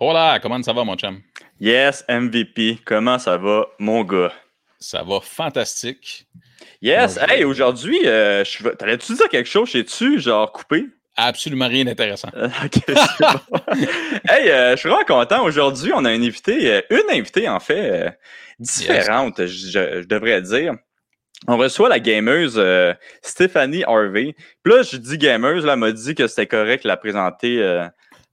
Hola, comment ça va, mon chum? Yes, MVP, comment ça va, mon gars? Ça va fantastique. Yes, hey, aujourd'hui, t'allais-tu dire quelque chose? Sais-tu, genre, coupé? Absolument rien d'intéressant. OK, c'est bon. Hey, je suis vraiment content. Aujourd'hui, on a une invitée, en fait, différente, yes. je devrais dire. On reçoit la gameuse Stéphanie Harvey. Puis là, je dis gameuse, là, elle m'a dit que c'était correct de la présenter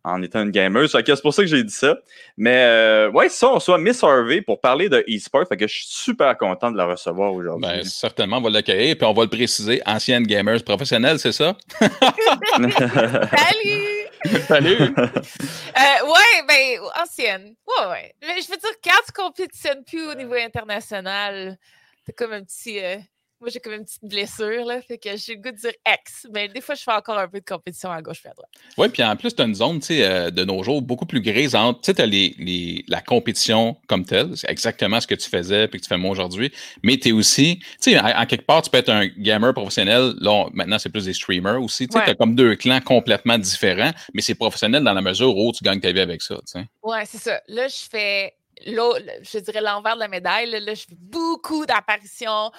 en étant une gameuse. Fait que c'est pour ça que j'ai dit ça. Mais ouais, ça, on reçoit Miss Harvey pour parler de e-sport. Fait que je suis super content de la recevoir aujourd'hui. Ben, certainement, on va l'accueillir. Puis on va le préciser, ancienne gameuse professionnelle, c'est ça? Salut! Salut! Ouais, ben, ancienne. Ouais. Mais je veux dire, quand tu compétitionnes plus au niveau international, t'as comme un petit... Moi, j'ai quand même une petite blessure, là, fait que j'ai le goût de dire ex, mais des fois, je fais encore un peu de compétition à gauche et à droite. Oui, puis en plus, tu as une zone, tu sais, de nos jours, beaucoup plus grise entre, tu sais, tu as la compétition comme telle, c'est exactement ce que tu faisais puis que tu fais moi aujourd'hui, mais tu es aussi, tu sais, en quelque part, tu peux être un gamer professionnel, là, maintenant, c'est plus des streamers aussi, tu sais, ouais. Tu as comme deux clans complètement différents, mais c'est professionnel dans la mesure où tu gagnes ta vie avec ça, tu sais. Oui, c'est ça. Là, je fais... je dirais l'envers de la médaille, là, je fais beaucoup d'apparitions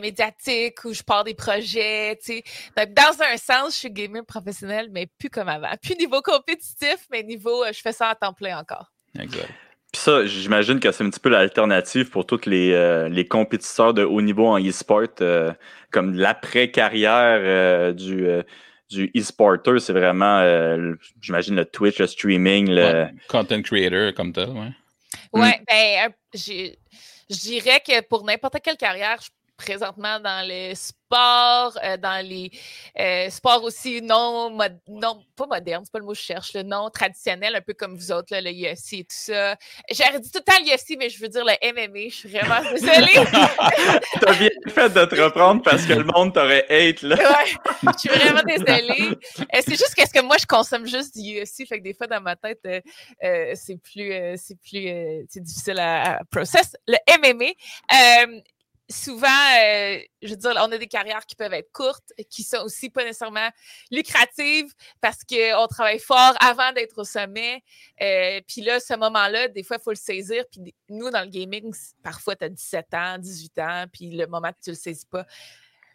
médiatiques où je pars des projets, tu sais. Donc, dans un sens, je suis gamer professionnel, mais plus comme avant. Plus niveau compétitif, mais niveau, je fais ça à temps plein encore. Exact. Puis ça, j'imagine que c'est un petit peu l'alternative pour tous les compétiteurs de haut niveau en e-sport, comme l'après-carrière du e-sporter, c'est vraiment, j'imagine, le Twitch, le streaming. Le content creator comme tel, oui. Oui, bien, je dirais que pour n'importe quelle carrière, je suis présentement dans le sport, dans les sports aussi pas modernes, c'est pas le mot que je cherche, le non traditionnel, un peu comme vous autres, là, le UFC et tout ça. J'aurais dit tout le temps le UFC, mais je veux dire le MMA, je suis vraiment désolée. T'as bien fait de te reprendre parce que le monde t'aurait hate, là. Ouais, je suis vraiment désolée. C'est juste qu'est-ce que moi, je consomme juste du UFC, fait que des fois, dans ma tête, c'est difficile à process. Le MMA, souvent, je veux dire, on a des carrières qui peuvent être courtes, qui sont aussi pas nécessairement lucratives parce qu'on travaille fort avant d'être au sommet. Puis là, ce moment-là, des fois, il faut le saisir. Puis nous, dans le gaming, parfois, tu as 17 ans, 18 ans, puis le moment que tu le saisis pas.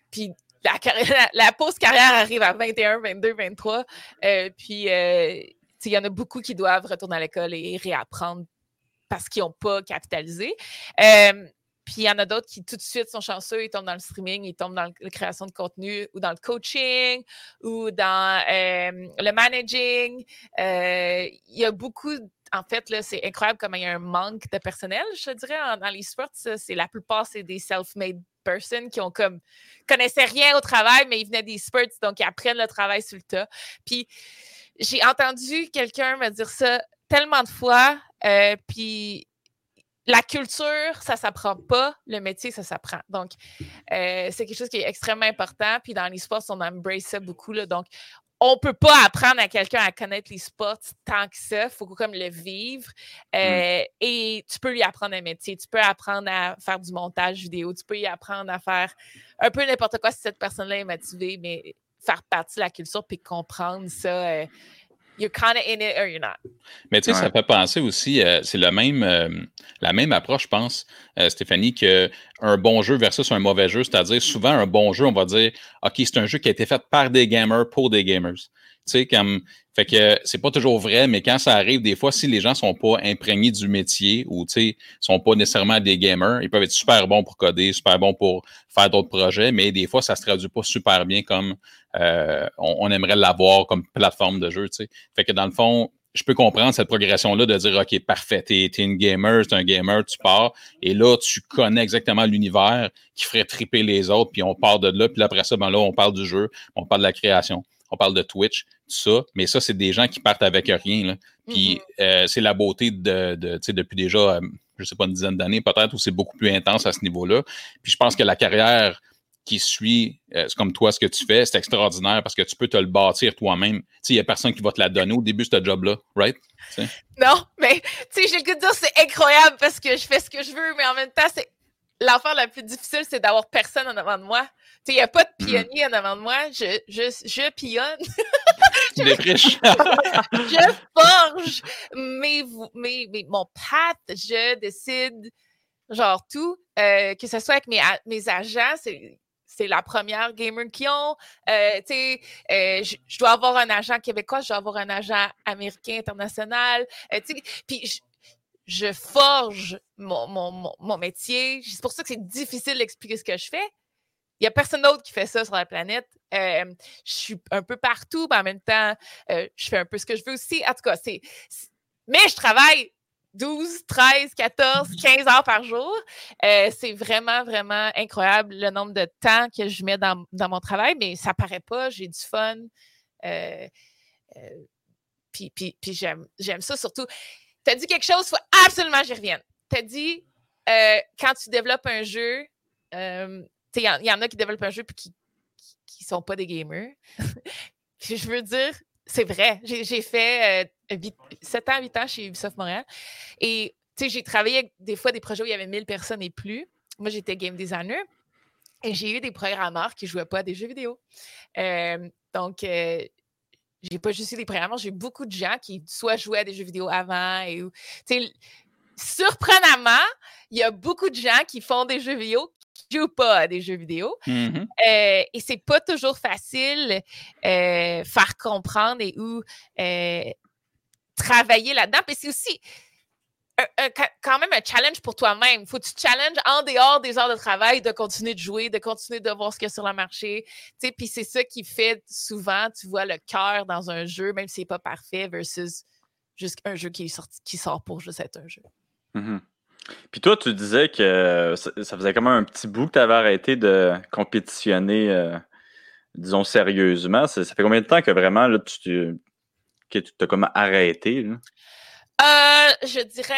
Puis la pause carrière arrive à 21, 22, 23. Il y en a beaucoup qui doivent retourner à l'école et réapprendre parce qu'ils n'ont pas capitalisé. Puis, il y en a d'autres qui, tout de suite, sont chanceux. Ils tombent dans le streaming, ils tombent dans la création de contenu ou dans le coaching ou dans le managing. Il y a beaucoup... En fait, là, c'est incroyable comme il y a un manque de personnel, je dirais, dans les sports. C'est, la plupart, c'est des self-made personnes qui ont comme connaissaient rien au travail, mais ils venaient des sports, donc ils apprennent le travail sur le tas. Puis, j'ai entendu quelqu'un me dire ça tellement de fois, puis... La culture, ça ne s'apprend pas. Le métier, ça s'apprend. Donc, c'est quelque chose qui est extrêmement important. Puis dans les sports, on embrace ça beaucoup. Là. Donc, on ne peut pas apprendre à quelqu'un à connaître les sports tant que ça. Il faut comme le vivre. Et tu peux lui apprendre un métier. Tu peux apprendre à faire du montage vidéo. Tu peux lui apprendre à faire un peu n'importe quoi si cette personne-là est motivée. Mais faire partie de la culture puis comprendre ça... You're kind of in it or you're not. Mais tu sais, ça fait penser aussi, c'est la même approche, je pense, Stéphanie, qu'un bon jeu versus un mauvais jeu. C'est-à-dire, souvent, un bon jeu, on va dire, OK, c'est un jeu qui a été fait par des gamers pour des gamers. Tu sais, comme, fait que c'est pas toujours vrai, mais quand ça arrive, des fois, si les gens sont pas imprégnés du métier ou, tu sais, sont pas nécessairement des gamers, ils peuvent être super bons pour coder, super bons pour faire d'autres projets, mais des fois, ça se traduit pas super bien comme on aimerait l'avoir comme plateforme de jeu, tu sais. Fait que dans le fond, je peux comprendre cette progression-là de dire, OK, parfait, t'es une gamer, t'es un gamer, tu pars, et là, tu connais exactement l'univers qui ferait triper les autres, puis on part de là, puis après ça, ben là, on parle du jeu, on parle de la création. On parle de Twitch, tout ça, mais ça, c'est des gens qui partent avec rien. Là. Puis c'est la beauté de tu sais, depuis déjà, je sais pas, une dizaine d'années peut-être, où c'est beaucoup plus intense à ce niveau-là. Puis je pense que la carrière qui suit, comme toi, ce que tu fais, c'est extraordinaire parce que tu peux te le bâtir toi-même. Tu sais, il n'y a personne qui va te la donner au début, ce job-là, right? T'sais? Non, mais tu sais, j'ai le goût de dire c'est incroyable parce que je fais ce que je veux, mais en même temps, c'est l'affaire la plus difficile, c'est d'avoir personne en avant de moi. Tu sais, il n'y a pas de pionnier en avant de moi. Je pionne. des friches. Je forge mon path, je décide genre tout, que ce soit avec mes agents, c'est la première gamer qu'ils ont. Je dois avoir un agent québécois, je dois avoir un agent américain, international. Puis je forge mon métier. C'est pour ça que c'est difficile d'expliquer ce que je fais. Il n'y a personne d'autre qui fait ça sur la planète. Je suis un peu partout, mais en même temps, je fais un peu ce que je veux aussi. En tout cas, mais je travaille 12, 13, 14, 15 heures par jour. C'est vraiment, vraiment incroyable le nombre de temps que je mets dans mon travail, mais ça paraît pas, j'ai du fun. Puis j'aime ça surtout. Tu as dit quelque chose, il faut absolument que j'y revienne. Tu as dit, quand tu développes un jeu, il y en a qui développent un jeu et qui ne sont pas des gamers. Puis je veux dire, c'est vrai. J'ai fait 7 ans, 8 ans chez Ubisoft Montréal. Et j'ai travaillé avec des fois des projets où il y avait 1000 personnes et plus. Moi, j'étais game designer. Et j'ai eu des programmeurs qui ne jouaient pas à des jeux vidéo. Donc, j'ai pas juste eu des programmeurs. J'ai eu beaucoup de gens qui soit jouaient à des jeux vidéo avant. Et, surprenamment, il y a beaucoup de gens qui font des jeux vidéo qui ne jouent pas à des jeux vidéo. Mm-hmm. Et c'est pas toujours facile faire comprendre et où travailler là-dedans. Puis c'est aussi quand même un challenge pour toi-même. Il faut que tu te challenges en dehors des heures de travail de continuer de jouer, de continuer de voir ce qu'il y a sur le marché. T'sais, puis c'est ça qui fait souvent, tu vois, le cœur dans un jeu, même si c'est pas parfait, versus juste un jeu qui sort pour juste être un jeu. Mm-hmm. Puis toi, tu disais que ça faisait quand même un petit bout que tu avais arrêté de compétitionner, disons, sérieusement. Ça fait combien de temps que vraiment là, tu t'as comme arrêté? Là? Je dirais,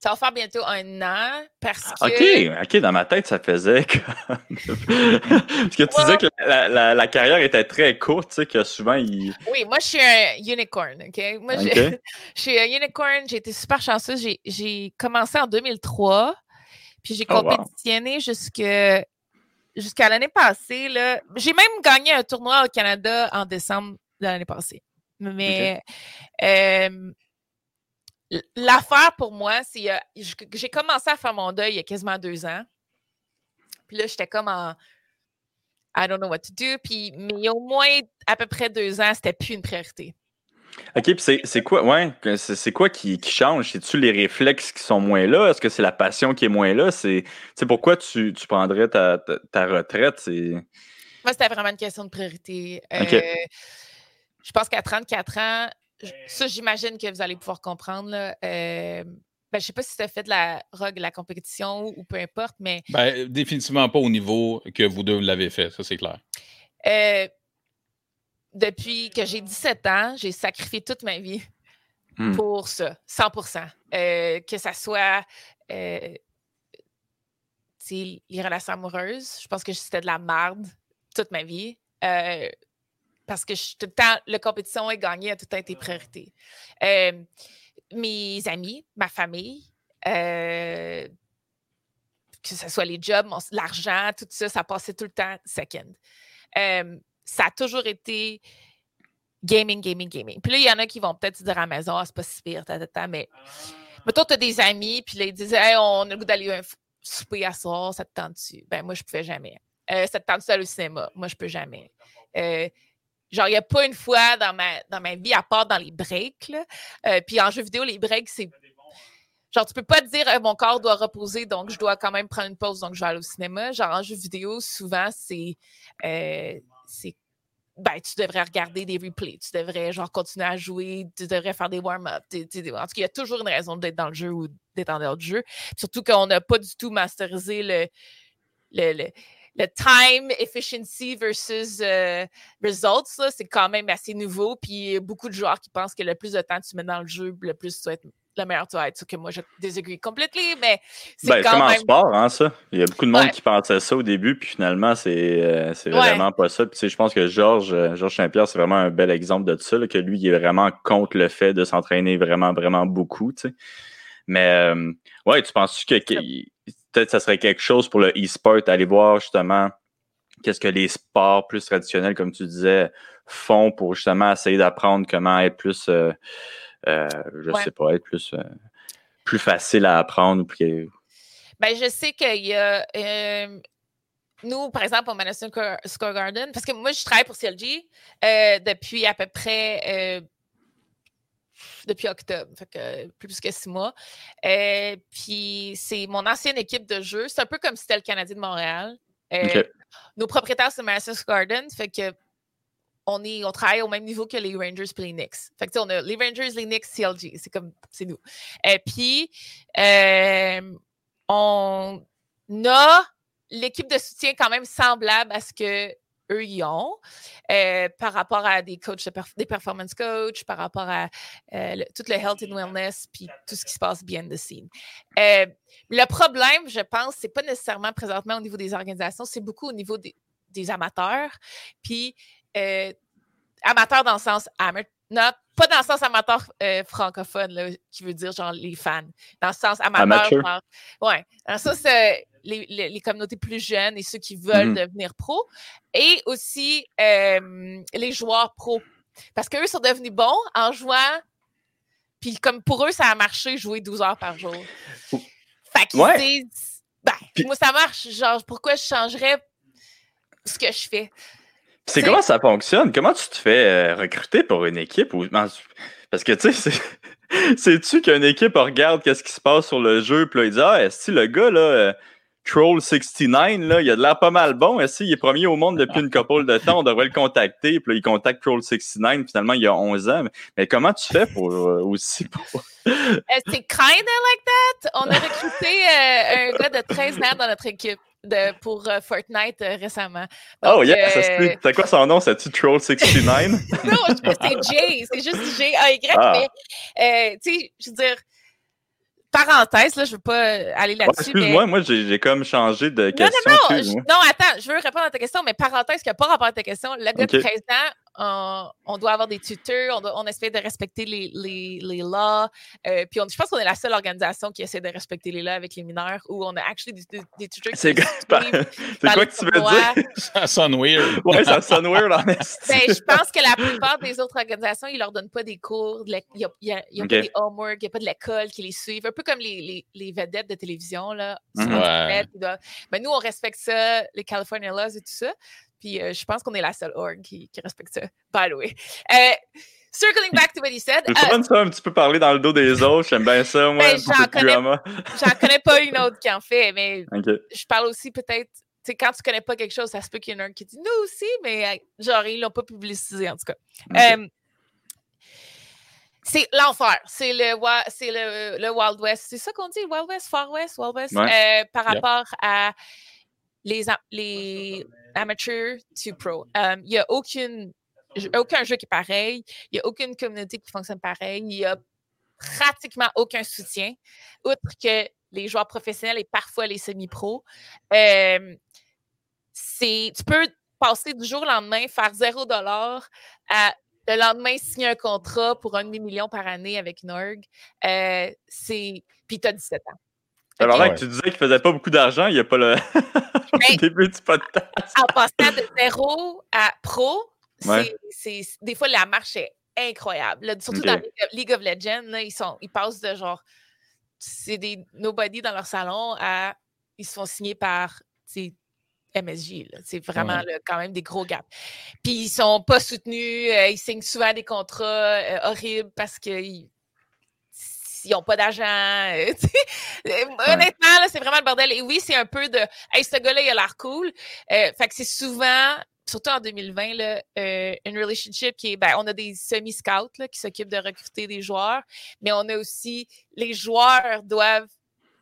ça va faire bientôt 1 an parce que... OK, dans ma tête, ça faisait que... parce que tu disais que la carrière était très courte, tu sais, que souvent, Oui, moi, je suis un unicorn, OK? Moi, je suis un unicorn, j'ai été super chanceuse. J'ai commencé en 2003, puis j'ai compétitionné jusqu'à l'année passée, là. J'ai même gagné un tournoi au Canada en décembre de l'année passée. Mais... l'affaire pour moi, c'est que j'ai commencé à faire mon deuil il y a quasiment 2 ans. Puis là, j'étais comme en I don't know what to do. Puis, mais au moins à peu près 2 ans, c'était plus une priorité. OK, puis c'est quoi, c'est quoi qui change? C'est-tu les réflexes qui sont moins là? Est-ce que c'est la passion qui est moins là? C'est pourquoi tu prendrais ta retraite? Moi, c'était vraiment une question de priorité. Je pense qu'à 34 ans, ça, j'imagine que vous allez pouvoir comprendre. Là. Je ne sais pas si tu as fait de la rogue, la compétition ou peu importe, mais... définitivement pas au niveau que vous deux l'avez fait, ça c'est clair. Depuis que j'ai 17 ans, j'ai sacrifié toute ma vie pour ça, 100%. Que ça soit les relations amoureuses, je pense que c'était de la merde toute ma vie. Parce que tout le temps, la compétition et gagner a tout le temps été priorité. Mes amis, ma famille, que ce soit les jobs, l'argent, tout ça, ça passait tout le temps second. Ça a toujours été gaming, gaming, gaming. Puis là, il y en a qui vont peut-être se dire à la maison, c'est pas si pire, mais mettons, tu as des amis, puis là, ils disent, hey, on a le goût d'aller souper à soir, ça te tente-tu? Ben, moi, je pouvais jamais. Ça te tente-tu d'aller au cinéma? Moi, je peux jamais. Il n'y a pas une fois dans ma vie, à part dans les breaks. Puis en jeu vidéo, les breaks, c'est... Genre, tu peux pas te dire « Mon corps doit reposer, donc je dois quand même prendre une pause, donc je vais aller au cinéma. » Genre, en jeu vidéo, souvent, c'est... Ben, tu devrais regarder des replays. Tu devrais, genre, continuer à jouer. Tu devrais faire des warm-ups. En tout cas, il y a toujours une raison d'être dans le jeu ou d'être en dehors du jeu. Surtout qu'on n'a pas du tout masterisé le time efficiency versus results, là, c'est quand même assez nouveau. Puis beaucoup de joueurs qui pensent que le plus de temps tu mets dans le jeu, le plus tu vas être, le meilleur tu vas être. Que moi, je disagree complètement, mais c'est quand comme même... en sport, hein, ça. Il y a beaucoup de monde qui pensait ça au début, puis finalement, c'est vraiment pas ça. Puis je pense que Georges Saint-Pierre, c'est vraiment un bel exemple de ça, là, que lui, il est vraiment contre le fait de s'entraîner vraiment, vraiment beaucoup, tu sais. Mais, tu penses-tu que... Peut-être que ça serait quelque chose pour le e-sport, aller voir justement qu'est-ce que les sports plus traditionnels, comme tu disais, font pour justement essayer d'apprendre comment être plus, plus facile à apprendre. Ben, je sais qu'il y a... nous, par exemple, au Madison Square Garden, parce que moi, je travaille pour CLG depuis à peu près... depuis octobre, fait que plus que 6 mois. Puis c'est mon ancienne équipe de jeu. C'est un peu comme si c'était le Canadien de Montréal. Okay. Nos propriétaires, c'est Madison Square Garden. Fait que on travaille au même niveau que les Rangers et les Knicks. Fait que tu sais, on a les Rangers, les Knicks, CLG. C'est comme, c'est nous. Puis on a l'équipe de soutien quand même semblable à ce que eux y ont, par rapport à des coachs, des performance coachs, par rapport à tout le health and wellness, puis tout ce qui se passe behind the scene. Le problème, je pense, c'est pas nécessairement présentement au niveau des organisations, c'est beaucoup au niveau des amateurs, puis amateurs dans le sens pas dans le sens amateur francophone, là, qui veut dire genre les fans, dans le sens amateur. Genre, ouais, dans le sens... Les communautés plus jeunes et ceux qui veulent devenir pro, et aussi les joueurs pro. Parce qu'eux sont devenus bons en jouant, puis comme pour eux, ça a marché jouer 12 heures par jour. Fait qu'ils disent, moi ça marche, genre pourquoi je changerais ce que je fais? C'est comment ça fonctionne? Comment tu te fais recruter pour une équipe? Parce que tu sais, sais-tu qu'une équipe regarde qu'est-ce qui se passe sur le jeu, puis là, ils disent, est-ce que le gars là... Troll 69, là, il a de l'air pas mal bon. Il est premier au monde depuis une couple de temps. On devrait le contacter. Puis là, il contacte Troll 69. Finalement, il y a 11 ans. Mais comment tu fais pour aussi... C'est kind of like that. On a recruté un gars de 13 ans dans notre équipe pour Fortnite récemment. Donc, c'est quoi son nom? C'est-tu Troll 69? Non, c'est Jay. C'est juste J-A-Y. Mais, tu sais, je veux dire... Parenthèse, là, je ne veux pas aller là-dessus. Excuse-moi, moi, j'ai comme changé de question. Non, attends, je veux répondre à ta question, mais parenthèse qui n'a pas rapport à ta question. Le gars de 13 ans, on doit avoir des tuteurs, on essaie de respecter les lois. Puis je pense qu'on est la seule organisation qui essaie de respecter les lois avec les mineurs, où on a actually des tuteurs qui... C'est quoi que tu veux dire? Ça sonne weird. Oui, ça sonne weird, en est. Je pense que la plupart des autres organisations, ils ne leur donnent pas des cours. Il n'y a pas des homework, il n'y a pas de l'école qui les suivent. Un peu comme les vedettes de télévision, là, sur Internet. Mais nous, on respecte ça, les California Laws et tout ça. Puis je pense qu'on est la seule org qui respecte ça. By the way. Circling back to what he said. C'est fun ça, un petit peu parler dans le dos des autres. J'aime bien ça, moi. J'en connais pas une autre qui en fait, mais je parle aussi peut-être... Tu sais, quand tu connais pas quelque chose, ça se peut qu'il y en a un qui dit « Nous aussi », mais genre, ils l'ont pas publicisé, en tout cas. C'est l'enfer. C'est le Wild West. C'est ça qu'on dit, Wild West, Far West, Wild West, par rapport à les amateurs to pro. Il n'y a aucun jeu qui est pareil. Il n'y a aucune communauté qui fonctionne pareil. Il n'y a pratiquement aucun soutien, outre que les joueurs professionnels et parfois les semi-pros. Tu peux passer du jour au lendemain, faire $0 à... Le lendemain, signer un contrat pour $1 million par année avec une org, puis t'as 17 ans. Alors là, tu disais qu'il ne faisait pas beaucoup d'argent, il n'y a pas le début du podcast. En passant de zéro à pro, des fois, la marche est incroyable. Là, surtout dans League of Legends, là, ils passent de genre, c'est des nobody dans leur salon à, ils se font signer par... MSG, là. C'est vraiment là, quand même des gros gaps. Puis ils sont pas soutenus, ils signent souvent des contrats horribles parce qu'ils n'ont pas d'argent. Honnêtement, là, c'est vraiment le bordel. Et oui, c'est un peu de « Hey, ce gars-là, il a l'air cool ». Fait que c'est souvent, surtout en 2020, là, une relationship qui est... on a des semi-scouts là, qui s'occupent de recruter des joueurs, mais on a aussi... Les joueurs doivent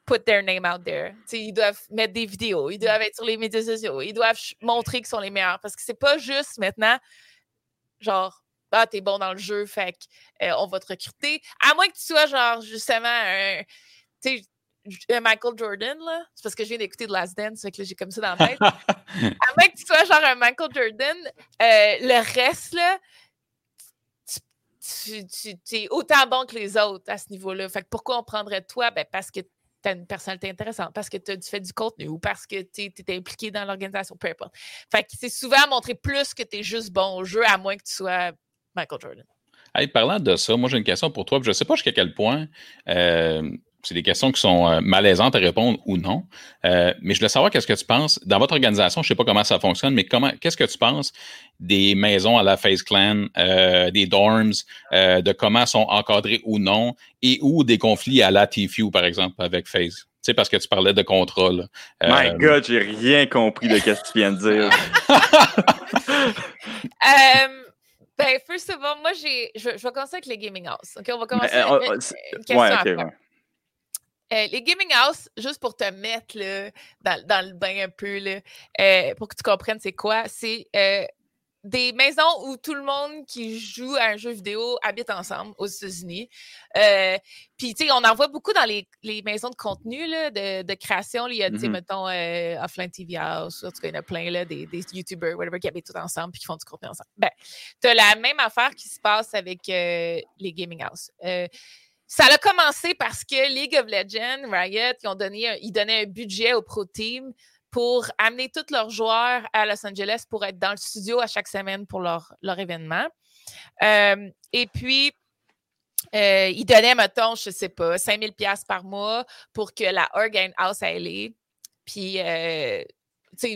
put their name out there. T'sais, ils doivent mettre des vidéos, ils doivent être sur les médias sociaux, ils doivent montrer qu'ils sont les meilleurs. Parce que c'est pas juste maintenant, genre, t'es bon dans le jeu, fait qu'on va te recruter. À moins que tu sois, genre, justement, un Michael Jordan, là. C'est parce que je viens d'écouter The Last Dance, fait que là, j'ai comme ça dans la tête. À moins que tu sois, genre, un Michael Jordan, le reste, là, tu es autant bon que les autres à ce niveau-là. Fait que pourquoi on prendrait toi? Parce que tu as une personnalité intéressante, parce que tu fais du contenu ou parce que tu es impliqué dans l'organisation, peu importe. Fait que c'est souvent montrer plus que tu es juste bon au jeu, à moins que tu sois Michael Jordan. Hey, parlant de ça, moi j'ai une question pour toi. Je ne sais pas jusqu'à quel point c'est des questions qui sont malaisantes à répondre ou non. Mais je voulais savoir qu'est-ce que tu penses. Dans votre organisation, je ne sais pas comment ça fonctionne, mais qu'est-ce que tu penses des maisons à la FaZe Clan, des dorms, de comment sont encadrées ou non, et ou des conflits à la TFU, par exemple, avec FaZe? Tu sais, parce que tu parlais de contrôle. My God, j'ai rien compris de ce que tu viens de dire. Ben, first of all, moi, je vais commencer avec les gaming house. OK, on va commencer avec une question après. Ouais. Les gaming house, juste pour te mettre là, dans le bain un peu, là, pour que tu comprennes c'est quoi, c'est des maisons où tout le monde qui joue à un jeu vidéo habite ensemble aux États-Unis. Puis, tu sais, on en voit beaucoup dans les maisons de contenu, là, de création. Là, il y a, tu sais, mettons, Offline TV House, en tout cas, il y en a plein, là, des YouTubers, whatever, qui habitent tous ensemble puis qui font du contenu ensemble. Ben, tu as la même affaire qui se passe avec les gaming house. Ça a commencé parce que League of Legends, Riot, ils donnaient un budget au Pro Team pour amener tous leurs joueurs à Los Angeles pour être dans le studio à chaque semaine pour leur événement. Et puis, ils donnaient, mettons, je ne sais pas, 5 000 $ par mois pour que la org ait une house à LA. Puis,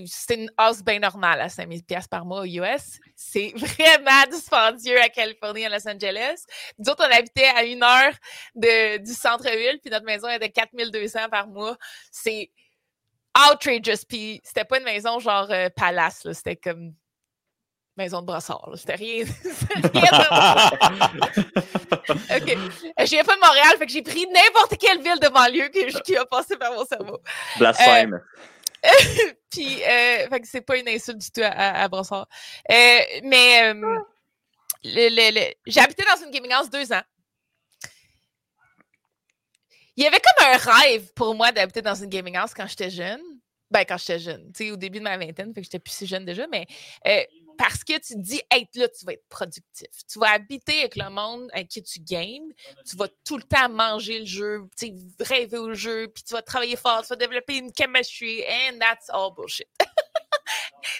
c'était une house bien normale à 5 000 $ par mois aux US. C'est vraiment dispendieux à Californie, à Los Angeles. Nous autres, on habitait à 1 heure du centre-ville, puis notre maison était 4 200 par mois. C'est outrageous. Puis c'était pas une maison genre palace, là. C'était comme maison de brossard, là. C'était rien. OK. Je viens pas de Montréal, fait que j'ai pris n'importe quelle ville de banlieue qui a passé par mon cerveau. Blasphème. Puis, fait que c'est pas une insulte du tout à Brossard. J'ai habité dans une gaming house 2 ans. Il y avait comme un rêve pour moi d'habiter dans une gaming house quand j'étais jeune. Ben, quand j'étais jeune, tu sais, au début de ma vingtaine, fait que j'étais plus si jeune déjà, mais parce que tu te dis, hey, là, tu vas être productif. Tu vas habiter avec le monde avec qui tu games. Tu vas tout le temps manger le jeu, tu sais, rêver au jeu, puis tu vas travailler fort, tu vas développer une chemistry, and that's all bullshit.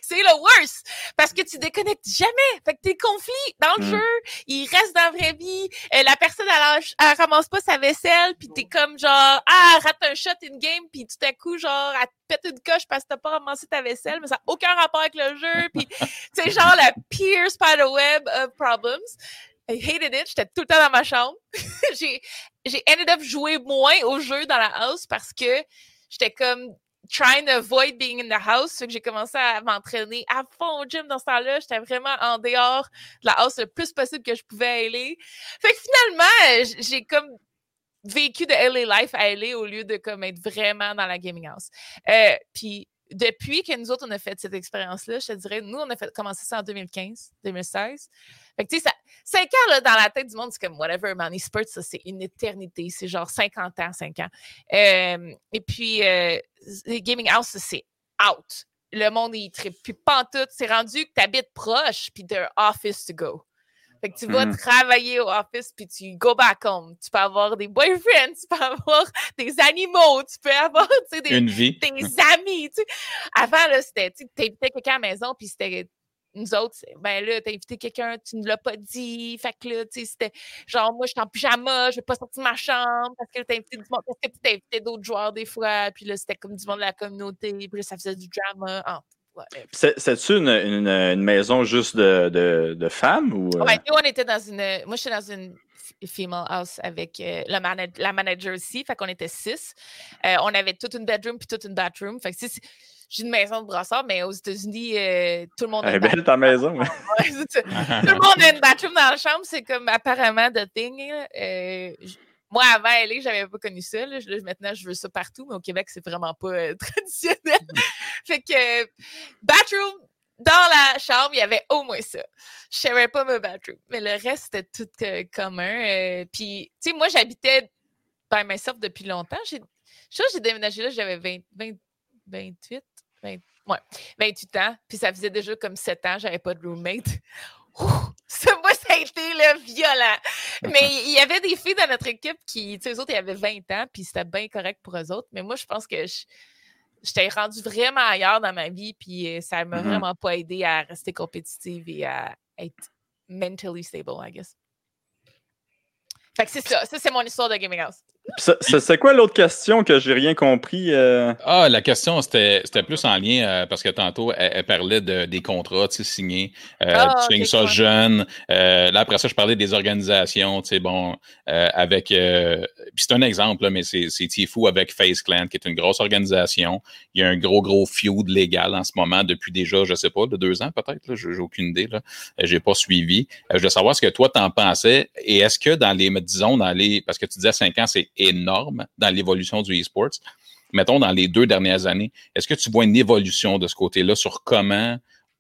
C'est le worst, parce que tu déconnectes jamais. Fait que tes conflits dans le jeu, ils restent dans la vraie vie. La personne, elle ramasse pas sa vaisselle, puis t'es comme genre, rate un shot, une game, puis tout à coup, genre, elle te pète une coche parce que t'as pas ramassé ta vaisselle, mais ça n'a aucun rapport avec le jeu, puis c'est genre la pire spiderweb of problems. I hated it, j'étais tout le temps dans ma chambre. J'ai ended up jouer moins au jeu dans la house parce que j'étais comme trying to avoid being in the house. Fait que j'ai commencé à m'entraîner à fond au gym dans ce temps-là. J'étais vraiment en dehors de la house le plus possible que je pouvais aller. Fait que finalement, j'ai comme vécu de LA life à LA au lieu de comme être vraiment dans la gaming house. Puis depuis que nous autres, on a fait cette expérience-là, je te dirais, nous, on a commencé ça en 2015, 2016. Fait que tu sais, 5 ans, là, dans la tête du monde, c'est comme whatever, money spurts, ça, c'est une éternité. C'est genre 50 ans, 5 ans. Et puis, les gaming house, ça, c'est out. Le monde, il tripe plus pantoute. C'est rendu que t'habites proche, puis t'as un office to go. Fait que tu vas travailler au office, puis tu go back home. Tu peux avoir des boyfriends, tu peux avoir des animaux, tu peux avoir, tu sais, des amis. Tu sais. Avant, là, c'était, tu t'invitais quelqu'un à la maison, puis c'était nous autres, ben là, t'as invité quelqu'un, tu ne l'as pas dit. Fait que là, tu sais, c'était genre, moi, je suis en pyjama, je vais pas sortir de ma chambre parce que là, t'as invité du monde, parce que tu t'as invité d'autres joueurs des fois, puis là, c'était comme du monde de la communauté, puis là, ça faisait du drama. C'est-tu une maison juste de femmes? Ou... Ouais, nous, on était dans une... Moi, j'étais dans une female house avec la manager aussi. Fait qu'on était 6. On avait toute une bedroom puis toute une bathroom. Fait que si j'ai une maison de brassard, mais aux États-Unis, tout le monde... Elle est belle ta maison. Ouais, tout le monde a une bathroom dans la chambre. C'est comme apparemment the thing. Moi, avant LA, j'avais pas connu ça. Là. Maintenant, je veux ça partout, mais au Québec, c'est vraiment pas traditionnel. Fait que bathroom, dans la chambre, il y avait au moins ça. Je savais pas ma bathroom, mais le reste, c'était tout commun. Puis, tu sais, moi, j'habitais by myself depuis longtemps. Je crois que j'ai déménagé là, j'avais 28 ans. Puis ça faisait déjà comme 7 ans, j'avais pas de roommate. Moi, ça a été là, violent. Mais il y avait des filles dans notre équipe qui, tu sais, eux autres, ils avaient 20 ans, puis c'était bien correct pour eux autres. Mais moi, je pense que j'étais rendue vraiment ailleurs dans ma vie, puis ça m'a vraiment pas aidé à rester compétitive et à être mentally stable, I guess. Fait que c'est ça. Ça, c'est mon histoire de Gaming House. C'est quoi l'autre question que j'ai rien compris? Ah, la question, c'était plus en lien, parce que tantôt, elle parlait des contrats, tu sais, signés. Tu signes ça jeune. Là, après ça, je parlais des organisations, tu sais, bon, avec... Puis c'est un exemple, là, mais c'est fou avec FaZe Clan, qui est une grosse organisation. Il y a un gros feud légal en ce moment, depuis déjà, je sais pas, de 2 ans peut-être, là, j'ai aucune idée, là. J'ai pas suivi. Je veux savoir ce que toi, t'en pensais, et est-ce que dans les... Parce que tu disais 5 ans, c'est énorme dans l'évolution du e-sports. Mettons, dans les 2 dernières années, est-ce que tu vois une évolution de ce côté-là sur comment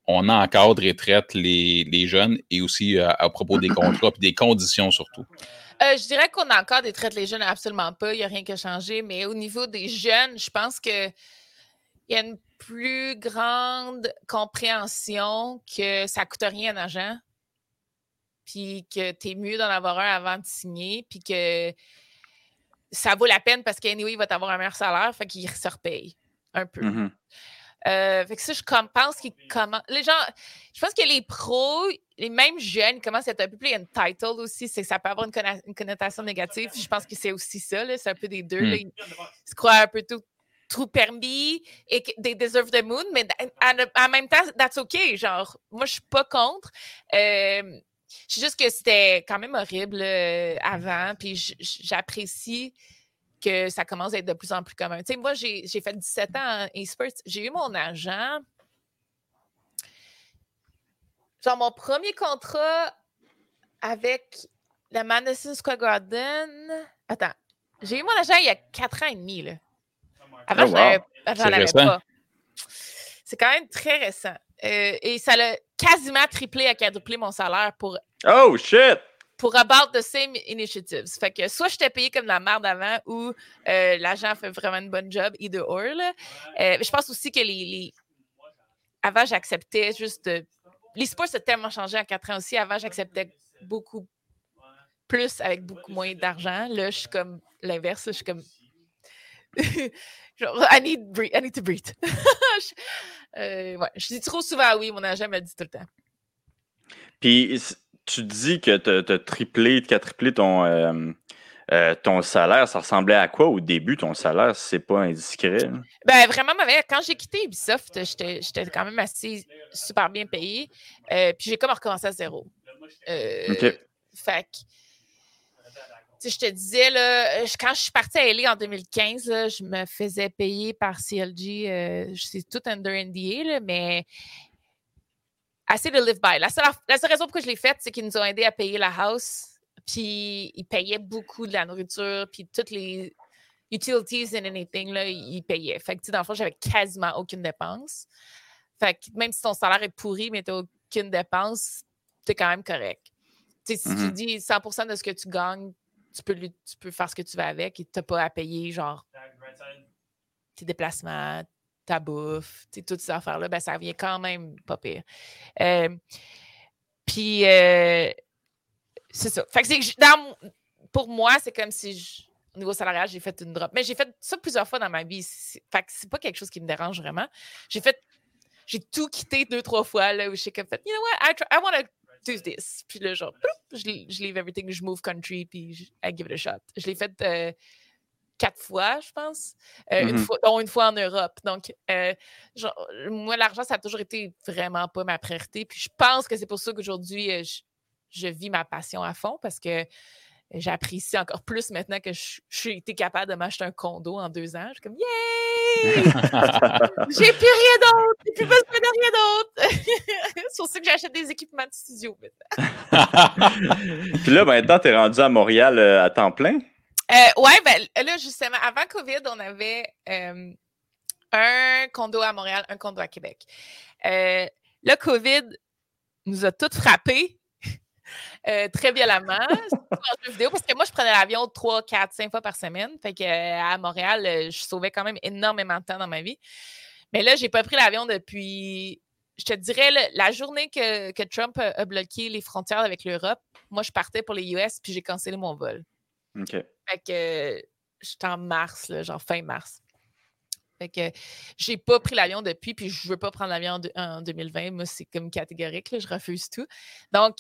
on encadre et traite les jeunes et aussi à propos des contrats et des conditions surtout? Je dirais qu'on encadre et traite les jeunes absolument pas. Il n'y a rien qui a changé. Mais au niveau des jeunes, je pense qu'il y a une plus grande compréhension que ça ne coûte rien à l'argent, puis que tu es mieux d'en avoir un avant de signer, puis que ça vaut la peine parce qu'anyway, il va t'avoir un meilleur salaire, fait qu'il se repaye un peu. Mm-hmm. Fait que ça, je pense qu'ils commencent... Les gens... Je pense que les pros, les mêmes jeunes, commencent à être un peu plus... Il y a une title aussi, c'est que ça peut avoir une connotation négative. Je pense que c'est aussi ça, là, c'est un peu des deux. Mm. Là, ils se croient un peu tout permis et they deserve the moon, mais en même temps, that's okay. Genre, moi, je suis pas contre. C'est juste que c'était quand même horrible avant, puis j'apprécie que ça commence à être de plus en plus commun. Tu sais, moi, j'ai fait 17 ans en e-sports. J'ai eu mon agent. Genre, mon premier contrat avec la Madison Square Garden... Attends, j'ai eu mon agent il y a 4 ans et demi, là. Avant, oh, wow. je l'avais pas. C'est quand même très récent. Et ça l'a quasiment triplé à quadruplé mon salaire pour... Oh, shit! Pour about the same initiatives. Fait que soit j'étais payée comme la merde avant ou l'agent fait vraiment une bonne job, either or, là. Je pense aussi que les... Avant, j'acceptais juste... Les sports, ça a tellement changé en 4 ans aussi. Avant, j'acceptais beaucoup plus avec beaucoup moins d'argent. Là, je suis comme l'inverse. Je suis comme... Genre, I need to breathe. Je dis trop souvent oui, mon agent me le dit tout le temps. Puis tu dis que t'as triplé, quadruplé ton salaire. Ça ressemblait à quoi au début, ton salaire, si c'est pas indiscret? Hein? Ben vraiment, quand j'ai quitté Ubisoft, j'étais quand même assez super bien payée. Puis j'ai comme recommencé à zéro. OK. Fait que... Tu sais, je te disais, là, quand je suis partie à LA en 2015, là, je me faisais payer par CLG, c'est tout under NDA, là, mais assez de live by. La seule raison pourquoi je l'ai faite, c'est qu'ils nous ont aidés à payer la house, puis ils payaient beaucoup de la nourriture, puis toutes les utilities and anything, là, ils payaient. Fait que, tu sais, dans le fond, j'avais quasiment aucune dépense. Fait que même si ton salaire est pourri, mais tu n'as aucune dépense, tu es quand même correct. Tu sais, si tu dis 100% de ce que tu gagnes, tu peux faire ce que tu veux avec et t'as pas à payer, genre, tes déplacements, ta bouffe, toutes ces affaires-là, ben ça revient quand même pas pire. Puis, c'est ça. Fait que pour moi, c'est comme si, au niveau salarial, j'ai fait une drop. Mais j'ai fait ça plusieurs fois dans ma vie. Fait que c'est pas quelque chose qui me dérange vraiment. J'ai tout quitté 2-3 fois, là, où j'ai comme fait, you know what, I want to do this. Puis là, genre, je leave everything, je move country, puis I give it a shot. Je l'ai fait 4 fois, je pense, dont une fois en Europe. Donc, genre, moi, l'argent, ça a toujours été vraiment pas ma priorité. Puis je pense que c'est pour ça qu'aujourd'hui, je vis ma passion à fond, parce que j'apprécie encore plus maintenant que j'ai été capable de m'acheter un condo en 2 ans. Je suis comme, yay! J'ai plus rien d'autre! J'ai plus besoin de rien d'autre! C'est pour ça que j'achète des équipements de studio maintenant. Puis là, maintenant, t'es rendu à Montréal à temps plein? Oui, ben là, justement, avant COVID, on avait un condo à Montréal, un condo à Québec. Le COVID nous a toutes frappés. Très violemment, en jeu vidéo, parce que moi, je prenais l'avion 3, 4, 5 fois par semaine. Fait qu'à Montréal, je sauvais quand même énormément de temps dans ma vie. Mais là, j'ai pas pris l'avion depuis je te dirais, la journée que Trump a bloqué les frontières avec l'Europe, moi, je partais pour les US, puis j'ai cancellé mon vol. OK. Fait que j'étais en mars, là, genre fin mars. Fait que j'ai pas pris l'avion depuis, puis je veux pas prendre l'avion en 2020. Moi, c'est comme catégorique, là, je refuse tout. Donc,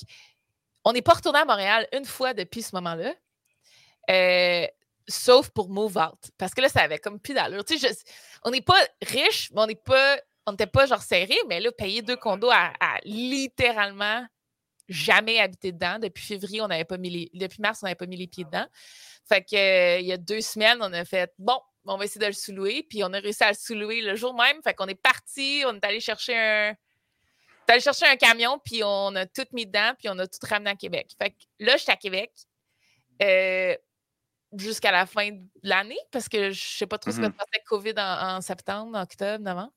on n'est pas retourné à Montréal une fois depuis ce moment-là, sauf pour Move Out, parce que là, ça avait comme plus d'allure. Tu sais, on n'est pas riche, mais on n'était pas genre serré, mais là, payer 2 condos à littéralement jamais habiter dedans. Depuis février, on n'avait pas mis depuis mars, on n'avait pas mis les pieds dedans. Fait que il y a 2 semaines, on a fait bon, on va essayer de le sous-louer, puis on a réussi à le sous-louer le jour même. Fait qu'on est parti, on est allé chercher un camion, puis on a tout mis dedans, puis on a tout ramené à Québec. Fait que là, j'étais à Québec jusqu'à la fin de l'année, parce que je sais pas trop ce que se passe avec COVID en septembre, en octobre, novembre.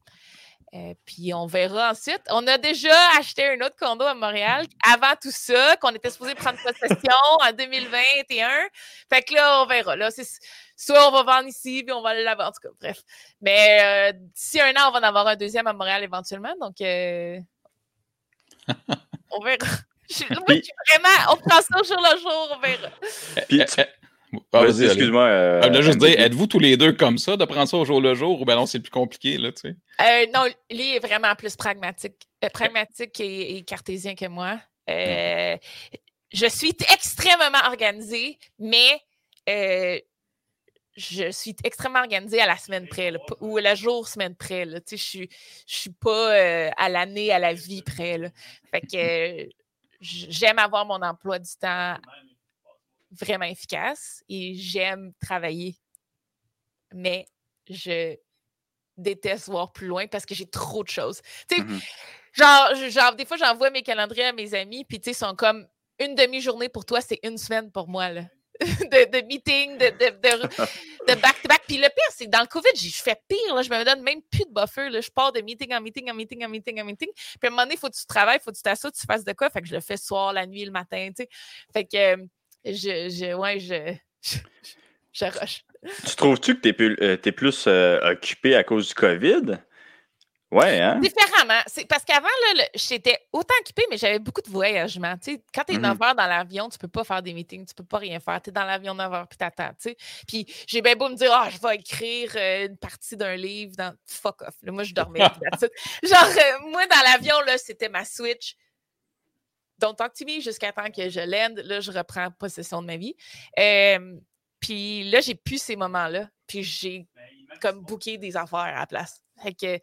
Puis on verra ensuite. On a déjà acheté un autre condo à Montréal avant tout ça, qu'on était supposé prendre possession en 2021. Fait que là, on verra. Là, soit on va vendre ici, puis on va aller là-bas. En tout cas, bref. Mais d'ici 1 an, on va en avoir un deuxième à Montréal éventuellement. Donc, on verra. Moi, je suis vraiment... On prend ça au jour le jour, on verra. Vas-y, excuse-moi. Je voulais juste dire, êtes-vous tous les deux comme ça, de prendre ça au jour le jour, ou ben non, c'est plus compliqué, là, tu sais? Non, lui est vraiment plus pragmatique. Pragmatique et cartésien que moi. Je suis extrêmement organisée, mais je suis extrêmement organisée à la semaine près, là, ou à la semaine près, là. Tu sais, je suis pas à l'année, à la vie près, là. Fait que j'aime avoir mon emploi du temps vraiment efficace et j'aime travailler. Mais je déteste voir plus loin parce que j'ai trop de choses. Tu sais, genre, des fois, j'envoie mes calendriers à mes amis, puis tu sais, ils sont comme une demi-journée pour toi, c'est une semaine pour moi, là. de meeting, de back-to-back. Puis le pire, c'est que dans le COVID, je fais pire, là. Je me donne même plus de buffer, là. Je pars de meeting en meeting en meeting en meeting en meeting. Puis à un moment donné, il faut que tu travailles, il faut que tu t'assures, tu fasses de quoi. Fait que je le fais le soir, la nuit, le matin, tu sais. Fait que je rush. Tu trouves-tu que t'es plus occupé à cause du COVID? Ouais, hein? Différemment. C'est parce qu'avant, là, j'étais autant occupée, mais j'avais beaucoup de voyagements. T'sais, quand t'es 9 heures dans l'avion, tu peux pas faire des meetings, tu peux pas rien faire. T'es dans l'avion 9 heures, puis t'attends. T'sais. Puis j'ai bien beau me dire, je vais écrire une partie d'un livre dans fuck off. Là, moi, je dormais. Moi, dans l'avion, là, c'était ma switch. Don't talk to me jusqu'à temps que je l'aide. Là, je reprends possession de ma vie. Puis là, j'ai plus ces moments-là. Puis j'ai comme booké des affaires à la place. Fait que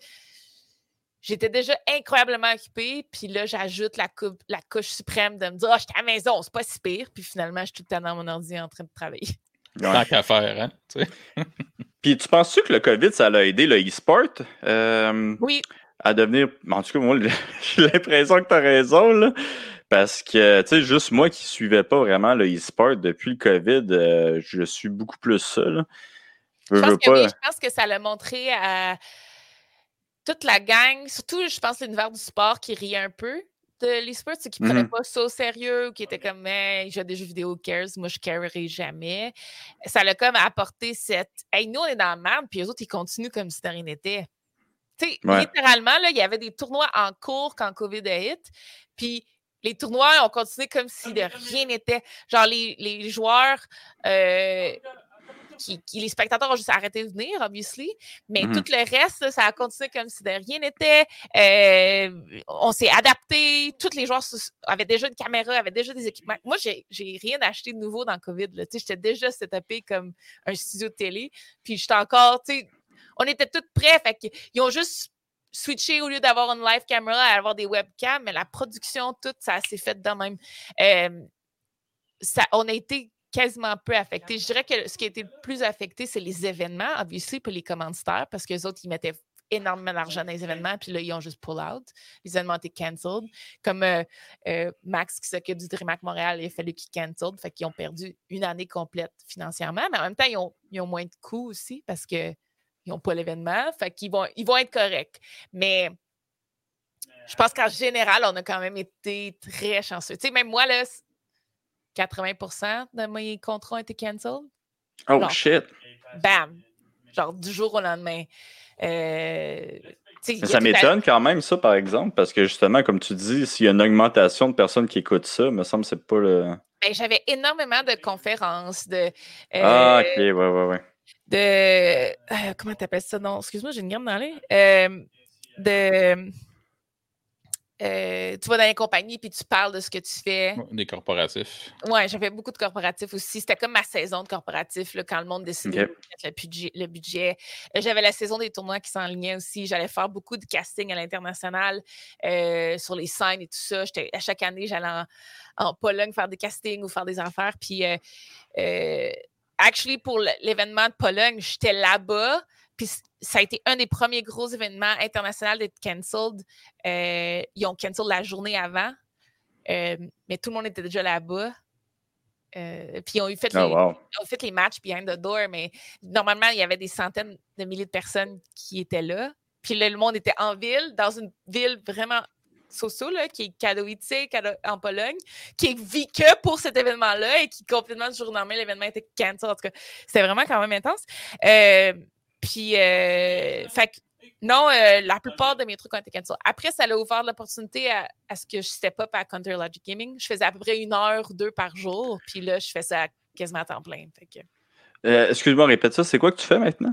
j'étais déjà incroyablement occupée. Puis là, j'ajoute la couche suprême de me dire « Ah, j'étais à la maison, c'est pas si pire. » Puis finalement, je suis tout le temps dans mon ordi en train de travailler. Ouais. Tant qu'à faire, hein? Tu sais. Puis tu penses-tu que le COVID, ça l'a aidé le e-sport? Oui. À devenir... En tout cas, moi, j'ai l'impression que t'as raison, là. Parce que, tu sais, juste moi qui suivais pas vraiment le e-sport depuis le COVID, je suis beaucoup plus seul. Je pense que ça l'a montré à toute la gang, surtout, je pense, l'univers du sport qui riait un peu de l'e-sport, ceux qui prenaient pas ça au sérieux, qui étaient comme, hey, j'ai des jeux vidéo, cares, moi, je carerai jamais. Ça l'a comme apporté hey, nous, on est dans la merde, puis eux autres, ils continuent comme si de rien n'était. Tu sais, littéralement, là, il y avait des tournois en cours quand COVID a hit, puis les tournois ont continué comme si de rien n'était. Genre, les joueurs, les spectateurs ont juste arrêté de venir, obviously, mais tout le reste, là, ça a continué comme si de rien n'était. On s'est adapté. Tous les joueurs avaient déjà une caméra, avaient déjà des équipements. Moi, j'ai rien acheté de nouveau dans le COVID. Tu sais, j'étais déjà setupée comme un studio de télé, puis j'étais encore, tu sais, on était tous prêts. Fait qu'ils ont juste switcher au lieu d'avoir une live camera à avoir des webcams, mais la production, tout, ça s'est fait de même. On a été quasiment peu affectés. Je dirais que ce qui a été le plus affecté, c'est les événements, obviously, puis les commanditaires, parce qu'eux autres, ils mettaient énormément d'argent dans les événements, puis là, ils ont juste pull out. Les événements étaient cancelled. Comme Max, qui s'occupe du DreamHack Montréal, il a fallu qu'ils cancelled, fait qu'ils ont perdu une année complète financièrement, mais en même temps, ils ont moins de coûts aussi, parce que ils n'ont pas l'événement, fait qu'ils vont être corrects. Mais je pense qu'en général, on a quand même été très chanceux. Tu sais, même moi, là, 80% de mes contrats ont été cancelled. Oh, shit! Bam! Genre, du jour au lendemain. Tu Ça m'étonne quand même, ça, par exemple, parce que justement, comme tu dis, s'il y a une augmentation de personnes qui écoutent ça, me semble que c'est pas le... Ben, j'avais énormément de conférences, de... Ah, OK, ouais, ouais, ouais. De... comment t'appelles ça? Non, excuse-moi, j'ai une gamme dans les... tu vas dans les compagnies puis tu parles de ce que tu fais. Des corporatifs. Oui, j'avais beaucoup de corporatifs aussi. C'était comme ma saison de corporatifs, là, quand le monde décidait de mettre le budget. J'avais la saison des tournois qui s'enlignaient aussi. J'allais faire beaucoup de casting à l'international sur les scènes et tout ça. À chaque année, j'allais en Pologne faire des castings ou faire des affaires. Puis, actually, pour l'événement de Pologne, j'étais là-bas. Puis ça a été un des premiers gros événements internationaux d'être cancelled. Ils ont cancelled la journée avant, mais tout le monde était déjà là-bas. Puis ils ont eu fait les matchs behind the door, mais normalement, il y avait des centaines de milliers de personnes qui étaient là. Puis là, le monde était en ville, dans une ville vraiment so-so, là, qui est Katowice, en Pologne, qui vit que pour cet événement-là et qui, complètement, du jour au lendemain, l'événement était cancelled. En tout cas, c'était vraiment quand même intense. Puis, la plupart de mes trucs ont été cancel. Après, ça a ouvert l'opportunité à ce que je step up à Counter Logic Gaming. Je faisais à peu près 1 heure, 2 par jour. Puis là, je fais ça quasiment à temps plein. Fait que... excuse-moi, répète ça. C'est quoi que tu fais maintenant?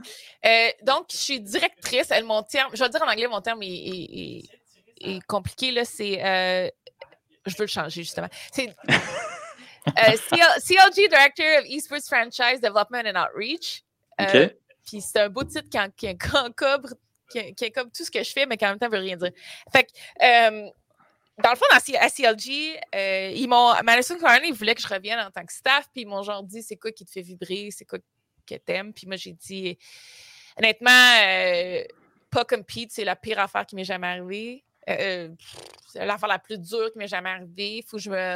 Donc, je suis directrice. Mon terme, je vais dire en anglais, mon terme est compliqué. Là, c'est... je veux le changer, justement. C'est CLG, Director of Esports Franchise Development and Outreach. OK. Puis c'est un beau titre qui encobre tout ce que je fais, mais qui en même temps veut rien dire. Fait que, dans le fond, à CLG, Madison Square Garden, ils voulaient que je revienne en tant que staff, puis ils m'ont genre dit, c'est quoi qui te fait vibrer, c'est quoi que t'aimes. Puis moi, j'ai dit, honnêtement, pas compete, c'est la pire affaire qui m'est jamais arrivée. C'est l'affaire la plus dure qui m'est jamais arrivée. Il faut que je me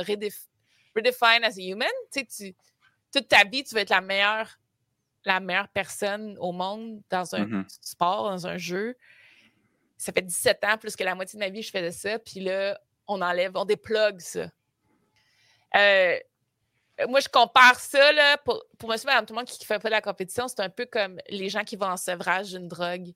redefine as a human. Tu sais, toute ta vie, tu vas être la meilleure personne au monde dans un sport, dans un jeu. Ça fait 17 ans, plus que la moitié de ma vie, je faisais ça. Puis là, on déplugue ça. Moi, je compare ça, là, pour monsieur, madame, tout le monde qui ne fait pas de la compétition, c'est un peu comme les gens qui vont en sevrage d'une drogue.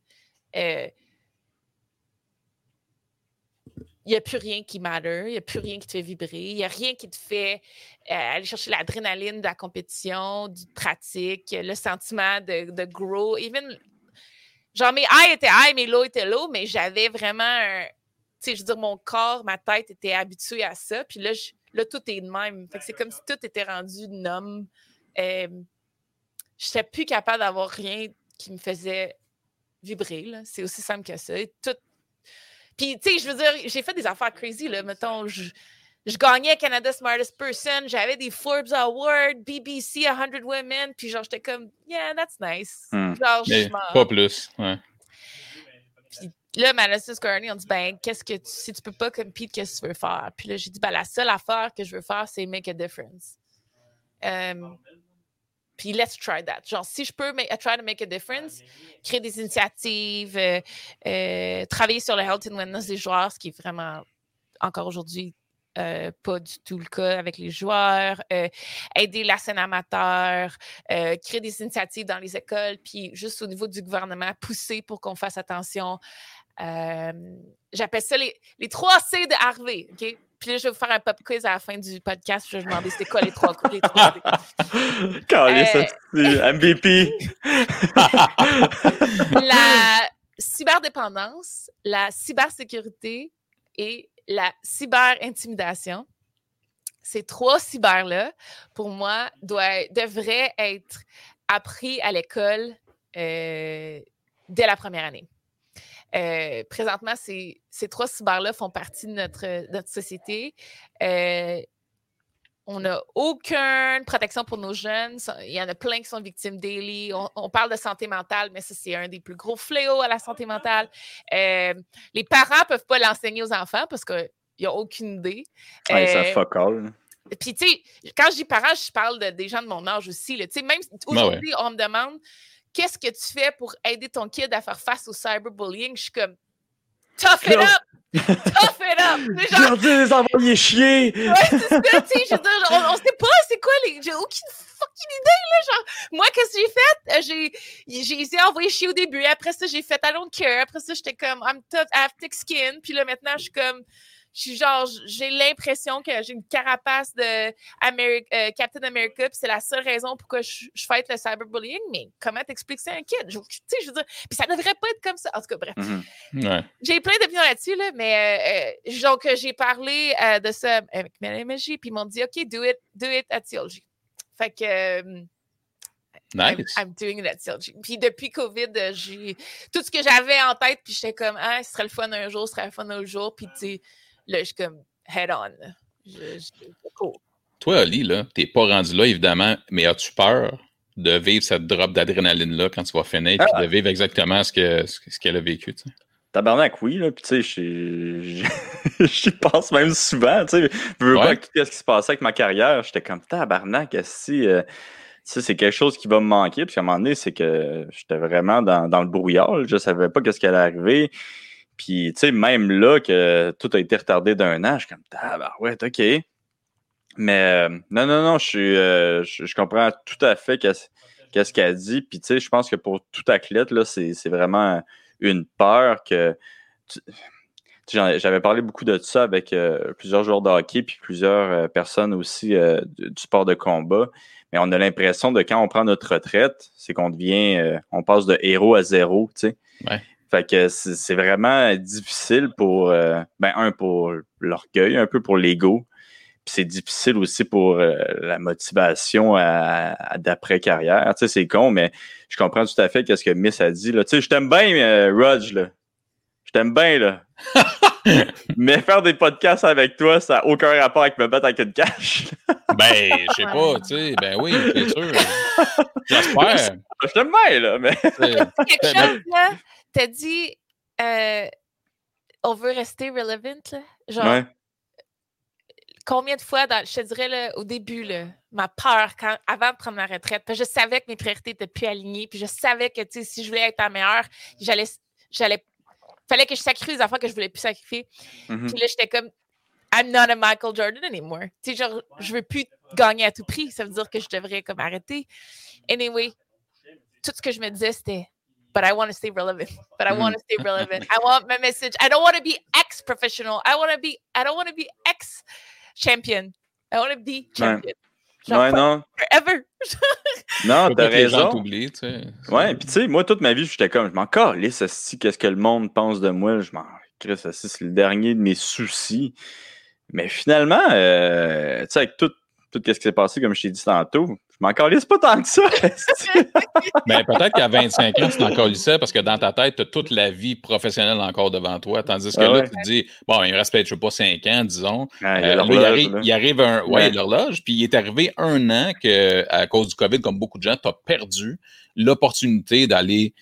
Il n'y a plus rien qui matter, il n'y a plus rien qui te fait vibrer, il n'y a rien qui te fait aller chercher l'adrénaline de la compétition, du pratique, le sentiment de grow. Even, genre, mes highs étaient high, mes lows étaient low, mais j'avais vraiment tu sais, je veux dire, mon corps, ma tête était habituée à ça, puis là, là tout est de même. Fait que c'est comme si tout était rendu numb. Je n'étais plus capable d'avoir rien qui me faisait vibrer, là. C'est aussi simple que ça. Et tout. Puis, tu sais, je veux dire, j'ai fait des affaires crazy, là. Mettons, je gagnais Canada's Smartest Person, j'avais des Forbes Awards, BBC 100 Women, puis genre, j'étais comme, yeah, that's nice. Genre, mais pas plus, ouais. Puis là, Madison Square Garden, on dit, ben, si tu peux pas compete, qu'est-ce que tu veux faire? Puis là, j'ai dit, ben, la seule affaire que je veux faire, c'est make a difference. Puis, let's try that. Genre, si je peux try to make a difference, créer des initiatives, travailler sur le health and wellness des joueurs, ce qui est vraiment, encore aujourd'hui, pas du tout le cas avec les joueurs, aider la scène amateur, créer des initiatives dans les écoles, puis juste au niveau du gouvernement, pousser pour qu'on fasse attention. J'appelle ça les 3 C de Harvey, OK? Puis là, je vais vous faire un pop quiz à la fin du podcast. Je vais vous demander c'était quoi les 3 coups, les 3 coups. MVP. La cyberdépendance, la cybersécurité et la cyberintimidation. Ces 3 cyber-là, pour moi, devraient être appris à l'école dès la première année. Présentement, ces 3 cyber-là font partie de notre société. On n'a aucune protection pour nos jeunes. Il y en a plein qui sont victimes daily. On parle de santé mentale, mais ça, c'est un des plus gros fléaux à la santé mentale. Les parents ne peuvent pas l'enseigner aux enfants parce qu'ils n'ont aucune idée. Ah, ils savent fuck all. Puis, tu sais, quand je dis parents, je parle des gens de mon âge aussi. Tu sais, même aujourd'hui, on me demande... Qu'est-ce que tu fais pour aider ton kid à faire face au cyberbullying? Je suis comme, tough it up! Tough it up! Genre... les envoyer chier! Ouais, c'est ça, tu sais, je veux dire, on sait pas c'est quoi, les... j'ai aucune fucking idée, là, genre, moi, qu'est-ce que j'ai fait? J'ai essayé d'envoyer chier au début, après ça, j'ai fait I don't care, après ça, j'étais comme I'm tough, I have thick skin, puis là, maintenant, je suis comme... Je suis genre, j'ai l'impression que j'ai une carapace de Captain America, puis c'est la seule raison pourquoi je fight le cyberbullying. Mais comment t'expliques ça à un kid? Tu sais, je veux dire, puis ça devrait pas être comme ça. En tout cas, bref. Mm-hmm. Ouais. J'ai plein d'opinions là-dessus, là, mais donc, j'ai parlé de ça avec mes MJ, puis ils m'ont dit, OK, do it at TLG. Fait que. Nice. I'm doing that. Puis depuis COVID, j'ai tout ce que j'avais en tête, puis j'étais comme, ah, ce serait le fun un jour, ce serait le fun l'autre jour, puis tu sais. Là, je suis comme head on. Cool. Toi, Oli, là, t'es pas rendu là, évidemment, mais as-tu peur de vivre cette drop d'adrénaline-là quand tu vas finir et de vivre exactement ce qu'elle a vécu? T'sais? Tabarnak, oui, là, puis tu sais, j'y pense même souvent, tu sais. Je veux pas que tout ce qui se passait avec ma carrière, j'étais comme tabarnak, si. Ça, c'est quelque chose qui va me manquer. Puis à un moment donné, c'est que j'étais vraiment dans le brouillard. Je savais pas ce qui allait arriver. Puis, tu sais, même là, que tout a été retardé d'un an, je suis comme, tabarouette, OK. Mais non, je comprends tout à fait qu'est-ce qu'elle dit. Puis, tu sais, je pense que pour tout athlète, là, c'est vraiment une peur que... J'avais parlé beaucoup de ça avec plusieurs joueurs de hockey puis plusieurs personnes aussi du sport de combat. Mais on a l'impression de quand on prend notre retraite, c'est qu'on devient... on passe de héros à zéro, tu sais. Ouais. Fait que c'est vraiment difficile pour... pour l'orgueil, un peu pour l'ego. Puis c'est difficile aussi pour la motivation à d'après-carrière. Tu sais, c'est con, mais je comprends tout à fait ce que Miss a dit. Tu sais, je t'aime bien, Rog, là. Je t'aime bien, là. Mais faire des podcasts avec toi, ça n'a aucun rapport avec me battre avec une cache. Ben, je sais pas, tu sais. Ben oui, c'est sûr. J'espère. Je t'aime bien, là. Mais... quelque chose, là, t'as dit on veut rester relevant, là. Genre, ouais. Combien de fois, je te dirais, là, au début, là, ma peur avant de prendre ma retraite, parce que je savais que mes priorités n'étaient plus alignées, puis je savais que, tu sais, si je voulais être la meilleure, j'allais fallait que je sacrifie les enfants que je voulais plus sacrifier. Mm-hmm. Puis là, j'étais comme, I'm not a Michael Jordan anymore. Tu sais, genre, je veux plus gagner à tout prix. Ça veut dire que je devrais comme arrêter. Anyway, tout ce que je me disais, c'était, but I want to stay relevant. But I want to stay relevant. I want my message. I don't want to be ex-professional. I don't want to be ex-champion. I want to be champion. Ouais, non. Forever. Non, t'as raison. T'oublies, tu sais. Ouais, pis tu sais, moi, toute ma vie, j'étais comme, je m'en calisse, qu'est-ce que le monde pense de moi, je m'en crisse, c'est le dernier de mes soucis. Mais finalement, tu sais, avec tout ce qui s'est passé, comme je t'ai dit tantôt, je m'en calisse pas tant que ça. Mais peut-être qu'à 25 ans, tu t'en calissais parce que dans ta tête, t'as toute la vie professionnelle encore devant toi, tandis que là, tu te dis, bon, il me reste peut-être, je sais pas, 5 ans, disons. Il arrive un... Ouais, l'horloge, puis il est arrivé un an que, à cause du COVID, comme beaucoup de gens, t'as perdu l'opportunité d'aller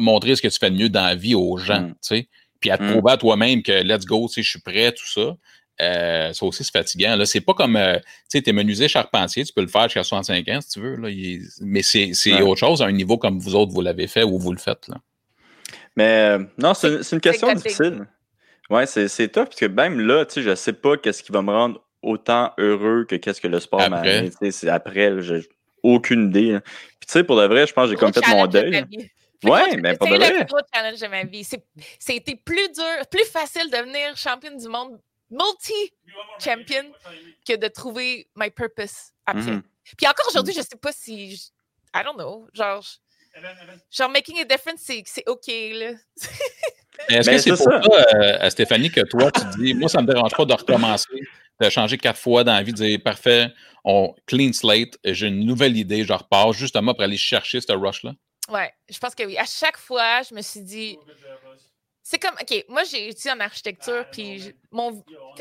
montrer ce que tu fais de mieux dans la vie aux gens, tu sais, puis à te prouver à toi-même que « let's go, tu sais, je suis prêt », tout ça. Ça aussi, c'est fatigant. Là, c'est pas comme, tu sais, t'es menuisier charpentier, tu peux le faire jusqu'à 65 ans, si tu veux. Là, mais c'est autre chose, à un niveau comme vous autres, vous l'avez fait ou vous le faites. Là. Mais non, c'est une question difficile. Oui, c'est tough, parce que même là, tu sais, je sais pas qu'est-ce qui va me rendre autant heureux que qu'est-ce que le sport m'a amené. C'est après, là, j'ai aucune idée. Hein. Puis tu sais, pour de vrai, je pense que j'ai comme fait mon deuil. Ouais, mais pas de vrai. C'est le gros challenge de ma vie. C'était plus dur, plus facile de devenir championne du monde multi-champion que de trouver my purpose après. Puis encore aujourd'hui, je sais pas si... I don't know. Genre making a difference, c'est OK, là. Est-ce que c'est pour ça, à Stéphanie, que toi, tu dis, moi, ça me dérange pas de recommencer, de changer 4 fois dans la vie, de dire, parfait, on clean slate, j'ai une nouvelle idée, je repars, justement, pour aller chercher ce rush-là? Ouais, je pense que oui. À chaque fois, je me suis dit... C'est comme, OK, moi, j'ai étudié en architecture, puis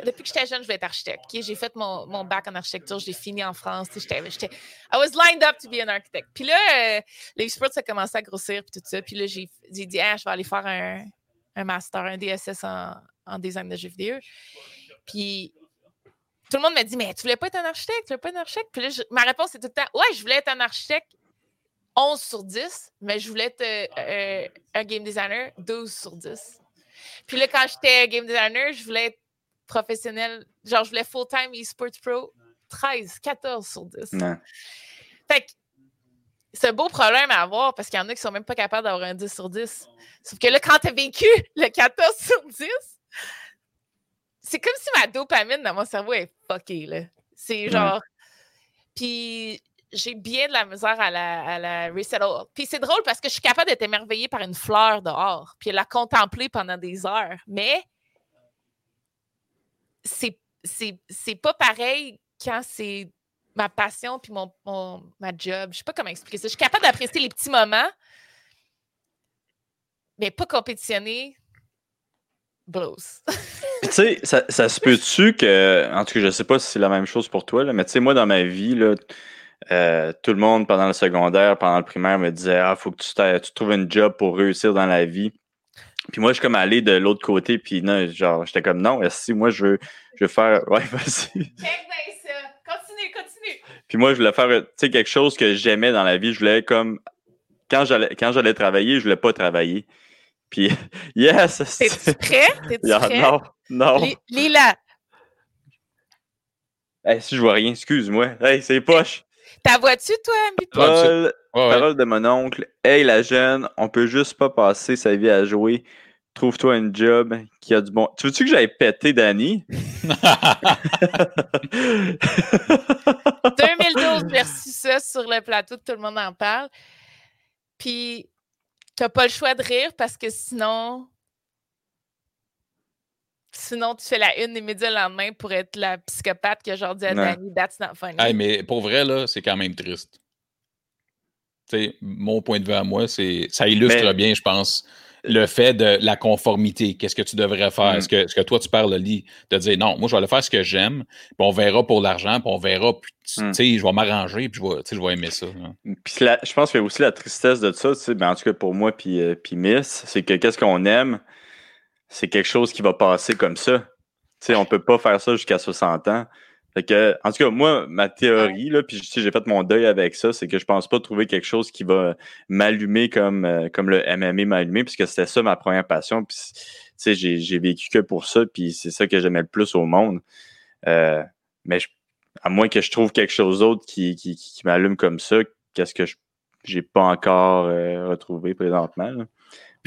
depuis que j'étais jeune, je voulais être architecte. Okay? J'ai fait mon bac en architecture, j'ai fini en France. I was lined up to be an architect. Puis là, les sports, ça commençait à grossir, puis tout ça. Puis là, j'ai dit, je vais aller faire un master, un DSS en design de jeux vidéo. Puis tout le monde m'a dit, mais tu voulais pas être un architecte? Puis là, ma réponse, c'est tout le temps, ouais, je voulais être un architecte. 11 sur 10, mais je voulais être un game designer, 12 sur 10. Puis là, quand j'étais game designer, je voulais être professionnel. Genre, je voulais full-time eSports Pro 13, 14 sur 10. Ouais. Fait que c'est un beau problème à avoir parce qu'il y en a qui sont même pas capables d'avoir un 10 sur 10. Sauf que là, quand t'as vécu le 14 sur 10, c'est comme si ma dopamine dans mon cerveau est fuckée, là. C'est genre... Ouais. Puis j'ai bien de la misère à la resettle. Puis c'est drôle parce que je suis capable d'être émerveillée par une fleur dehors puis la contempler pendant des heures. Mais c'est pas pareil quand c'est ma passion puis ma job. Je sais pas comment expliquer ça. Je suis capable d'apprécier les petits moments, mais pas compétitionner. Blows. Tu sais, ça se peut-tu que... En tout cas, je sais pas si c'est la même chose pour toi, là, mais tu sais, moi, dans ma vie, là, tout le monde, pendant le secondaire, pendant le primaire, me disait « Ah, faut que tu trouves une job pour réussir dans la vie. » Puis moi, je suis comme allé de l'autre côté, puis non, genre, j'étais comme « Non, si moi, je veux faire... » Ouais, vas-y. Continue. Puis moi, je voulais faire, tu sais, quelque chose que j'aimais dans la vie. Je voulais comme... Quand j'allais travailler, je voulais pas travailler. Puis, yes! T'es-tu prêt? T'es-tu prêt? Non. Lila! Hey, si je vois rien, excuse-moi. Hey, c'est poche! T'as vois-tu, toi, Mipo? Parole de mon oncle. Hey, la jeune, on peut juste pas passer sa vie à jouer. Trouve-toi une job qui a du bon... Tu veux-tu que j'aille péter, Danny? 2012, j'ai reçu ça sur le plateau, tout le monde en parle. Puis... T'as pas le choix de rire parce que sinon tu fais la une des médias le lendemain pour être la psychopathe que genre dit à Danny, that's not funny. Hey, mais pour vrai, là, c'est quand même triste. T'sais, mon point de vue à moi, c'est ça illustre bien, je pense, le fait de la conformité. Qu'est-ce que tu devrais faire? Est-ce que toi, tu perds le lit? De dire non, moi, je vais le faire ce que j'aime, puis on verra pour l'argent, puis on verra, puis tu sais, je vais m'arranger, puis je vais aimer ça. Hein. Puis je pense qu'il y a aussi la tristesse de ça, tu sais, ben, en tout cas pour moi, puis Miss, c'est que qu'est-ce qu'on aime, c'est quelque chose qui va passer comme ça. Tu sais, on peut pas faire ça jusqu'à 60 ans. Fait que, en tout cas, moi, ma théorie, là, puis j'ai fait mon deuil avec ça, c'est que je pense pas trouver quelque chose qui va m'allumer comme le MMA m'a allumé, puisque c'était ça ma première passion. Puis, tu sais, j'ai vécu que pour ça, puis c'est ça que j'aimais le plus au monde. Mais à moins que je trouve quelque chose d'autre qui m'allume comme ça, qu'est-ce que j'ai pas encore retrouvé présentement. Là.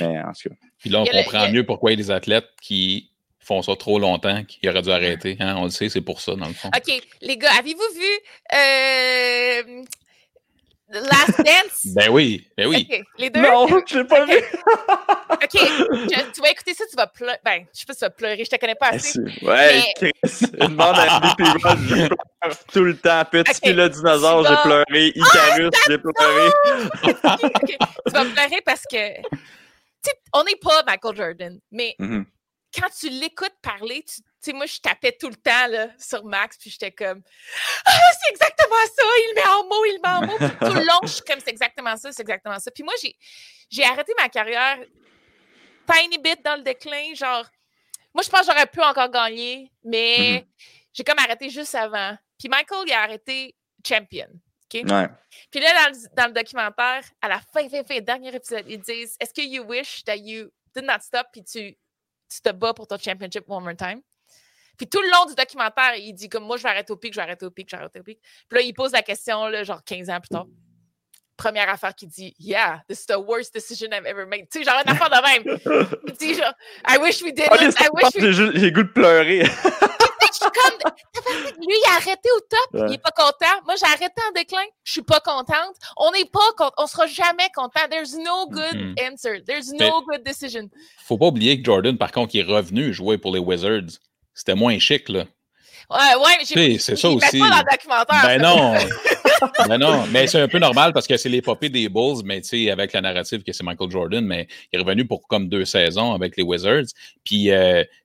Mais en tout cas. Puis là, on comprend mieux pourquoi il y a des athlètes qui font ça trop longtemps qu'ils auraient dû arrêter. Hein? On le sait, c'est pour ça, dans le fond. OK. Les gars, avez-vous vu The Last Dance? Ben oui. Okay. Les deux? Non, je l'ai pas vu. OK. Tu vas écouter ça, tu vas pleurer. Ben, je sais pas si tu vas pleurer, je te connais pas assez. Ouais, mais... Chris, une bande à MVP Rod, je pleure tout le temps. Petit pilote dinosaure, j'ai pleuré. Icarus, j'ai pleuré. Okay. Tu vas pleurer parce que... Tu sais, on n'est pas Michael Jordan, mais... Mm-hmm. Quand tu l'écoutes parler, tu sais, moi, je tapais tout le temps là, sur Max, puis j'étais comme « Ah, c'est exactement ça! Il met en mots! » Tout le long, je suis comme « C'est exactement ça! » Puis moi, j'ai arrêté ma carrière tiny bit dans le déclin, genre... Moi, je pense que j'aurais pu encore gagner, mais j'ai comme arrêté juste avant. Puis Michael, il a arrêté champion, OK? Ouais. Puis là, dans le documentaire, à la fin, dernier épisode, ils disent « Est-ce que you wish that you did not stop, puis tu te bats pour ton championship one more time. » Puis tout le long du documentaire, il dit comme moi, je vais arrêter au pic. Puis là, il pose la question, là, genre 15 ans plus tard. Première affaire qu'il dit, yeah, this is the worst decision I've ever made. Tu sais, genre une affaire de même. Il dit genre, I wish we did it. J'ai goût de pleurer. Je suis comme, lui, il a arrêté au top, il n'est pas content. Moi, j'ai arrêté en déclin, je ne suis pas contente. On n'est pas content, on ne sera jamais content. There's no good answer. There's no good decision. Faut pas oublier que Jordan, par contre, il est revenu jouer pour les Wizards. C'était moins chic, là. Ouais, mais c'est ça aussi. Pas dans le documentaire. Ben non, mais c'est un peu normal parce que c'est l'épopée des Bulls, mais tu sais, avec la narrative que c'est Michael Jordan, mais il est revenu pour comme 2 saisons avec les Wizards. Puis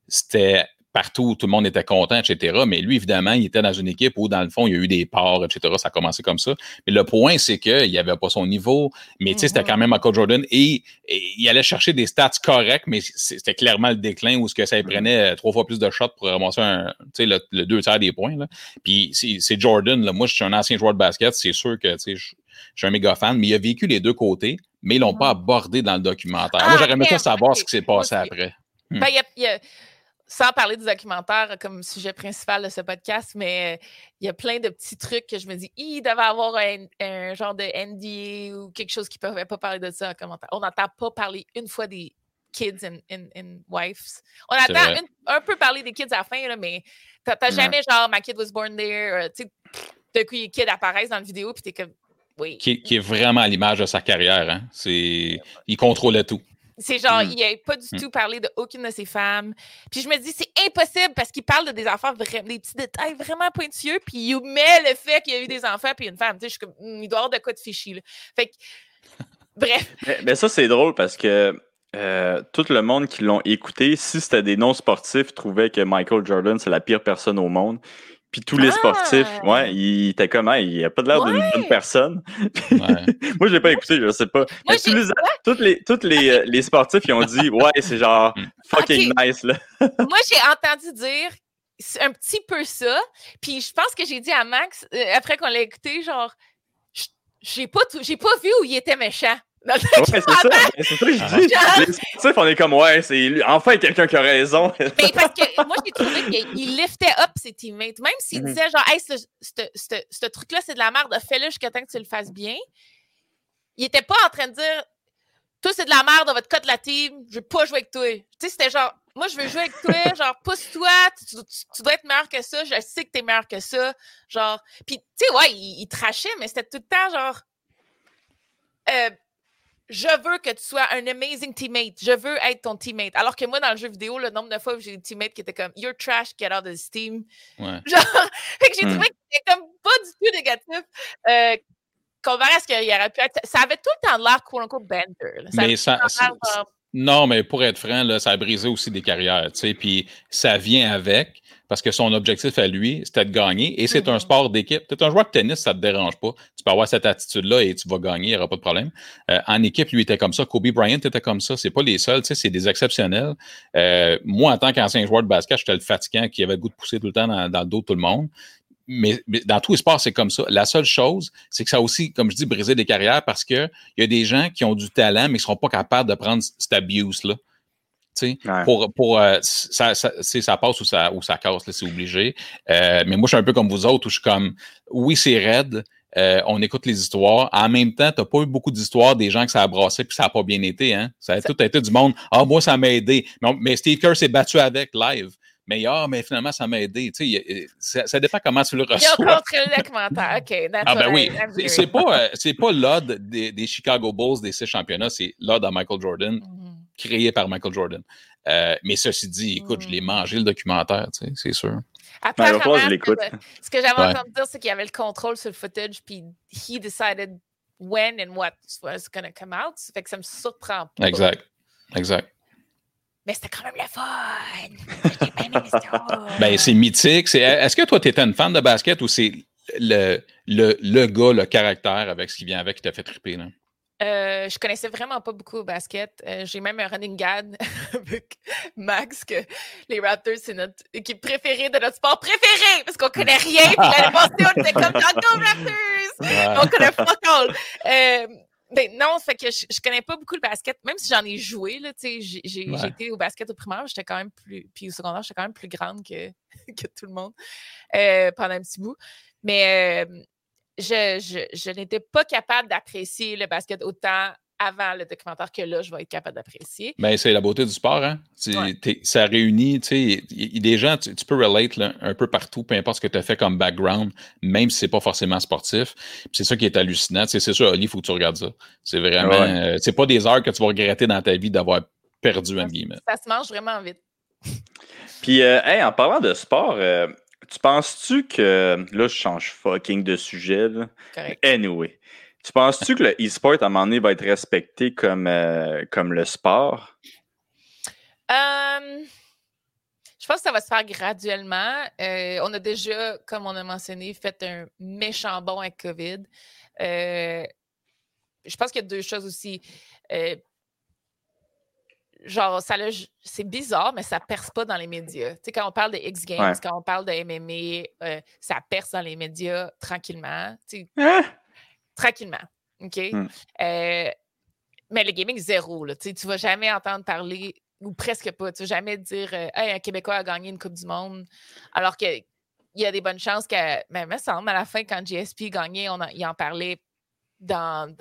c'était... Partout, tout le monde était content, etc. Mais lui, évidemment, il était dans une équipe où, dans le fond, il y a eu des parts, etc. Ça a commencé comme ça. Mais le point, c'est qu'il n'avait pas son niveau. Mais tu sais, c'était quand même Michael Jordan. Et il allait chercher des stats corrects, mais c'était clairement le déclin où ce que ça prenait 3 fois plus de shots pour ramasser le 2/3 des points. Là. Puis c'est Jordan. Là. Moi, je suis un ancien joueur de basket. C'est sûr que je suis un méga fan. Mais il a vécu les deux côtés, mais ils ne l'ont pas abordé dans le documentaire. Moi, j'aurais aimé ça savoir ce qui s'est passé après. Ben, y a, sans parler du documentaire comme sujet principal de ce podcast, mais il y a plein de petits trucs que je me dis, il devait avoir un genre de NDA ou quelque chose qui ne pouvait pas parler de ça en commentaire. On n'entend pas parler une fois des kids and wives. On entend un peu parler des kids à la fin, là, mais tu n'as jamais genre « my kid was born there », tu sais, d'un coup, les kids apparaissent dans la vidéo, puis t'es comme « oui ». Qui est vraiment à l'image de sa carrière, hein. C'est... Il contrôlait tout. C'est genre, il n'a pas du tout parlé d'aucune de ses femmes. Puis je me dis, c'est impossible parce qu'il parle de des enfants, des petits détails vraiment pointilleux, puis il omet le fait qu'il y a eu des enfants puis une femme. Tu sais, je suis comme, il doit avoir de quoi de fichier, là. Fait que, bref. Mais ça, c'est drôle parce que tout le monde qui l'ont écouté, si c'était des non-sportifs, trouvait que Michael Jordan, c'est la pire personne au monde. Puis tous les sportifs, ils étaient comme, hey, il n'a pas l'air d'une bonne personne. Moi, je l'ai pas écouté, je ne sais pas. Moi, tous les sportifs, ils ont dit, ouais, c'est genre fucking nice, là. Moi, j'ai entendu dire un petit peu ça. Puis je pense que j'ai dit à Max, après qu'on l'a écouté, genre, j'ai pas vu où il était méchant. C'est ça que je dis. Genre... Les sportifs, on est comme, c'est enfin quelqu'un qui a raison. Mais parce que moi, j'ai trouvé qu'il liftait up ses teammates. Même s'il disait, genre, hey, ce truc-là, c'est de la merde, fais-le jusqu'à temps que tu le fasses bien. Il était pas en train de dire, toi, c'est de la merde, on va te coter la team, je veux pas jouer avec toi. Tu sais, c'était genre, moi, je veux jouer avec toi, genre, pousse-toi, tu dois être meilleur que ça, je sais que t'es meilleur que ça. Genre, puis, tu sais, il trashait, mais c'était tout le temps, genre, je veux que tu sois un amazing teammate. Je veux être ton teammate. Alors que moi, dans le jeu vidéo, le nombre de fois où j'ai des teammates qui étaient comme « You're trash, get out of this team. » Genre, fait que j'ai trouvé que c'était comme pas du tout négatif. Comparé à ce qu'il aurait pu être. Ça avait tout le temps de l'air quote-unquote bander. Non, mais pour être franc, là, ça a brisé aussi des carrières. Tu sais, puis ça vient avec, parce que son objectif à lui, c'était de gagner. Et c'est un sport d'équipe. Tu es un joueur de tennis, ça ne te dérange pas. Tu peux avoir cette attitude-là et tu vas gagner, il n'y aura pas de problème. En équipe, lui, était comme ça. Kobe Bryant était comme ça. C'est pas les seuls, tu sais, c'est des exceptionnels. Moi, en tant qu'ancien joueur de basket, j'étais le fatigant qui avait le goût de pousser tout le temps dans le dos de tout le monde. Mais dans tous les sports, c'est comme ça. La seule chose, c'est que ça a aussi, comme je dis, brisé des carrières parce qu'il y a des gens qui ont du talent, mais qui ne seront pas capables de prendre cet abuse-là. Tu sais, ça passe ou ça casse, là, c'est obligé. Mais moi, je suis un peu comme vous autres, où je suis comme, oui, c'est raide, on écoute les histoires. En même temps, tu n'as pas eu beaucoup d'histoires des gens que ça a brassé puis ça n'a pas bien été. Hein? Tout a été du monde. Ah, moi, ça m'a aidé. Mais Steve Kerr s'est battu avec live. Mais finalement, ça m'a aidé. Tu sais, ça dépend comment tu le reçois. Il y a contre le commentaire. OK, that's oui. C'est pas l'ode des Chicago Bulls des 6 championnats, c'est l'ode à Michael Jordan, créé par Michael Jordan. Mais ceci dit, écoute, je l'ai mangé, le documentaire, tu sais, c'est sûr. Apparemment, je l'écoute. Ce que j'avais entendu dire, c'est qu'il y avait le contrôle sur le footage, puis he decided when and what was going to come out. Fait que ça me surprend pas. Exact. Mais c'était quand même le fun! J'ai bien aimé ça! C'est mythique. Est-ce que toi, tu étais une fan de basket ou c'est le gars, le caractère avec ce qui vient avec qui t'a fait triper? Là? Je connaissais vraiment pas beaucoup au basket. J'ai même un running gag avec Max que les Raptors, c'est notre équipe préférée de notre sport préféré parce qu'on connaît rien. Puis l'année passée, on était comme dans Go Raptors! On connaît fuck all! Non, fait que je connais pas beaucoup le basket, même si j'en ai joué, là, tu sais, j'ai été au basket au primaire, j'étais quand même puis au secondaire, j'étais quand même plus grande que tout le monde pendant un petit bout. Mais je n'étais pas capable d'apprécier le basket autant avant le documentaire que là, je vais être capable d'apprécier. C'est la beauté du sport, hein? Ça réunit, tu sais, il y a des gens, tu peux relate là, un peu partout, peu importe ce que tu as fait comme background, même si c'est pas forcément sportif. Puis c'est ça qui est hallucinant. T'sais, c'est sûr, Oli, il faut que tu regardes ça. C'est vraiment... c'est pas des heures que tu vas regretter dans ta vie d'avoir perdu, en guillemets. Ça se mange vraiment vite. Puis, en parlant de sport... tu penses-tu que... Là, je change fucking de sujet. Là. Correct. Anyway. Tu penses-tu que le e-sport, à un moment donné, va être respecté comme le sport? Je pense que ça va se faire graduellement. On a déjà, comme on a mentionné, fait un méchant bond avec COVID. Je pense qu'il y a deux choses aussi. C'est bizarre, mais ça perce pas dans les médias. Tu sais, quand on parle de X Games, quand on parle de MMA, ça perce dans les médias tranquillement. Tu sais, tranquillement, OK? Mais le gaming, zéro. Là. Tu vas jamais entendre parler ou presque pas. Tu ne veux jamais dire hey, un Québécois a gagné une Coupe du Monde, alors qu'il y a des bonnes chances que, ben, me semble, à la fin, quand GSP gagnait, il en parlait dans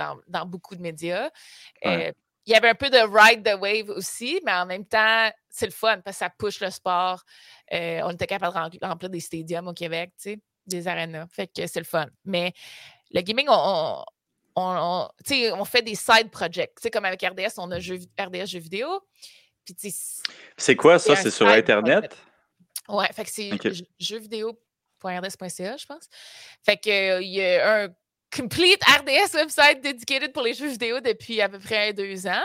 beaucoup de médias. Ouais. Il y avait un peu de ride the wave aussi, mais en même temps, c'est le fun parce que ça push le sport. On était capable de remplir des stadiums au Québec, tu sais, des arénas. Fait que c'est le fun. Mais le gaming, on fait des side projects. Tu sais, comme avec RDS, on a RDS jeux vidéo. Puis, tu sais, c'est quoi ça? C'est sur Internet? Oui, fait que c'est okay. jeuxvideo.rds.ca, je pense. Fait que il y a un complete RDS website dedicated pour les jeux vidéo depuis à peu près 2 ans.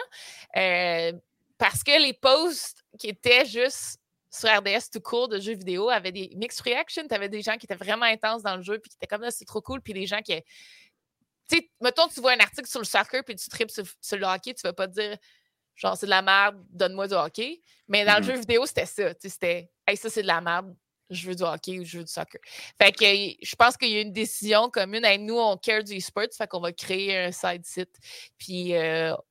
Parce que les posts qui étaient juste sur RDS tout court de jeux vidéo avaient des mixed reactions. Tu avais des gens qui étaient vraiment intenses dans le jeu puis qui étaient comme là, c'est trop cool. Puis des gens qui. Tu sais, mettons, tu vois un article sur le soccer puis tu tripes sur le hockey, tu vas pas te dire genre c'est de la merde, donne-moi du hockey. Mais dans le jeu vidéo, c'était ça. Tu sais, c'était hey, ça c'est de la merde. Je veux du hockey ou je veux du soccer. Fait que je pense qu'il y a une décision commune. Hey, nous, on care du e-sport, fait qu'on va créer un side site. Puis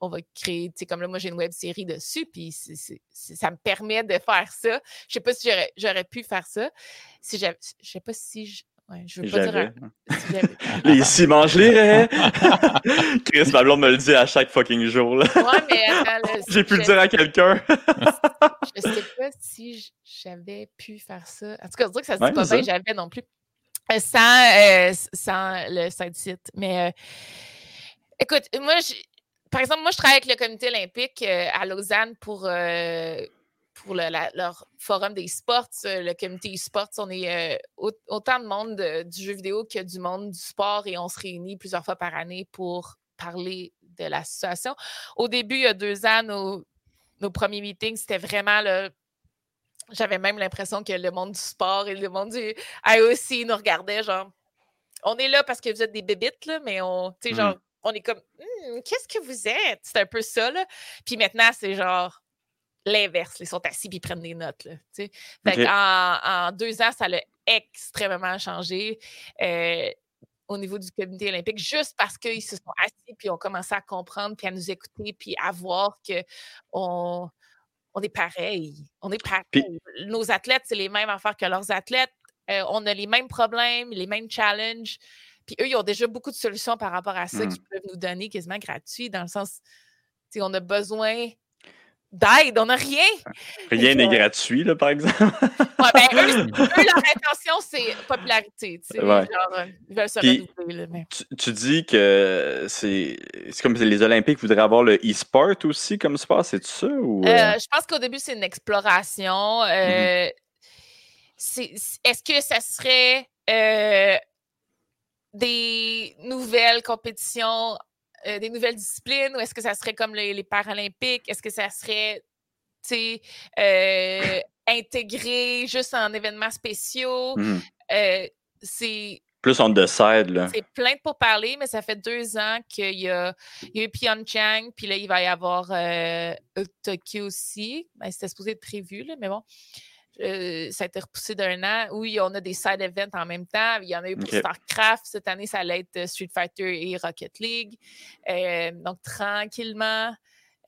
on va créer, tu sais, comme là, moi, j'ai une web série dessus, puis ça me permet de faire ça. Je sais pas si j'aurais pu faire ça. Si j'avais, je sais pas si je. Ouais, je veux pas dire. Les ciments, je lirais. Chris, ma blonde me le dit à chaque fucking jour. Là. Ouais, mais attends, là, j'ai pu le dire à quelqu'un. Je sais pas si j'avais pu faire ça. En tout cas, je dirais que ça se dit pas bien, j'avais non plus. Sans le site site. Mais écoute, moi, par exemple, je travaille avec le comité olympique à Lausanne pour leur forum des sports, le comité e-sports, on est autant de monde du jeu vidéo que du monde du sport et on se réunit plusieurs fois par année pour parler de la situation. Au début, il y a 2 ans, nos premiers meetings, c'était vraiment le. J'avais même l'impression que le monde du sport et le monde du IOC nous regardaient, genre, on est là parce que vous êtes des bébites, là, mais on, tu sais, genre, on est comme, qu'est-ce que vous êtes? C'est un peu ça, là. Puis maintenant, c'est genre, l'inverse, ils sont assis et ils prennent des notes. Là, fait okay. En 2 ans, ça l'a extrêmement changé au niveau du comité olympique, juste parce qu'ils se sont assis et ont commencé à comprendre, puis à nous écouter, puis à voir qu'on est pareil. On est pareil. Puis, nos athlètes, c'est les mêmes affaires que leurs athlètes. On a les mêmes problèmes, les mêmes challenges. Puis eux, ils ont déjà beaucoup de solutions par rapport à ça qu'ils peuvent nous donner quasiment gratuit, dans le sens, on a besoin d'aide, on n'a rien. Rien n'est gratuit, là, par exemple. Ouais, ben, eux, leur intention, c'est popularité. Tu sais, ouais. Genre, ils veulent se renouveler. Là, mais... tu dis que c'est comme les Olympiques voudraient avoir le e-sport aussi comme sport, c'est ça? Ou... je pense qu'au début, c'est une exploration. Est-ce que ça serait des nouvelles compétitions? Des nouvelles disciplines ou est-ce que ça serait comme les Paralympiques? Est-ce que ça serait intégré juste en événements spéciaux? C'est plus on the side, là. C'est plein de pourparlers, mais ça fait 2 ans qu'il y a eu Pyeongchang, puis là, il va y avoir Tokyo aussi. Ben, c'était supposé être prévu, là, mais bon. Ça a été repoussé d'1 an. Oui, on a des side events en même temps. Il y en a eu pour StarCraft. Cette année, ça allait être Street Fighter et Rocket League. Donc, tranquillement,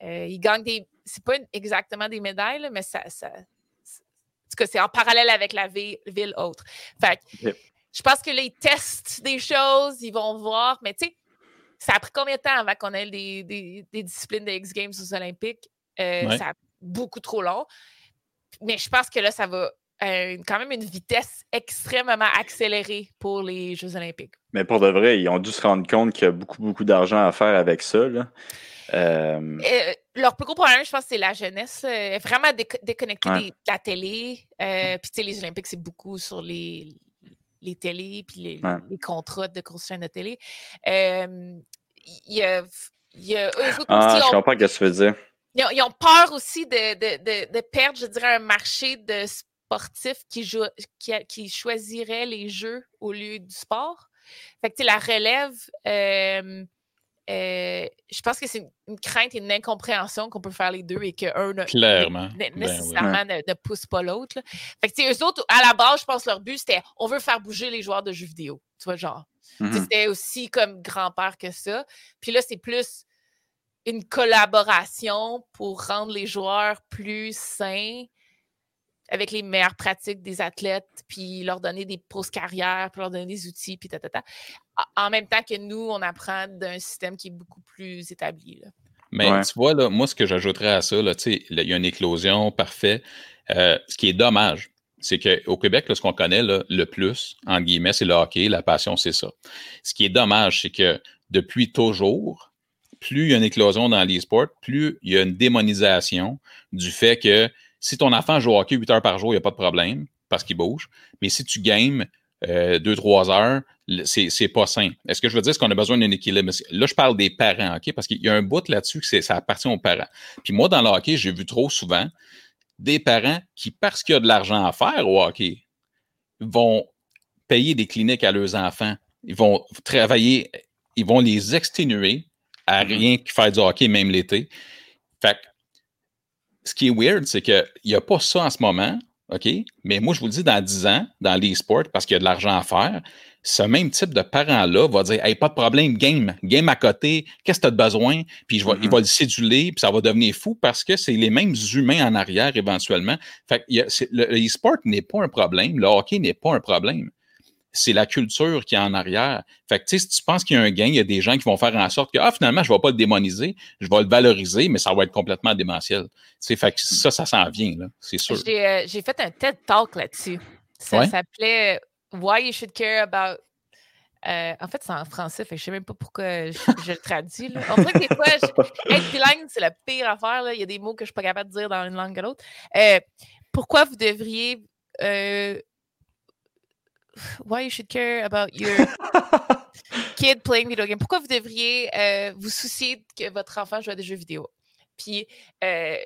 ils gagnent des... C'est pas exactement des médailles, là, mais ça... En tout cas, c'est en parallèle avec la ville autre. Fait que, je pense que là, ils testent des choses, ils vont voir. Mais tu sais, ça a pris combien de temps avant qu'on ait des disciplines de X-Games aux Olympiques? Ça a beaucoup trop long. Mais je pense que là, ça va quand même une vitesse extrêmement accélérée pour les Jeux olympiques. Mais pour de vrai, ils ont dû se rendre compte qu'il y a beaucoup, beaucoup d'argent à faire avec ça. Là. Leur plus gros problème, je pense, c'est la jeunesse. Vraiment déconnectée de la télé. Puis, tu sais, les Olympiques, c'est beaucoup sur les télés puis les contrats de grosses chaînes de télé. Il y a eux autres aussi, je comprends ce que tu veux dire. Ils ont peur aussi de perdre, je dirais, un marché de sportifs qui choisiraient les jeux au lieu du sport. Fait que, tu sais, la relève, je pense que c'est une crainte et une incompréhension qu'on peut faire les deux et qu'un nécessairement ne pousse pas l'autre. Là. Fait que, tu sais, eux autres, à la base, je pense que leur but, c'était on veut faire bouger les joueurs de jeux vidéo. Tu vois, genre. C'était aussi comme grand-père que ça. Puis là, c'est plus. une collaboration pour rendre les joueurs plus sains avec les meilleures pratiques des athlètes, puis leur donner des pauses carrières, puis leur donner des outils, puis tatata. En même temps que nous, on apprend d'un système qui est beaucoup plus établi. Là. Mais ouais. Tu vois, là, moi, ce que j'ajouterais à ça, là, tu sais, il y a une éclosion parfaite. Ce qui est dommage, c'est qu'au Québec, là, ce qu'on connaît là, le plus, entre guillemets, c'est le hockey, la passion, c'est ça. Ce qui est dommage, c'est que depuis toujours, plus il y a une éclosion dans l'e-sport, plus il y a une démonisation du fait que si ton enfant joue au hockey 8 heures par jour, il n'y a pas de problème parce qu'il bouge. Mais si tu games 2-3 heures, c'est pas sain. Est-ce que je veux dire, c'est qu'on a besoin d'un équilibre? Là, je parle des parents, OK? Parce qu'il y a un bout là-dessus que ça appartient aux parents. Puis moi, dans le hockey, j'ai vu trop souvent des parents qui, parce qu'il y a de l'argent à faire au hockey, vont payer des cliniques à leurs enfants. Ils vont travailler, ils vont les exténuer à rien que faire du hockey, même l'été. Fait que ce qui est weird, c'est qu'il n'y a pas ça en ce moment, OK? Mais moi, je vous le dis, dans 10 ans, dans l'e-sport, parce qu'il y a de l'argent à faire, ce même type de parent-là va dire « Hey, pas de problème, game à côté, qu'est-ce que tu as besoin? » Puis il va le séduler, puis ça va devenir fou parce que c'est les mêmes humains en arrière éventuellement. Fait que le e-sport n'est pas un problème, le hockey n'est pas un problème. C'est la culture qui est en arrière. Fait que, tu sais, si tu penses qu'il y a un gain, il y a des gens qui vont faire en sorte que, finalement, je ne vais pas le démoniser, je vais le valoriser, mais ça va être complètement démentiel. Tu sais, fait que ça s'en vient, là, c'est sûr. J'ai fait un TED Talk là-dessus. Ça s'appelait Why You Should Care About. En fait, c'est en français, fait que je ne sais même pas pourquoi je le traduis. Là. On dirait que des fois, être bilingue, c'est la pire affaire. Là. Il y a des mots que je ne suis pas capable de dire dans une langue que l'autre. Pourquoi vous devriez. Why you should care about your kid playing video game? Pourquoi vous devriez vous soucier que votre enfant joue à des jeux vidéo? Puis, il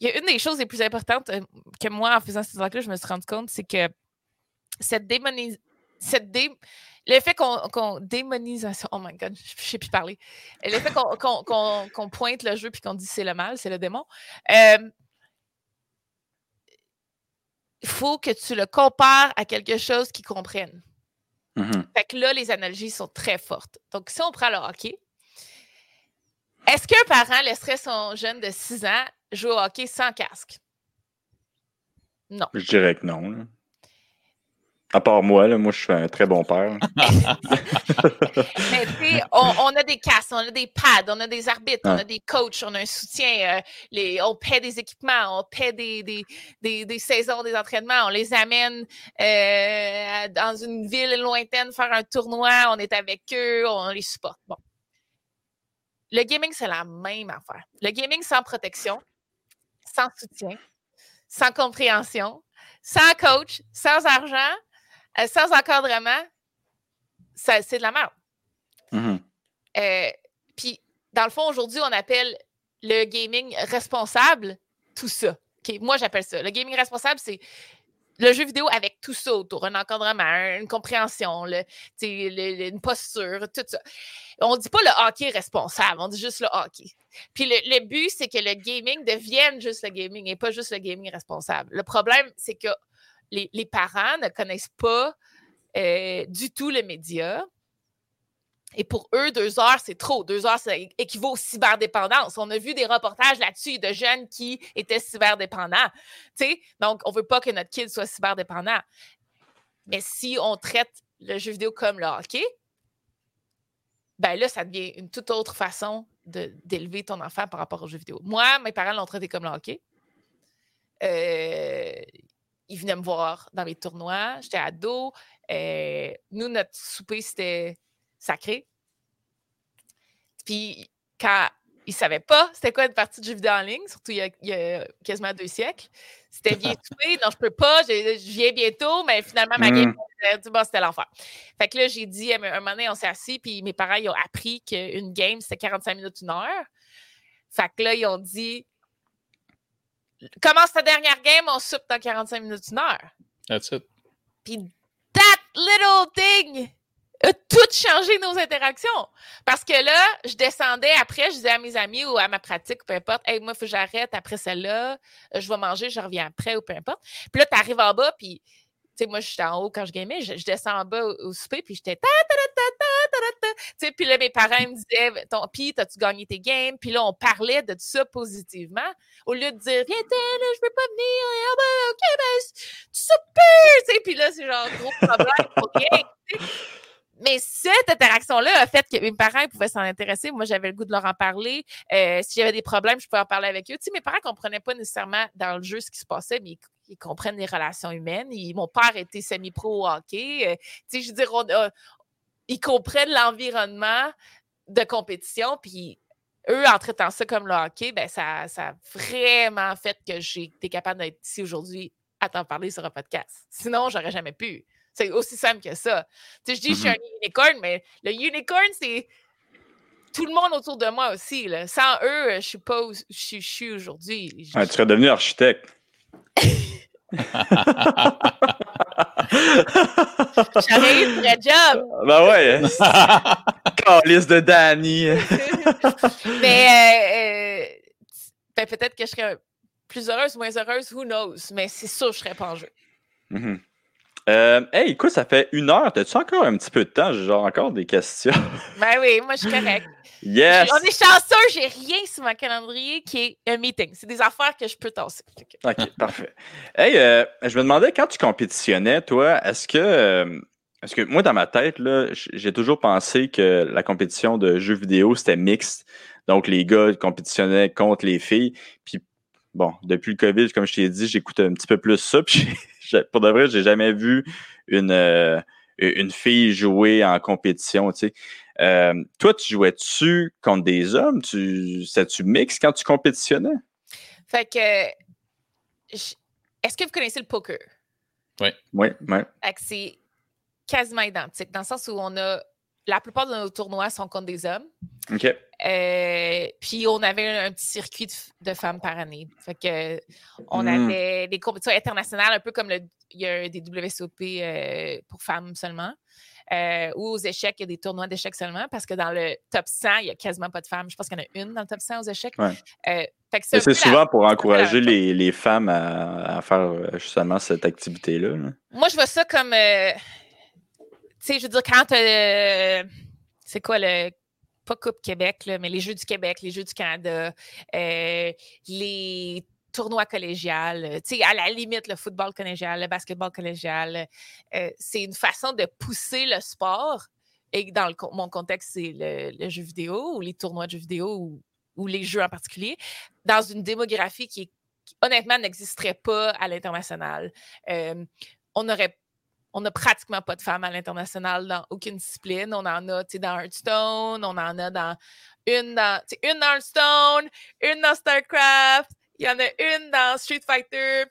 y a une des choses les plus importantes que moi, en faisant cette talk-là, je me suis rendu compte, c'est que le fait qu'on démonise... Oh my God, je ne sais plus parler. Le fait qu'on pointe le jeu puis qu'on dit c'est le mal, c'est le démon... il faut que tu le compares à quelque chose qu'ils comprennent. Mm-hmm. Fait que là, les analogies sont très fortes. Donc, si on prend le hockey, est-ce qu'un parent laisserait son jeune de 6 ans jouer au hockey sans casque? Non. Je dirais que non. Là. À part moi, là, moi, je suis un très bon père. Mais tu sais, on a des casques, on a des pads, on a des arbitres, on a des coachs, on a un soutien, on paie des équipements, on paie des saisons, des entraînements, on les amène dans une ville lointaine faire un tournoi, on est avec eux, on les supporte. Bon. Le gaming, c'est la même affaire. Le gaming sans protection, sans soutien, sans compréhension, sans coach, sans argent, sans encadrement, ça, c'est de la merde. Mm-hmm. Puis, dans le fond, aujourd'hui, on appelle le gaming responsable tout ça. Okay, moi, j'appelle ça. Le gaming responsable, c'est le jeu vidéo avec tout ça autour, un encadrement, une compréhension, une posture, tout ça. On ne dit pas le hockey responsable, on dit juste le hockey. Puis le but, c'est que le gaming devienne juste le gaming et pas juste le gaming responsable. Le problème, c'est que les parents ne connaissent pas du tout le média. Et pour eux, 2 heures, c'est trop. 2 heures, ça équivaut aux cyberdépendances. On a vu des reportages là-dessus de jeunes qui étaient cyberdépendants. T'sais? Donc, on ne veut pas que notre kid soit cyberdépendant. Mais si on traite le jeu vidéo comme le hockey, ben là, ça devient une toute autre façon d'élever ton enfant par rapport au jeu vidéo. Moi, mes parents l'ont traité comme le hockey. Ils venaient me voir dans les tournois. J'étais ado. Nous, notre souper, c'était sacré. Puis, quand ils ne savaient pas c'était quoi une partie de jeu vidéo en ligne, surtout il y a quasiment 2 siècles, c'était bien tué, non, je peux pas, je viens bientôt, mais finalement, ma game, c'était l'enfer. Fait que là, j'ai dit, un moment donné, on s'est assis, puis mes parents, ils ont appris qu'une game, c'était 45 minutes, 1 heure. Fait que là, ils ont dit, commence ta dernière game, on soupe dans 45 minutes, 1 heure. That's it. Puis, that little thing a tout changé nos interactions. Parce que là, je descendais après, je disais à mes amis ou à ma pratique, peu importe, « Hey, moi, il faut que j'arrête après celle-là, je vais manger, je reviens après » ou peu importe. Puis là, t'arrives en bas, puis, tu sais, moi, je suis en haut quand je gamais, je descends en bas au souper, puis j'étais « ta ta ta ta ta ta ta Tu sais, puis là, mes parents me disaient, puis t'as-tu gagné tes games? Puis là, on parlait de tout ça positivement. Au lieu de dire, viens-t'en, je veux pas venir, ok, ben, tu soupes plus, tu sais, puis là, c'est genre, gros problème, pour rien, tu sais. Mais cette interaction-là a fait que mes parents pouvaient s'en intéresser. Moi, j'avais le goût de leur en parler. Si j'avais des problèmes, je pouvais en parler avec eux. Tu sais, mes parents ne comprenaient pas nécessairement dans le jeu ce qui se passait, mais ils comprennent les relations humaines. Mon père était semi-pro au hockey. Tu sais, je veux dire, ils comprennent l'environnement de compétition. Puis eux, en traitant ça comme le hockey, ben ça a vraiment fait que j'ai été capable d'être ici aujourd'hui à t'en parler sur un podcast. Sinon, j'aurais jamais pu. C'est aussi simple que ça. Tu sais, je dis, je suis un unicorn, mais le unicorn, c'est tout le monde autour de moi aussi. Là. Sans eux, je ne suis pas où je suis aujourd'hui. Tu serais devenu architecte. J'aurais eu un vrai job. Ben ouais. Calice de Danny. Mais ben peut-être que je serais plus heureuse, moins heureuse, who knows. Mais c'est sûr, je ne serais pas en jeu. Mm-hmm. Hey, écoute, ça fait 1 heure. T'as-tu encore un petit peu de temps? J'ai genre encore des questions. Ben oui, moi, je suis correcte. Yes! On est chanceux, j'ai rien sur mon calendrier qui est un meeting. C'est des affaires que je peux tasser. OK, parfait. Hey, je me demandais, quand tu compétitionnais, toi, est-ce que moi, dans ma tête, là, j'ai toujours pensé que la compétition de jeux vidéo, c'était mixte. Donc, les gars compétitionnaient contre les filles. Puis, bon, depuis le COVID, comme je t'ai dit, j'écoute un petit peu plus ça, puis pour de vrai, j'ai jamais vu une fille jouer en compétition, tu sais. Toi, tu jouais-tu contre des hommes? C'était-tu mix quand tu compétitionnais? Fait que... Est-ce que vous connaissez le poker? Oui. Oui, oui. Fait que c'est quasiment identique, dans le sens où on a... La plupart de nos tournois sont contre des hommes. OK. Puis, on avait un petit circuit de femmes par année. Fait que on avait des compétitions internationales, un peu comme il y a des WSOP pour femmes seulement. Ou aux échecs, il y a des tournois d'échecs seulement, parce que dans le top 100, il n'y a quasiment pas de femmes. Je pense qu'il y en a une dans le top 100 aux échecs. Ouais. Fait que c'est souvent pour encourager les femmes à faire justement cette activité-là. Là. Moi, je vois ça comme... Tu sais, je veux dire, quand c'est quoi le... Pas Coupe Québec, là, mais les Jeux du Québec, les Jeux du Canada, les tournois collégiales, tu sais, à la limite, le football collégial, le basketball collégial, c'est une façon de pousser le sport. Et dans mon contexte, c'est le jeu vidéo ou les tournois de jeux vidéo ou les jeux en particulier, dans une démographie qui honnêtement, n'existerait pas à l'international. On n'a pratiquement pas de femmes à l'international dans aucune discipline. On en a, tu sais, dans Hearthstone, on en a une dans Hearthstone, une dans StarCraft, il y en a une dans Street Fighter,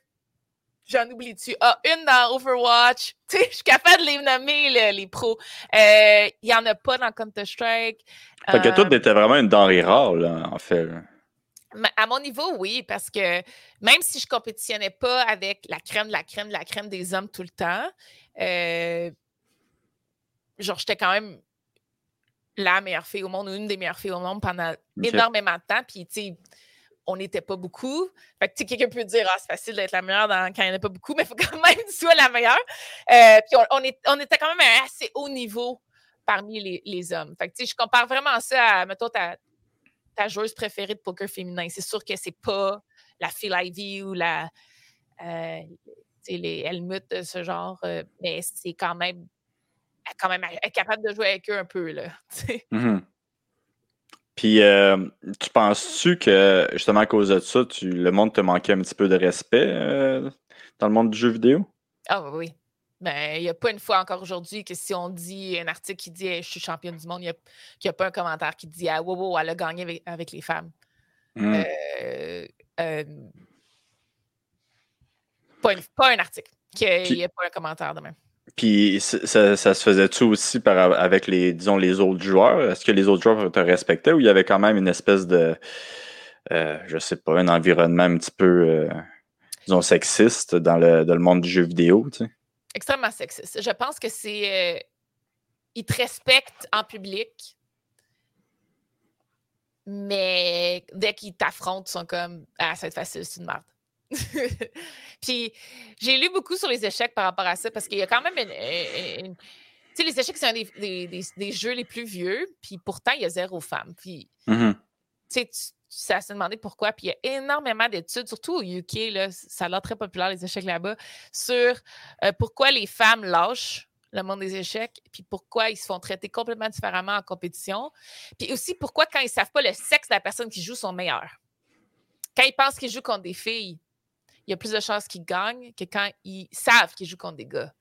j'en oublie-tu? Ah, une dans Overwatch. Tu sais, je suis capable de les nommer, les pros. Il n'y en a pas dans Counter-Strike. Fait que toi, t'étais vraiment une denrée rare, là, en fait. À mon niveau, oui, parce que même si je ne compétitionnais pas avec la crème des hommes tout le temps, genre, j'étais quand même la meilleure fille au monde ou une des meilleures filles au monde pendant énormément de temps. Puis, tu sais, on n'était pas beaucoup. Fait que, tu sais, quelqu'un peut dire, c'est facile d'être la meilleure quand il n'y en a pas beaucoup, mais il faut quand même que tu sois la meilleure. Puis, on était quand même à un assez haut niveau parmi les hommes. Fait que, tu sais, je compare vraiment ça à, mettons, ta joueuse préférée de poker féminin. C'est sûr que c'est pas la Phil Ivey ou les Helmut de ce genre, mais c'est quand même être capable de jouer avec eux un peu, là. Mm-hmm. Puis, tu penses-tu que, justement, à cause de ça, le monde te manquait un petit peu de respect dans le monde du jeu vidéo? Ah oui. Ben, il n'y a pas une fois encore aujourd'hui que si on dit un article qui dit « je suis championne du monde », il n'y a pas un commentaire qui dit « ah, wow, wow, elle a gagné avec les femmes ». Pas un article. Il n'y a pas un commentaire de même. Puis ça se faisait-tu aussi avec les autres joueurs? Est-ce que les autres joueurs te respectaient ou il y avait quand même une espèce de, je sais pas, un environnement un petit peu, sexiste dans le monde du jeu vidéo, tu sais? Extrêmement sexiste. Je pense que c'est... ils te respectent en public, mais dès qu'ils t'affrontent, ils sont comme « ah, ça va être facile, c'est une merde ». Puis j'ai lu beaucoup sur les échecs par rapport à ça, parce qu'il y a quand même une Tu sais, les échecs, c'est un des jeux les plus vieux, puis pourtant, il y a zéro femme. Puis, mm-hmm. tu sais, ça se demandait pourquoi. Puis il y a énormément d'études, surtout au UK, là, ça a l'air très populaire, les échecs là-bas, sur pourquoi les femmes lâchent le monde des échecs, puis pourquoi ils se font traiter complètement différemment en compétition. Puis aussi, pourquoi quand ils ne savent pas le sexe de la personne qui joue, sont meilleurs. Quand ils pensent qu'ils jouent contre des filles, il y a plus de chances qu'ils gagnent que quand ils savent qu'ils jouent contre des gars.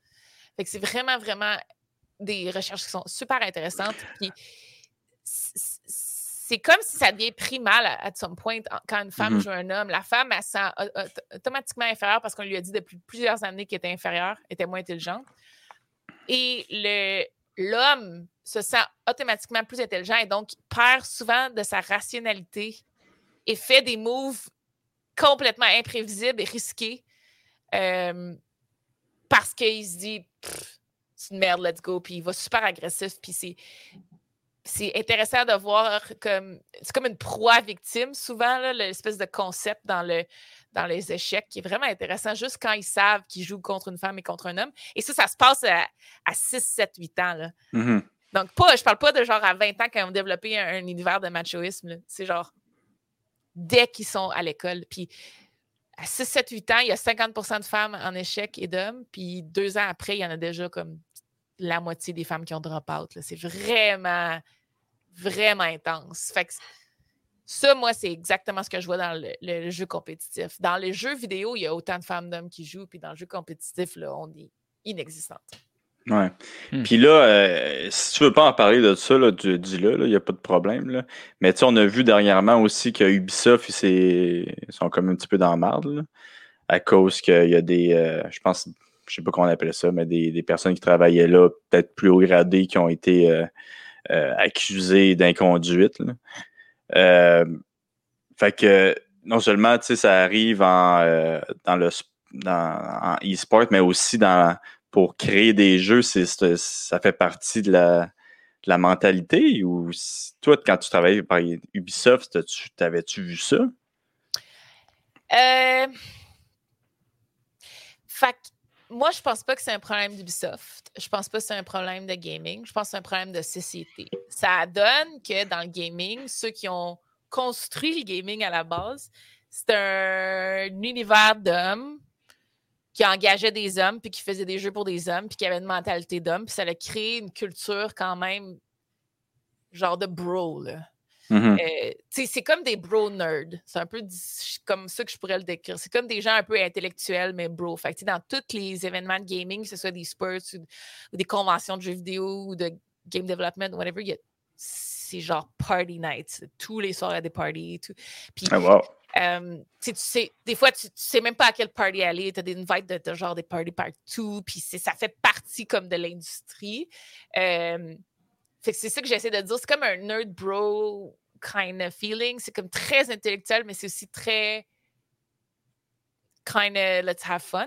Fait que c'est vraiment, vraiment des recherches qui sont super intéressantes. Puis c'est comme si ça devient pris mal à some point quand une femme joue un homme. La femme, elle se sent automatiquement inférieure parce qu'on lui a dit depuis plusieurs années qu'elle était inférieure, était moins intelligente. Et l'homme se sent automatiquement plus intelligent et donc perd souvent de sa rationalité et fait des moves complètement imprévisibles et risqués parce qu'il se dit « c'est une merde, let's go », puis il va super agressif, puis c'est intéressant de voir comme... C'est comme une proie victime, souvent, là, l'espèce de concept dans les échecs, qui est vraiment intéressant juste quand ils savent qu'ils jouent contre une femme et contre un homme. Et ça se passe à 6, 7, 8 ans. Là. Mm-hmm. Donc, je parle pas de genre à 20 ans quand ils ont développé un univers de machoïsme. Là. C'est genre dès qu'ils sont à l'école. Puis à 6, 7, 8 ans, il y a 50% de femmes en échec et d'hommes. Puis 2 ans après, il y en a déjà comme la moitié des femmes qui ont drop-out. Là. C'est vraiment, vraiment intense. Fait que ça, moi, c'est exactement ce que je vois dans le jeu compétitif. Dans les jeux vidéo, il y a autant de femmes d'hommes qui jouent, puis dans le jeu compétitif, là, on est inexistante. Ouais. Puis là, si tu veux pas en parler de ça, là, dis-le, il n'y a pas de problème. Là. Mais tu sais, on a vu dernièrement aussi que Ubisoft, ils sont comme un petit peu dans la marde, là, à cause qu'il y a des, je sais pas comment on appelle ça, mais des personnes qui travaillaient là, peut-être plus haut gradées, qui ont été accusées d'inconduite, là. Fait que non seulement ça arrive en e-sport, mais aussi pour créer des jeux, ça fait partie de la mentalité. Ou toi, quand tu travaillais par Ubisoft, t'avais-tu vu ça? Fait que moi, je pense pas que c'est un problème d'Ubisoft. Je pense pas que c'est un problème de gaming. Je pense que c'est un problème de société. Ça donne que dans le gaming, ceux qui ont construit le gaming à la base, c'est un univers d'hommes qui engageait des hommes puis qui faisait des jeux pour des hommes puis qui avait une mentalité d'homme. Puis ça a créé une culture quand même genre de bro, là. Mm-hmm. C'est comme des bro nerds. C'est un peu comme ça que je pourrais le décrire. C'est comme des gens un peu intellectuels, mais bro. Fait que, dans tous les événements de gaming, que ce soit des sports ou des conventions de jeux vidéo ou de game development, whatever, c'est genre party nights. Tous les soirs, il y a des parties. Tout. Puis, oh, wow. Des fois, tu sais même pas à quelle party aller. Tu as des invites de genre des parties partout. Puis ça fait partie comme de l'industrie. Fait que c'est ça que j'essaie de dire. C'est comme un nerd bro kind of feeling. C'est comme très intellectuel, mais c'est aussi très kind of let's have fun.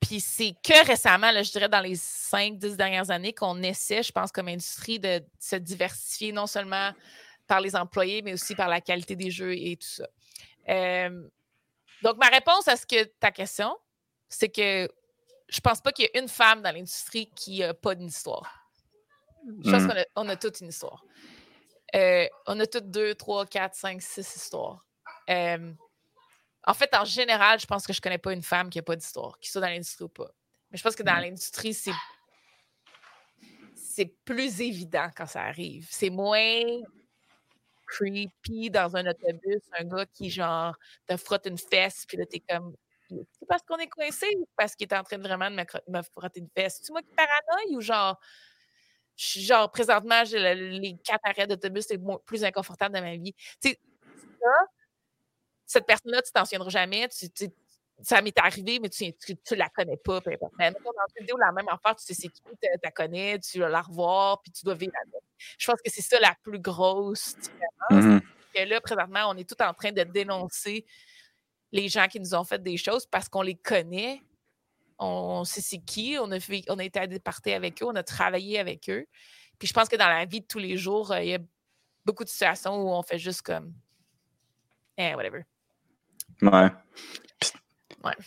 Puis c'est que récemment, là, je dirais dans les 5-10 dernières années, qu'on essaie, je pense, comme industrie de se diversifier non seulement par les employés, mais aussi par la qualité des jeux et tout ça. Donc, ma réponse à ta question, c'est que je pense pas qu'il y a une femme dans l'industrie qui n'a pas d'une histoire. Je pense qu'on a toutes une histoire. On a toutes 2, 3, 4, 5, 6 histoires. En fait, en général, je pense que je connais pas une femme qui n'a pas d'histoire, qui soit dans l'industrie ou pas. Mais je pense que dans l'industrie, c'est plus évident quand ça arrive. C'est moins creepy dans un autobus, un gars qui, genre, te frotte une fesse, puis là, t'es comme... C'est parce qu'on est coincé ou parce qu'il est en train de vraiment de me frotter une veste? C'est moi qui paranoïe ou genre, présentement, j'ai les 4 arrêts d'autobus, c'est le plus inconfortable de ma vie. Tu sais, cette personne-là, tu t'en souviendras jamais. Ça m'est arrivé, mais tu la connais pas. Peu importe. Mais quand on a vidéo, la même affaire, tu sais c'est qui, tu la connais, tu vas la revoir, puis tu dois vivre avec. Je pense que c'est ça la plus grosse différence. Mm-hmm. Que là, présentement, on est tout en train de dénoncer les gens qui nous ont fait des choses parce qu'on les connaît, on sait c'est qui, on a été à des parties avec eux, on a travaillé avec eux. Puis je pense que dans la vie de tous les jours, il y a beaucoup de situations où on fait juste comme « eh, whatever ». Ouais.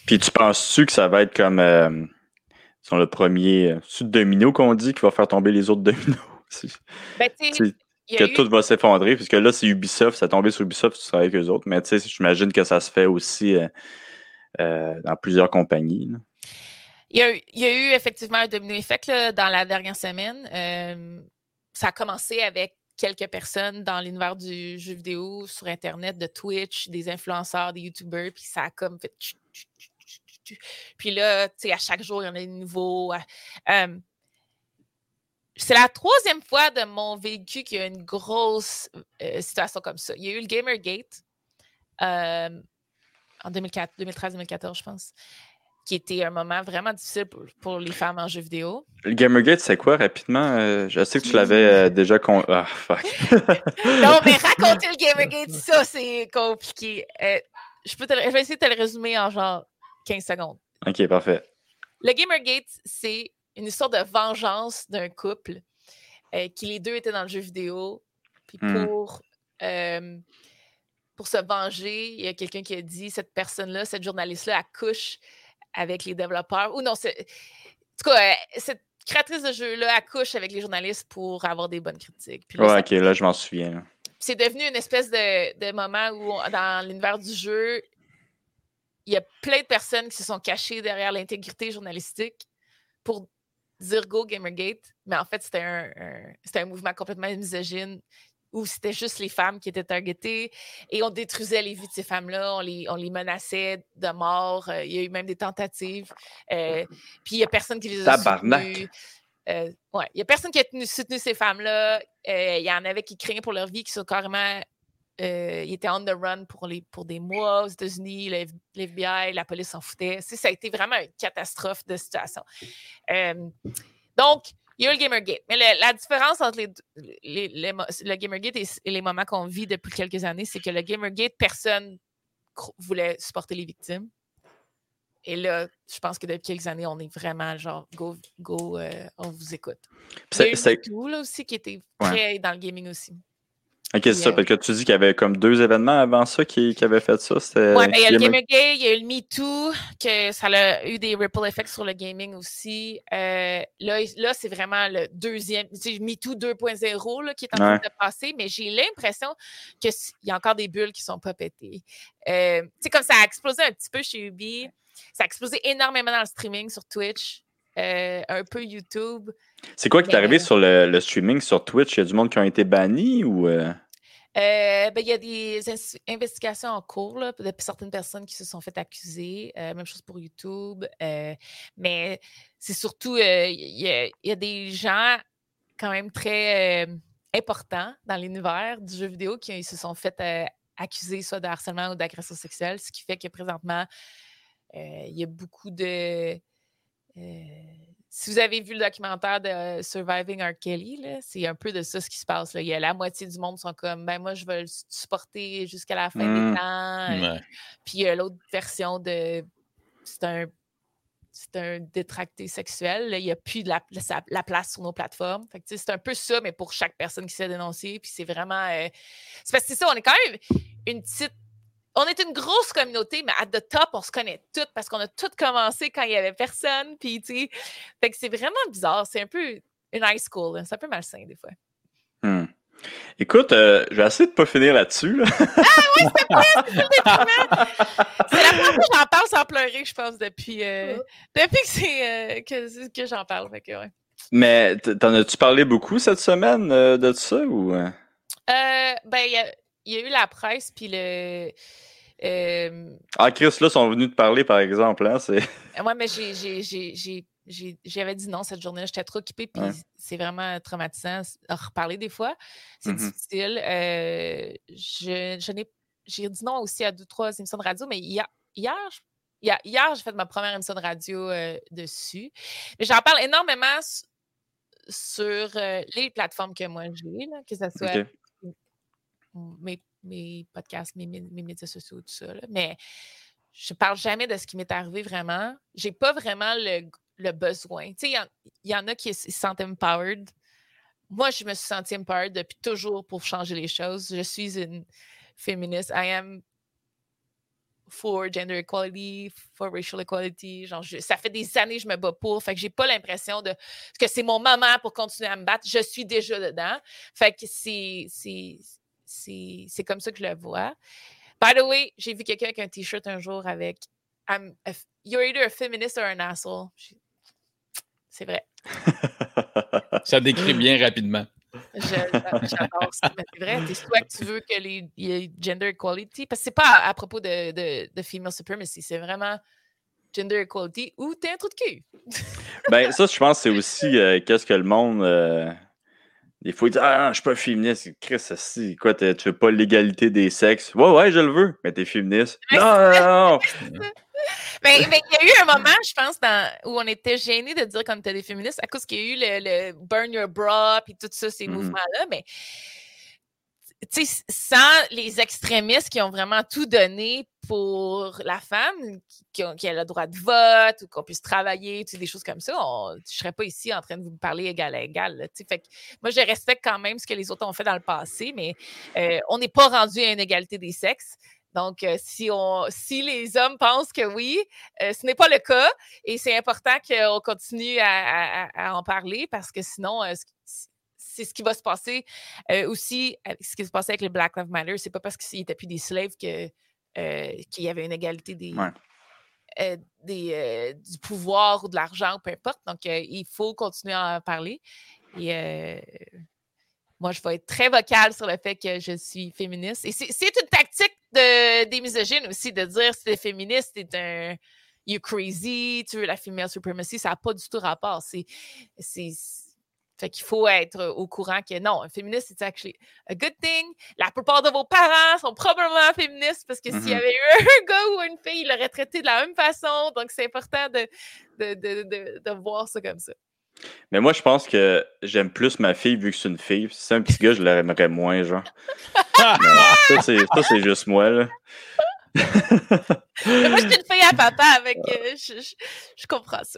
Puis tu penses-tu que ça va être comme sont le premier domino qu'on dit qui va faire tomber les autres dominos. Tout va s'effondrer, puisque là, c'est Ubisoft, ça a tombé sur Ubisoft, tu travailles avec eux autres. Mais tu sais, j'imagine que ça se fait aussi dans plusieurs compagnies. Il y a eu effectivement un domino effect là, dans la dernière semaine. Ça a commencé avec quelques personnes dans l'univers du jeu vidéo, sur Internet, de Twitch, des influenceurs, des YouTubers, puis ça a comme fait... Puis là, tu sais, à chaque jour, il y en a des nouveaux. C'est la troisième fois de mon vécu qu'il y a une grosse situation comme ça. Il y a eu le Gamergate en 2013-2014, je pense, qui était un moment vraiment difficile pour les femmes en jeux vidéo. Le Gamergate, c'est quoi, rapidement? Je sais que tu l'avais déjà... Ah, fuck! Non, mais raconter le Gamergate, ça, c'est compliqué. Je vais essayer de te le résumer en genre 15 secondes. OK, parfait. Le Gamergate, c'est une histoire de vengeance d'un couple qui, les deux, étaient dans le jeu vidéo. Puis pour se venger, il y a quelqu'un qui a dit, cette personne-là, cette journaliste-là, elle couche avec les développeurs. Ou non, cette créatrice de jeu-là accouche avec les journalistes pour avoir des bonnes critiques. Puis là, là, je m'en souviens. Là. C'est devenu une espèce de moment où, dans l'univers du jeu, il y a plein de personnes qui se sont cachées derrière l'intégrité journalistique pour dire « Go Gamergate », mais en fait, c'était un mouvement complètement misogyne où c'était juste les femmes qui étaient targetées et on détruisait les vies de ces femmes-là, on les menaçait de mort, il y a eu même des tentatives, puis il n'y a personne qui les a soutenues. Il n'y a personne qui a soutenu ces femmes-là, il y en avait qui craignaient pour leur vie, qui sont carrément... Ils étaient on the run pour des mois aux États-Unis, l'FBI, la police s'en foutait. Ça a été vraiment une catastrophe de situation. Donc, il y a eu le Gamergate. Mais la différence entre le Gamergate et les moments qu'on vit depuis quelques années, c'est que le Gamergate, personne voulait supporter les victimes. Et là, je pense que depuis quelques années, on est vraiment genre « go, on vous écoute ». Il y a eu Me Too, là aussi, qui était très dans le gaming aussi. OK, c'est ça, parce que tu dis qu'il y avait comme deux événements avant ça qui avaient fait ça. Oui, il y a le Gamergate, il y a eu le Me Too, que ça a eu des ripple effects sur le gaming aussi. Là, c'est vraiment le deuxième, c'est Me Too 2.0 là, qui est en train de passer, mais j'ai l'impression qu'il y a encore des bulles qui ne sont pas pétées. C'est comme ça a explosé un petit peu chez Ubi, ça a explosé énormément dans le streaming sur Twitch. Un peu YouTube. C'est quoi qui est arrivé sur le streaming sur Twitch? Il y a du monde qui a été banni ou... il y a des investigations en cours là, de certaines personnes qui se sont faites accuser. Même chose pour YouTube. Mais c'est surtout... il y a des gens quand même très importants dans l'univers du jeu vidéo qui se sont fait accuser soit de harcèlement ou d'agression sexuelle, ce qui fait que présentement, il y a beaucoup de... si vous avez vu le documentaire de Surviving R. Kelly, là, c'est un peu de ça ce qui se passe. Là. Il y a la moitié du monde sont comme « Ben moi, je vais le supporter jusqu'à la fin des temps. » Puis il y a l'autre version de « C'est un détracté sexuel. » Il n'y a plus de la place sur nos plateformes. Fait que, c'est un peu ça, mais pour chaque personne qui s'est dénoncée. Puis c'est vraiment... c'est parce que c'est ça, on est quand même une petite... On est une grosse communauté, mais à the top, on se connaît toutes parce qu'on a toutes commencé quand il n'y avait personne. Puis, tu sais, fait que c'est vraiment bizarre. C'est un peu une high school. Là. C'est un peu malsain, des fois. Écoute, je vais essayer de ne pas finir là-dessus. Là. Ah oui, c'est la première fois que j'en parle sans pleurer, je pense, depuis que j'en parle. Fait que, ouais. Mais t'en as-tu parlé beaucoup cette semaine de ça? Ou? Il y a eu la presse, puis le... Chris, là, sont venus te parler, par exemple. Hein, moi, mais j'avais dit non cette journée-là. J'étais trop occupée, puis c'est vraiment traumatisant à reparler des fois. C'est difficile. J'ai dit non aussi à 2-3 émissions de radio, mais hier, j'ai fait ma première émission de radio dessus. Mais j'en parle énormément sur les plateformes que moi j'ai, là, que ça soit... Okay. Mes podcasts, mes médias sociaux, tout ça. Là. Mais je parle jamais de ce qui m'est arrivé vraiment. J'ai pas vraiment le besoin. Tu sais, il y en a qui se sentent empowered. Moi, je me suis sentie empowered depuis toujours pour changer les choses. Je suis une féministe. I am for gender equality, for racial equality. Genre, ça fait des années que je me bats pour. Fait que j'ai pas l'impression de que c'est mon moment pour continuer à me battre. Je suis déjà dedans. Fait que c'est comme ça que je le vois. By the way, j'ai vu quelqu'un avec un t-shirt un jour avec You're either a feminist or an asshole. C'est vrai. Ça décrit bien rapidement. J'adore ça, mais c'est vrai. C'est toi que tu veux que les gender equality, parce que c'est pas à propos de female supremacy, c'est vraiment gender equality ou t'es un trou de cul. Ben ça, je pense, c'est aussi qu'est-ce que le monde. Des fois, il dit « Ah, non, je suis pas féministe. » Chris, c'est quoi, tu veux pas l'égalité des sexes? Ouais, ouais, je le veux, mais t'es féministe. Mais non. Mais il y a eu un moment, je pense, où on était gênés de dire qu'on était des féministes à cause qu'il y a eu le « burn your bra » et tout ça, ces mouvements-là. Mais, tu sais, sans les extrémistes qui ont vraiment tout donné pour la femme, qui a le droit de vote ou qu'on puisse travailler, des choses comme ça, je ne serais pas ici en train de vous parler égal à égal. Là, fait que moi, je respecte quand même ce que les autres ont fait dans le passé, mais on n'est pas rendu à une égalité des sexes. Donc, si les hommes pensent que oui, ce n'est pas le cas et c'est important qu'on continue à en parler parce que sinon, c'est ce qui va se passer aussi, ce qui se passait avec le Black Lives Matter. C'est pas parce qu'ils n'étaient plus des slaves qu'il y avait une égalité du pouvoir ou de l'argent, ou peu importe. Donc, il faut continuer à en parler. Et moi, je vais être très vocale sur le fait que je suis féministe. Et c'est une tactique des misogynes aussi, de dire si t'es féministe, t'es un « you crazy », tu veux la female supremacy, ça n'a pas du tout rapport. Fait qu'il faut être au courant que non, un féministe, c'est actually a good thing. La plupart de vos parents sont probablement féministes parce que s'il y avait eu un gars ou une fille, ils l'auraient traité de la même façon. Donc, c'est important de voir ça comme ça. Mais moi, je pense que j'aime plus ma fille vu que c'est une fille. Si c'est un petit gars, je l'aimerais moins, genre. Mais ça, c'est juste moi, là. Mais moi, je suis une fille à papa avec... je comprends ça.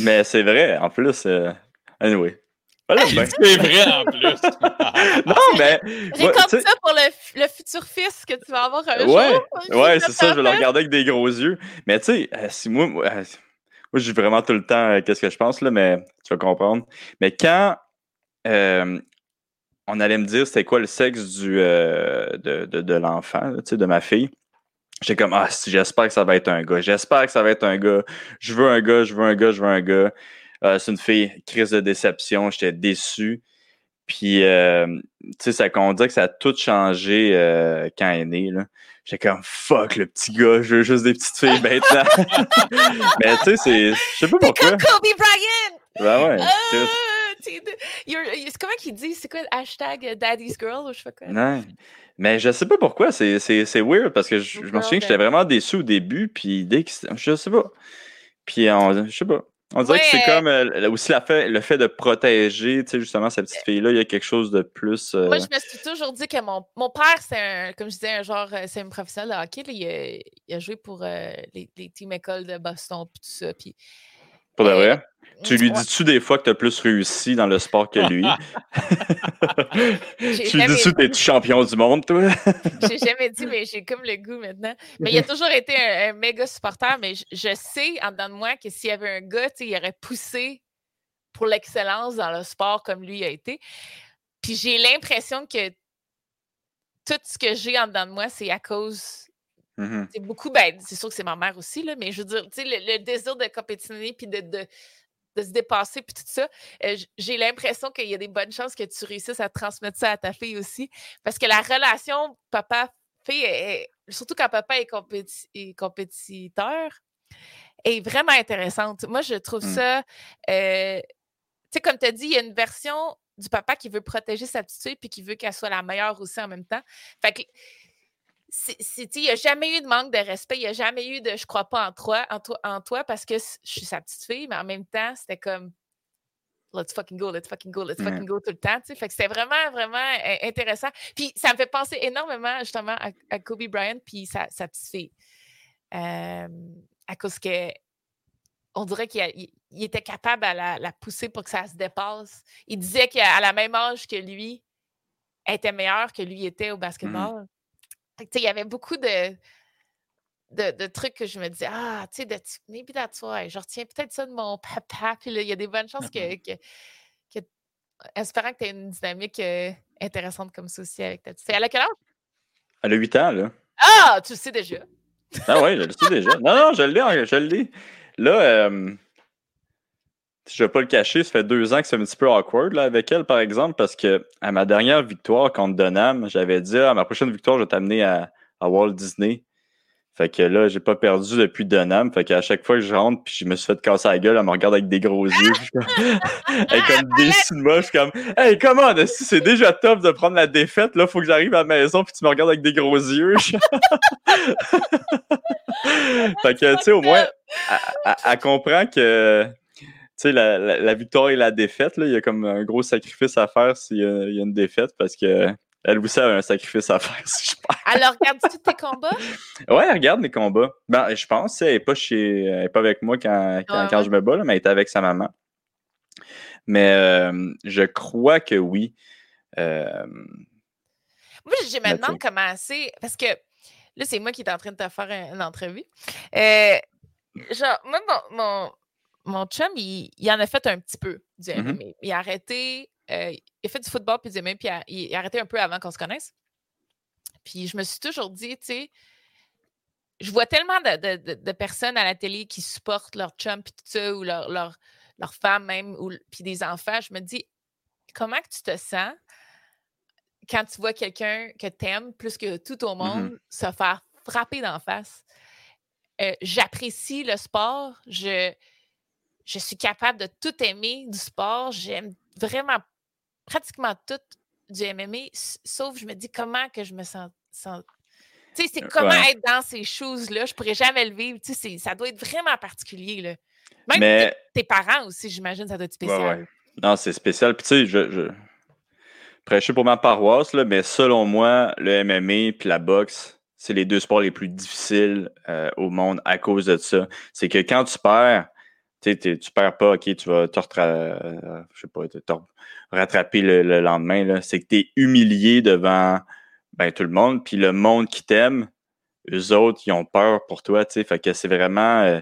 Mais c'est vrai, en plus... Anyway. Voilà, ben. C'est vrai en plus. Non, mais. Récolte ça pour le futur fils que tu vas avoir un jour. Ouais, c'est ça, je vais le regarder avec des gros yeux. Mais tu sais, si moi, je dis vraiment tout le temps qu'est-ce que je pense, là, mais tu vas comprendre. Mais quand on allait me dire c'était quoi le sexe de l'enfant, tu sais, de ma fille, j'étais comme ah, si j'espère que ça va être un gars, je veux un gars. C'est une fille, crise de déception, j'étais déçu. Puis, tu sais, ça qu'on dit que ça a tout changé quand elle est née, là. J'étais comme, fuck, le petit gars, je veux juste des petites filles maintenant. Mais tu sais, je sais pas pourquoi. C'est comme Kobe Bryant! Ben ouais. C'est comment qu'il dit? C'est quoi le hashtag Daddy's Girl ou je sais pas quoi? Non. Mais je sais pas pourquoi, c'est weird parce que je me souviens que j'étais vraiment déçu au début, puis dès que je sais pas. Puis, je sais pas. On dirait que c'est comme aussi le fait de protéger, tu sais, justement, cette petite fille-là, il y a quelque chose de plus... Moi, je me suis toujours dit que mon père, c'est comme je disais, un genre, c'est un professionnel de hockey, là, il a joué pour les team écoles de Boston, puis tout ça, puis... Pour de vrai? Tu lui dis-tu des fois que t'as plus réussi dans le sport que lui? Tu lui dis-tu t'es champion du monde, toi? J'ai jamais dit, mais j'ai comme le goût maintenant. Mais il a toujours été un méga supporter, mais je sais, en dedans de moi, que s'il y avait un gars, il aurait poussé pour l'excellence dans le sport comme lui a été. Puis j'ai l'impression que tout ce que j'ai en dedans de moi, c'est à cause... C'est beaucoup, ben, c'est sûr que c'est ma mère aussi, là, mais je veux dire, tu sais, le désir de compétitionner puis de se dépasser puis tout ça, j'ai l'impression qu'il y a des bonnes chances que tu réussisses à transmettre ça à ta fille aussi, parce que la relation papa-fille, surtout quand papa est compétiteur, est vraiment intéressante. Moi, je trouve ça, tu sais, comme tu as dit, il y a une version du papa qui veut protéger sa petite fille puis qui veut qu'elle soit la meilleure aussi en même temps. Fait que il n'y a jamais eu de manque de respect, il n'y a jamais eu de je crois pas en toi parce que je suis sa petite fille, mais en même temps, c'était comme let's fucking go tout le temps. T'sais. Fait que c'était vraiment, vraiment intéressant. Puis ça me fait penser énormément justement à Kobe Bryant puis sa petite fille. À cause que on dirait qu'il était capable à la pousser pour que ça se dépasse. Il disait qu'à la même âge que lui, elle était meilleure que lui était au basketball. Il y avait beaucoup de trucs que je me disais, ah, tu sais, maybe that's why, je retiens peut-être ça de mon papa, puis là, il y a des bonnes chances que espérant que tu aies une dynamique intéressante comme ça aussi avec ta petite. Elle a quel âge? Elle a 8 ans, là. Ah, tu le sais déjà. Ah oui, je le sais déjà. Non, je l'ai. Là, je ne vais pas le cacher, ça fait 2 ans que c'est un petit peu awkward là, avec elle, par exemple, parce que à ma dernière victoire contre Donham, j'avais dit, à ma prochaine victoire, je vais t'amener à Walt Disney. Fait que là, j'ai pas perdu depuis Donham. Fait qu'à chaque fois que je rentre, puis je me suis fait casser la gueule, elle me regarde avec des gros yeux. Elle est comme déçue de moi. Je suis comme, hey, comment, si c'est déjà top de prendre la défaite, là, faut que j'arrive à la maison, puis tu me regardes avec des gros yeux. Fait que, tu sais, au moins, elle comprend que, tu sais, la victoire et la défaite, là, il y a comme un gros sacrifice à faire s'il y a une défaite, parce que. Elle aussi a un sacrifice à faire, si je pense. Alors, regardes-tu tes combats? Ouais, elle regarde mes combats. Ben, je pense, elle n'est pas avec moi quand je me bats, là, mais elle était avec sa maman. Mais je crois que oui. Moi, je me demande comment c'est. Parce que là, c'est moi qui est en train de te faire une entrevue. Genre, moi, mon chum, il en a fait un petit peu du MMA. Mm-hmm. Il a arrêté. Il a fait du football puis du MMA, puis il a arrêté un peu avant qu'on se connaisse. Puis je me suis toujours dit, tu sais, je vois tellement de personnes à la télé qui supportent leur chum puis tout ça, ou leur femme même, puis des enfants. Je me dis, comment que tu te sens quand tu vois quelqu'un que t'aimes plus que tout au monde, mm-hmm, se faire frapper d'en face? J'apprécie le sport. Je suis capable de tout aimer du sport. J'aime vraiment pratiquement tout du MMA, sauf je me dis comment que je me sens... Tu sais, c'est comment être dans ces choses-là. Je pourrais jamais le vivre. Tu sais, ça doit être vraiment particulier, là. Même tes parents aussi, j'imagine, ça doit être spécial. Ouais. Non, c'est spécial. Puis tu sais, je prêchais pour ma paroisse, là, mais selon moi, le MMA puis la boxe, c'est les 2 sports les plus difficiles au monde à cause de ça. C'est que quand tu perds, tu perds pas, ok, tu vas te rattraper le lendemain, là. C'est que tu es humilié devant tout le monde, puis le monde qui t'aime, eux autres, ils ont peur pour toi, tu sais, fait que c'est vraiment, en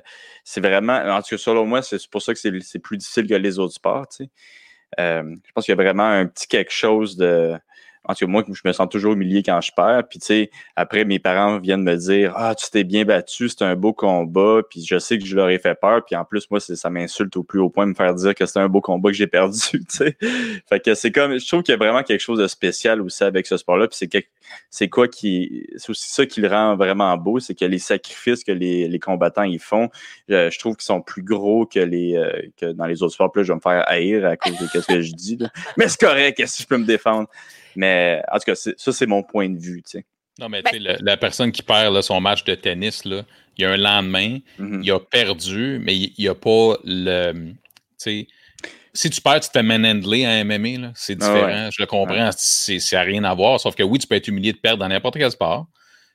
tout cas, selon moi, c'est pour ça que c'est plus difficile que les autres sports, tu sais. Je pense qu'il y a vraiment un petit quelque chose de... En tout cas, moi, je me sens toujours humilié quand je perds. Puis, tu sais, après, mes parents viennent me dire « Ah, tu t'es bien battu, c'était un beau combat. » Puis, je sais que je leur ai fait peur. Puis, en plus, moi, ça m'insulte au plus haut point de me faire dire que c'était un beau combat que j'ai perdu, tu sais. Fait que c'est comme... Je trouve qu'il y a vraiment quelque chose de spécial aussi avec ce sport-là. Puis, c'est aussi ça qui le rend vraiment beau. C'est que les sacrifices que les combattants, ils font, je trouve qu'ils sont plus gros que dans les autres sports. Puis là, je vais me faire haïr à cause de ce que je dis, là. Mais c'est correct, est-ce que je peux me défendre? Mais en tout cas, ça, c'est mon point de vue, tu sais. Non, mais tu sais, la personne qui perd là, son match de tennis, là, il y a un lendemain, mm-hmm, il a perdu, mais il n'a pas le... Tu sais, si tu perds, tu te fais manhandler à MMA, là, c'est différent, je le comprends, ça n'a rien à voir, sauf que oui, tu peux être humilié de perdre dans n'importe quel sport,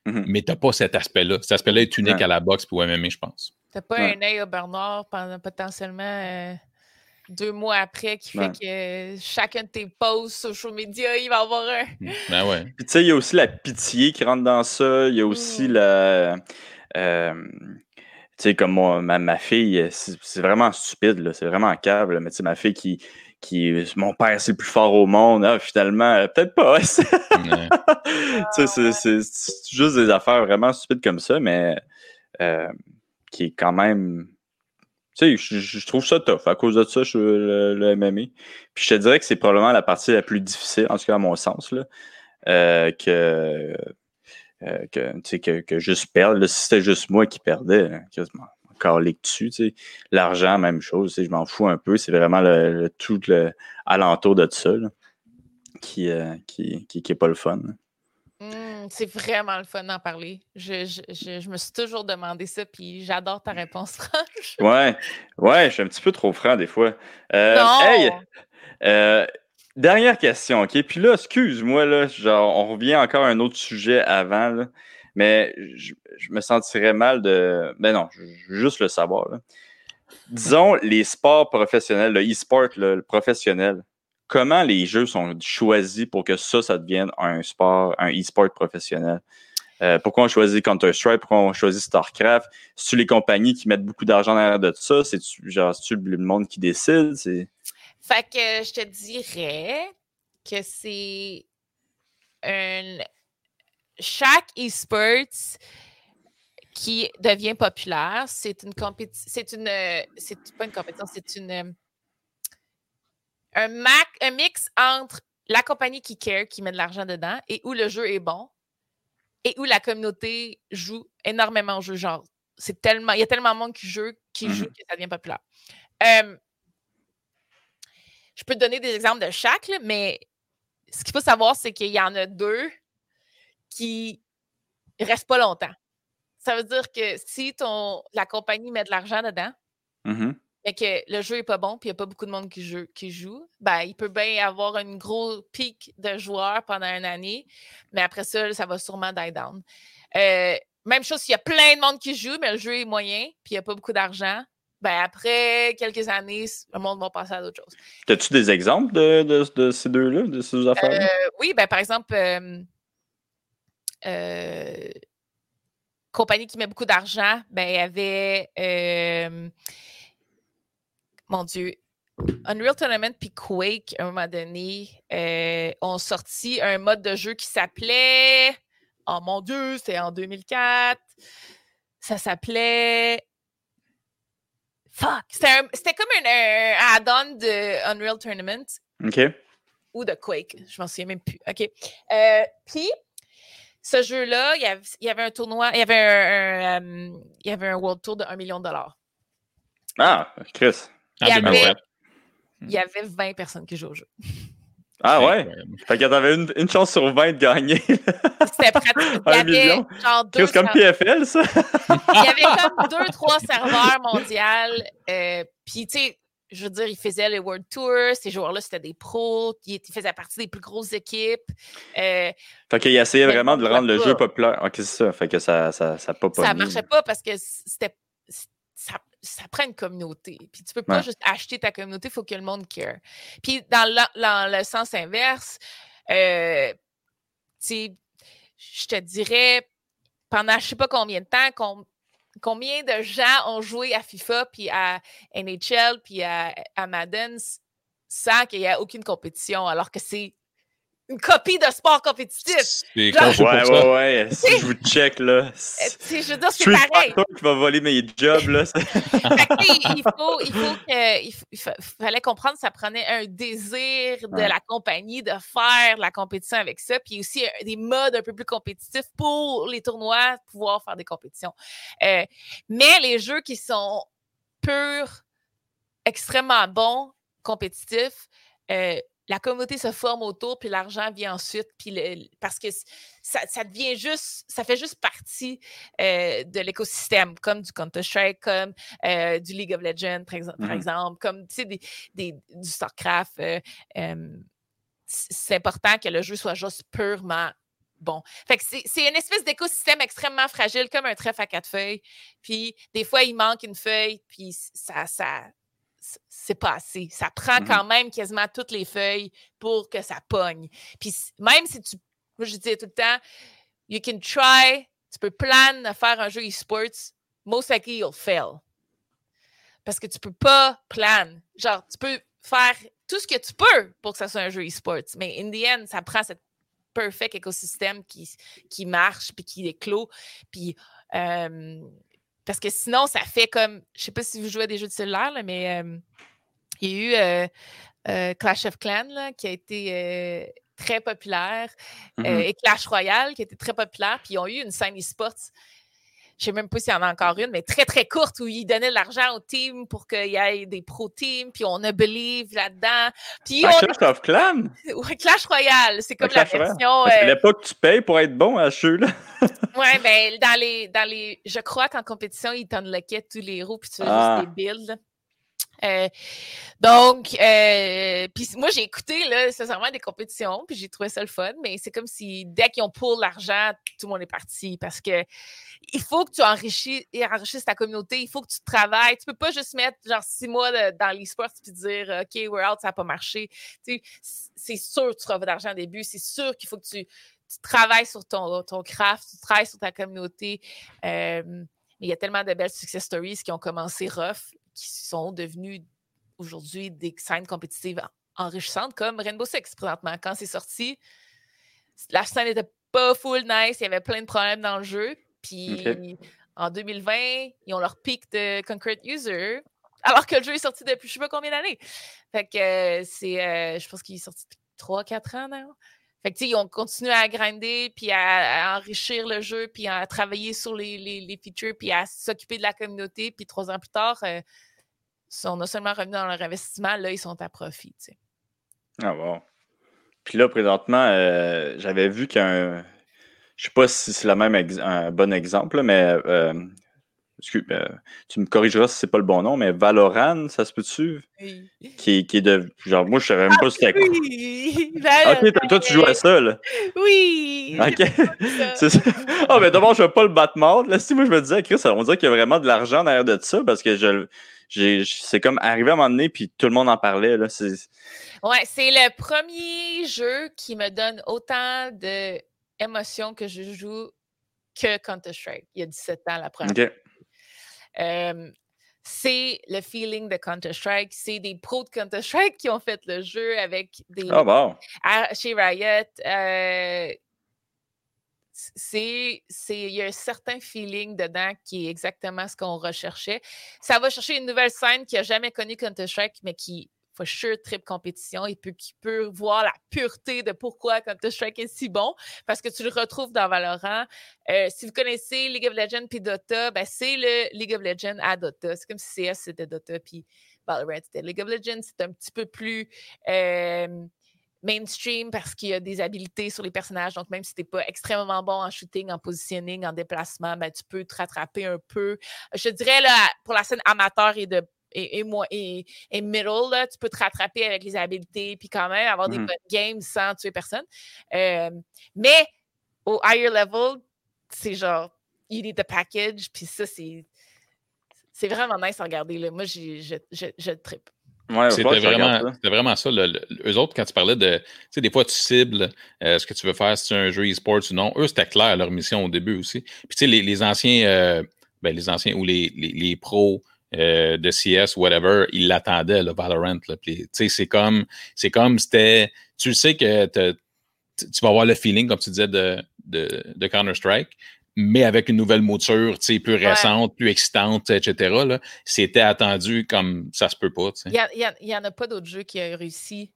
mm-hmm, mais tu n'as pas cet aspect-là. Cet aspect-là est unique à la boxe puis au MMA, je pense. Tu n'as pas un œil au beurre noir pendant potentiellement... 2 mois après, qui fait que chacun de tes posts social media, il va avoir un. Ben ouais. Puis tu sais, il y a aussi la pitié qui rentre dans ça. Il y a aussi la... tu sais, comme moi, ma fille, c'est vraiment stupide, là, c'est vraiment cave, là, mais tu sais, ma fille qui mon père, c'est le plus fort au monde, hein, finalement, peut-être pas. Tu sais, c'est juste des affaires vraiment stupides comme ça, mais qui est quand même... Tu sais, je trouve ça tough. À cause de ça, je le MMA. Puis je te dirais que c'est probablement la partie la plus difficile, en tout cas à mon sens, là, que juste perdre. Là, si c'était juste moi qui perdais, hein, quasiment calé dessus, tu sais. L'argent, même chose. Je m'en fous un peu. C'est vraiment tout le alentour de ça là, qui est pas le fun. C'est vraiment le fun d'en parler. Je me suis toujours demandé ça, puis j'adore ta réponse franche. Ouais, je suis un petit peu trop franc des fois. Non! Hey! Dernière question, OK? Puis là, excuse-moi, là, genre, on revient encore à un autre sujet avant, là, mais je me sentirais mal de... Ben non, je veux juste le savoir, là. Disons, les sports professionnels, le e-sport, le professionnel, comment les jeux sont choisis pour que ça devienne un sport, un e-sport professionnel? Pourquoi on choisit Counter-Strike? Pourquoi on choisit StarCraft? C'est-tu les compagnies qui mettent beaucoup d'argent derrière de ça? C'est-tu le monde qui décide? Fait que je te dirais que c'est un... Chaque e-sports qui devient populaire, c'est une compétition... C'est pas une compétition, c'est une... Un mix entre la compagnie qui care, qui met de l'argent dedans, et où le jeu est bon, et où la communauté joue énormément au jeu. Genre, c'est tellement, il y a tellement de monde qui joue que ça devient populaire. Je peux te donner des exemples de chaque, là, mais ce qu'il faut savoir, c'est qu'il y en a deux qui ne restent pas longtemps. Ça veut dire que si la compagnie met de l'argent dedans, mais que le jeu n'est pas bon, puis il n'y a pas beaucoup de monde qui joue, ben, il peut bien avoir un gros pic de joueurs pendant une année, mais après ça, ça va sûrement die down. Même chose, s'il y a plein de monde qui joue, mais le jeu est moyen, puis il n'y a pas beaucoup d'argent, ben, après quelques années, le monde va passer à d'autres choses. As-tu des exemples de ces deux-là, de ces deux affaires-là? Oui, ben, par exemple, compagnie qui met beaucoup d'argent, ben, il y avait... Mon Dieu, Unreal Tournament puis Quake, à un moment donné, ont sorti un mode de jeu qui s'appelait... Oh mon Dieu, c'était en 2004. Ça s'appelait... Fuck! C'était comme un add-on de Unreal Tournament. OK. Ou de Quake, je m'en souviens même plus. OK. Puis, ce jeu-là, il y avait un tournoi... Il y avait un World Tour de 1 million de $. Ah, Chris! Il y avait 20 personnes qui jouaient au jeu. Ah ouais? Fait qu'il y en avait une chance sur 20 de gagner. C'était pratique. Il y avait genre deux... C'est comme PFL, ça? Il y avait comme 2-3 serveurs mondiaux. Puis, tu sais, je veux dire, ils faisaient les World Tours. Ces joueurs-là, c'était des pros. Ils faisaient partie des plus grosses équipes. Fait qu'ils essayaient vraiment de rendre le jeu populaire. OK, c'est ça. Fait que ça pas populaire. Ça marchait pas parce que c'était... Ça prend une communauté. Puis tu peux pas juste acheter ta communauté, il faut que le monde care. Puis dans le sens inverse, je te dirais, pendant je sais pas combien de temps, combien de gens ont joué à FIFA, puis à NHL, puis à Madden, sans qu'il y ait aucune compétition, alors que c'est une copie de sport compétitif. Ouais. Si je vous check, là. Je veux dire, c'est pareil. Toi qui va voler mes jobs, là. Il fallait comprendre que ça prenait un désir de la compagnie de faire la compétition avec ça, puis aussi des modes un peu plus compétitifs pour les tournois, pouvoir faire des compétitions. Mais les jeux qui sont purs, extrêmement bons, compétitifs, la communauté se forme autour, puis l'argent vient ensuite, puis parce que ça devient juste, ça fait juste partie de l'écosystème, comme du Counter-Strike, comme du League of Legends, par exemple, comme du StarCraft. C'est important que le jeu soit juste purement bon. Fait que c'est une espèce d'écosystème extrêmement fragile, comme un trèfle à 4 feuilles. Puis des fois, il manque une feuille, puis ça c'est pas assez. Ça prend quand même quasiment toutes les feuilles pour que ça pogne. Puis même si moi je disais tout le temps, you can try, tu peux plan de faire un jeu e-sports, most likely you'll fail. Parce que tu peux pas plan. Genre, tu peux faire tout ce que tu peux pour que ça soit un jeu e-sports, mais in the end, ça prend ce perfect écosystème qui marche, puis qui est clos, puis... Parce que sinon, ça fait comme... Je sais pas si vous jouez à des jeux de cellulaire, là, mais il y a eu Clash of Clans là, qui a été très populaire et Clash Royale qui a été très populaire. Puis ils ont eu une scène e-sports. Je sais même pas s'il y en a encore une, mais très, très courte, où ils donnaient de l'argent aux teams pour qu'il y ait des pro-teams, puis on a believe là-dedans. Puis Clash of Clans? Ouais, Clash Royale, c'est comme la version... Il fallait pas que tu payes pour être bon à ce jeu-là. Ouais, ben dans les... Je crois qu'en compétition, ils t'unlockaient tous les héros, puis tu faisais juste des builds. Donc, puis moi, j'ai écouté, là, sincèrement, des compétitions, puis j'ai trouvé ça le fun, mais c'est comme si, dès qu'ils ont pour l'argent, tout le monde est parti, parce que il faut que tu enrichisses ta communauté, il faut que tu travailles, tu peux pas juste mettre, genre, 6 mois dans l'e-sports puis dire, OK, we're out, ça a pas marché. Tu sais, c'est sûr que tu trouves d'argent au début, c'est sûr qu'il faut que tu tu travailles sur ton craft, tu travailles sur ta communauté. Mais il y a tellement de belles success stories qui ont commencé rough, qui sont devenues aujourd'hui des scènes compétitives enrichissantes, comme Rainbow Six présentement. Quand c'est sorti, la scène n'était pas full nice, il y avait plein de problèmes dans le jeu. Puis en 2020, ils ont leur pic de Concrete User, alors que le jeu est sorti depuis je sais pas combien d'années. Fait que je pense qu'il est sorti depuis 3-4 ans maintenant. Fait que, tu sais, ils ont continué à grinder, puis à enrichir le jeu, puis à travailler sur les features, puis à s'occuper de la communauté. Puis 3 ans plus tard, on a seulement revenu dans leur investissement. Là, ils sont à profit, tu sais. Ah, wow. Puis là, présentement, j'avais vu qu'un... Je sais pas si c'est le même un bon exemple, là, mais... tu me corrigeras si c'est pas le bon nom, mais Valorant, ça se peut-tu? Oui. Qui est de... Genre, moi, je savais même pas si c'était... Oui! Valorant. OK, toi, tu joues à ça, là? Oui! OK. C'est ça. Ah, mais d'abord, je vais pas le battre mort. Là, si moi, je me disais, Chris, on dirait qu'il y a vraiment de l'argent derrière de ça, parce que c'est comme arrivé à un moment donné, puis tout le monde en parlait, là. Ouais, c'est le premier jeu qui me donne autant d'émotions que je joue que Counter-Strike, il y a 17 ans, la première fois. C'est le feeling de Counter-Strike. C'est des pros de Counter-Strike qui ont fait le jeu avec des... Oh, wow. Chez Riot. Il y a un certain feeling dedans qui est exactement ce qu'on recherchait. Ça va chercher une nouvelle scène qui n'a jamais connu Counter-Strike, mais qui, for sure, triple compétition et puis qui peut voir la pureté de pourquoi Counter-Strike est si bon, parce que tu le retrouves dans Valorant. Si vous connaissez League of Legends puis Dota, ben c'est le League of Legends à Dota. C'est comme si CS c'était Dota puis Valorant c'était League of Legends. C'est un petit peu plus mainstream parce qu'il y a des habilités sur les personnages. Donc, même si tu n'es pas extrêmement bon en shooting, en positioning, en déplacement, ben tu peux te rattraper un peu. Je dirais, là, pour la scène amateur et de et middle, là, tu peux te rattraper avec les habiletés puis quand même avoir des bonnes games sans tuer personne. Mais au higher level, c'est genre, you need the package. Puis ça, c'est vraiment nice à regarder. Là. Moi, je trippe. Ouais, c'était vraiment ça. Eux autres, quand tu parlais de... Tu sais, des fois, tu cibles ce que tu veux faire, si c'est un jeu e-sport ou non. Eux, c'était clair, leur mission au début aussi. Puis tu sais, les anciens ou les pros... de CS, whatever, il l'attendait, le Valorant. Tu sais, c'est comme c'était... Tu sais que tu vas avoir le feeling, comme tu disais, de Counter-Strike, mais avec une nouvelle mouture, tu sais, plus récente, plus excitante, etc. Là, c'était attendu comme ça se peut pas, tu sais. Il n'y en a pas d'autres jeux qui ont réussi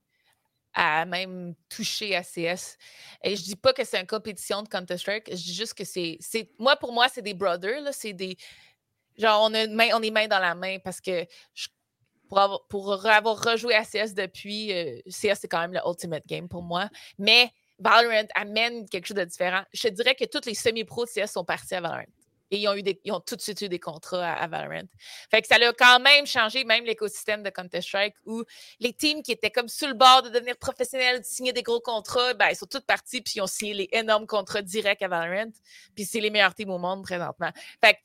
à même toucher à CS. Et je dis pas que c'est une compétition de Counter-Strike, je dis juste que c'est... Moi, pour moi, c'est des brothers, là, c'est des... Genre, on est main dans la main parce que pour avoir rejoué à CS depuis, CS, c'est quand même le ultimate game pour moi. Mais Valorant amène quelque chose de différent. Je te dirais que tous les semi-pros de CS sont partis à Valorant. Et ils ont tout de suite eu des contrats à Valorant. Fait que ça a quand même changé même l'écosystème de Counter-Strike où les teams qui étaient comme sur le bord de devenir professionnels, de signer des gros contrats, ben, ils sont tous partis puis ils ont signé les énormes contrats directs à Valorant. Puis c'est les meilleurs teams au monde présentement. Fait que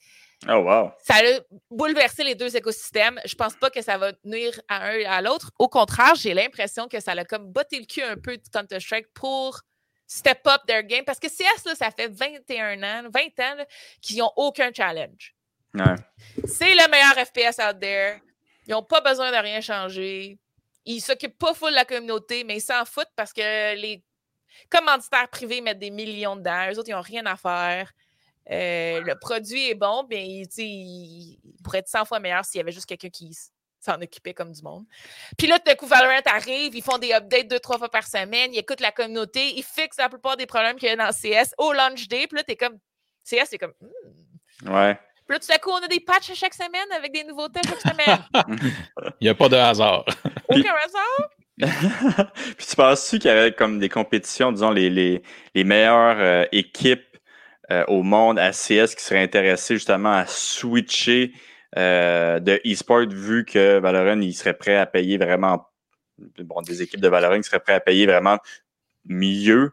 oh, wow. Ça a bouleversé les deux écosystèmes. Je pense pas que ça va nuire à un et à l'autre. Au contraire, j'ai l'impression que ça a comme botté le cul un peu de Counter-Strike pour step up their game. Parce que CS, là, ça fait 20 ans là, qu'ils n'ont aucun challenge. Ouais. C'est le meilleur FPS out there. Ils n'ont pas besoin de rien changer. Ils ne s'occupent pas full de la communauté, mais ils s'en foutent parce que les commanditaires privés mettent des millions dedans. Eux autres, ils n'ont rien à faire. Le produit est bon, bien, il pourrait être 100 fois meilleur s'il y avait juste quelqu'un qui s'en occupait comme du monde. Puis là, tout d'un coup, Valorant arrive, ils font des updates 2-3 fois par semaine, ils écoutent la communauté, ils fixent la plupart des problèmes qu'il y a dans CS au launch day, puis là, t'es comme... CS, c'est comme... Ouais. Puis là, tout à coup, on a des patchs à chaque semaine avec des nouveautés à chaque semaine. Il n'y a pas de hasard. Aucun hasard? Puis tu penses-tu qu'il y avait comme des compétitions, disons, les meilleures équipes au monde à CS qui serait intéressé justement à switcher de e-sport vu que Valorant, il serait prêt à payer vraiment... Bon, des équipes de Valorant qui seraient prêts à payer vraiment mieux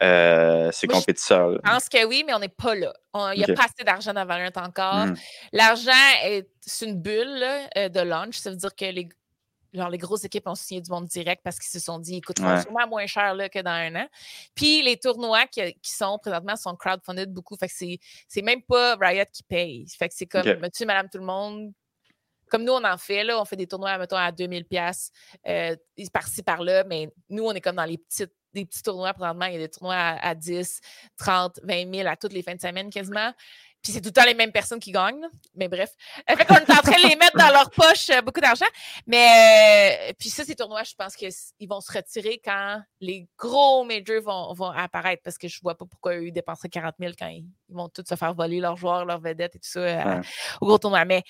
ses compétiteurs. Je pense que oui, mais on n'est pas là. Il n'y a pas assez d'argent dans Valorant encore. L'argent, c'est une bulle là, de launch. Ça veut dire que les genre les grosses équipes ont signé du monde direct parce qu'ils se sont dit, ils coûtent sûrement moins cher là, que dans un an. Puis les tournois qui sont présentement sont crowdfunded beaucoup. Fait que c'est même pas Riot qui paye. Fait que c'est comme, monsieur, madame, tout le monde. Comme nous, on en fait, là, on fait des tournois, mettons, à 2000$ par-ci, par-là, mais nous, on est comme dans des petits tournois, présentement, il y a des tournois à 10, 30, 20 000 à toutes les fins de semaine quasiment. Puis c'est tout le temps les mêmes personnes qui gagnent, mais bref. Fait qu'on est en train de les mettre dans leur poche beaucoup d'argent. Mais puis ça, ces tournois, je pense qu'ils vont se retirer quand les gros majors vont apparaître, parce que je vois pas pourquoi eux dépenseraient 40 000 quand ils vont tous se faire voler leurs joueurs, leurs vedettes et tout ça au gros tournoi. Mais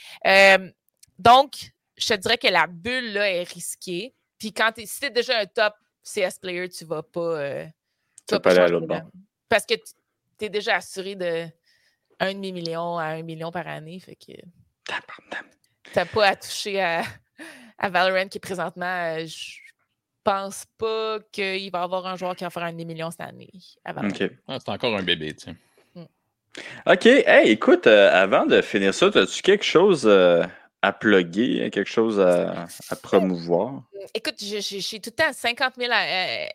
donc, je te dirais que la bulle là est risquée. Puis si t'es déjà un top CS player, tu vas pas... tu vas pas aller à l'autre banc. Parce que t'es déjà assuré de 1,5 million à 1 million par année. Fait que t'as pas à toucher à Valorant qui est présentement... Je pense pas qu'il va y avoir un joueur qui va faire 1,5 million cette année. Okay. C'est encore un bébé, tu sais. OK. Hey, écoute, avant de finir ça, as-tu quelque chose... à plugger, quelque chose à promouvoir? Écoute, j'ai tout le temps 50 000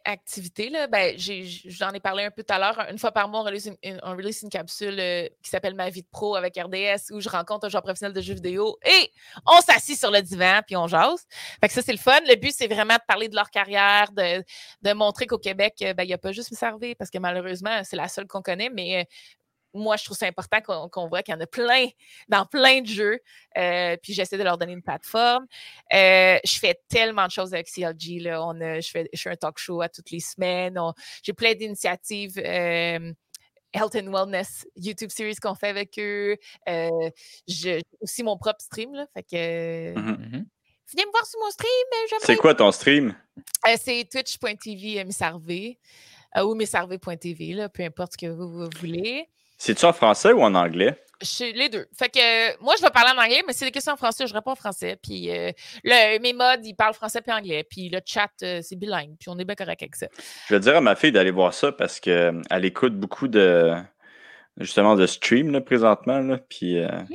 activités. Là. Ben, j'en ai parlé un peu tout à l'heure. Une fois par mois, on release une capsule qui s'appelle « Ma vie de pro » avec RDS, où je rencontre un joueur professionnel de jeux vidéo et on s'assit sur le divan puis on jase. Fait que ça, c'est le fun. Le but, c'est vraiment de parler de leur carrière, de montrer qu'au Québec, il n'y a pas juste Me Harvey, parce que malheureusement, c'est la seule qu'on connaît, mais... moi, je trouve ça important qu'on voit qu'il y en a plein, dans plein de jeux. Puis j'essaie de leur donner une plateforme. Je fais tellement de choses avec CLG. Là. Je fais un talk show à toutes les semaines. J'ai plein d'initiatives. Health and Wellness, YouTube series qu'on fait avec eux. J'ai aussi mon propre stream. Là, fait que... Venez me voir sur mon stream. C'est quoi ton stream? C'est twitch.tv Me Harvey ou meharvey.tv, là, peu importe ce que vous voulez. C'est-tu en français ou en anglais? Les deux. Fait que moi, je vais parler en anglais, mais c'est des questions en français, je réponds en français. Puis mes mods, ils parlent français puis anglais. Puis le chat, c'est bilingue. Puis on est bien correct avec ça. Je vais dire à ma fille d'aller voir ça parce qu'elle écoute beaucoup de stream là, présentement. Là, puis elle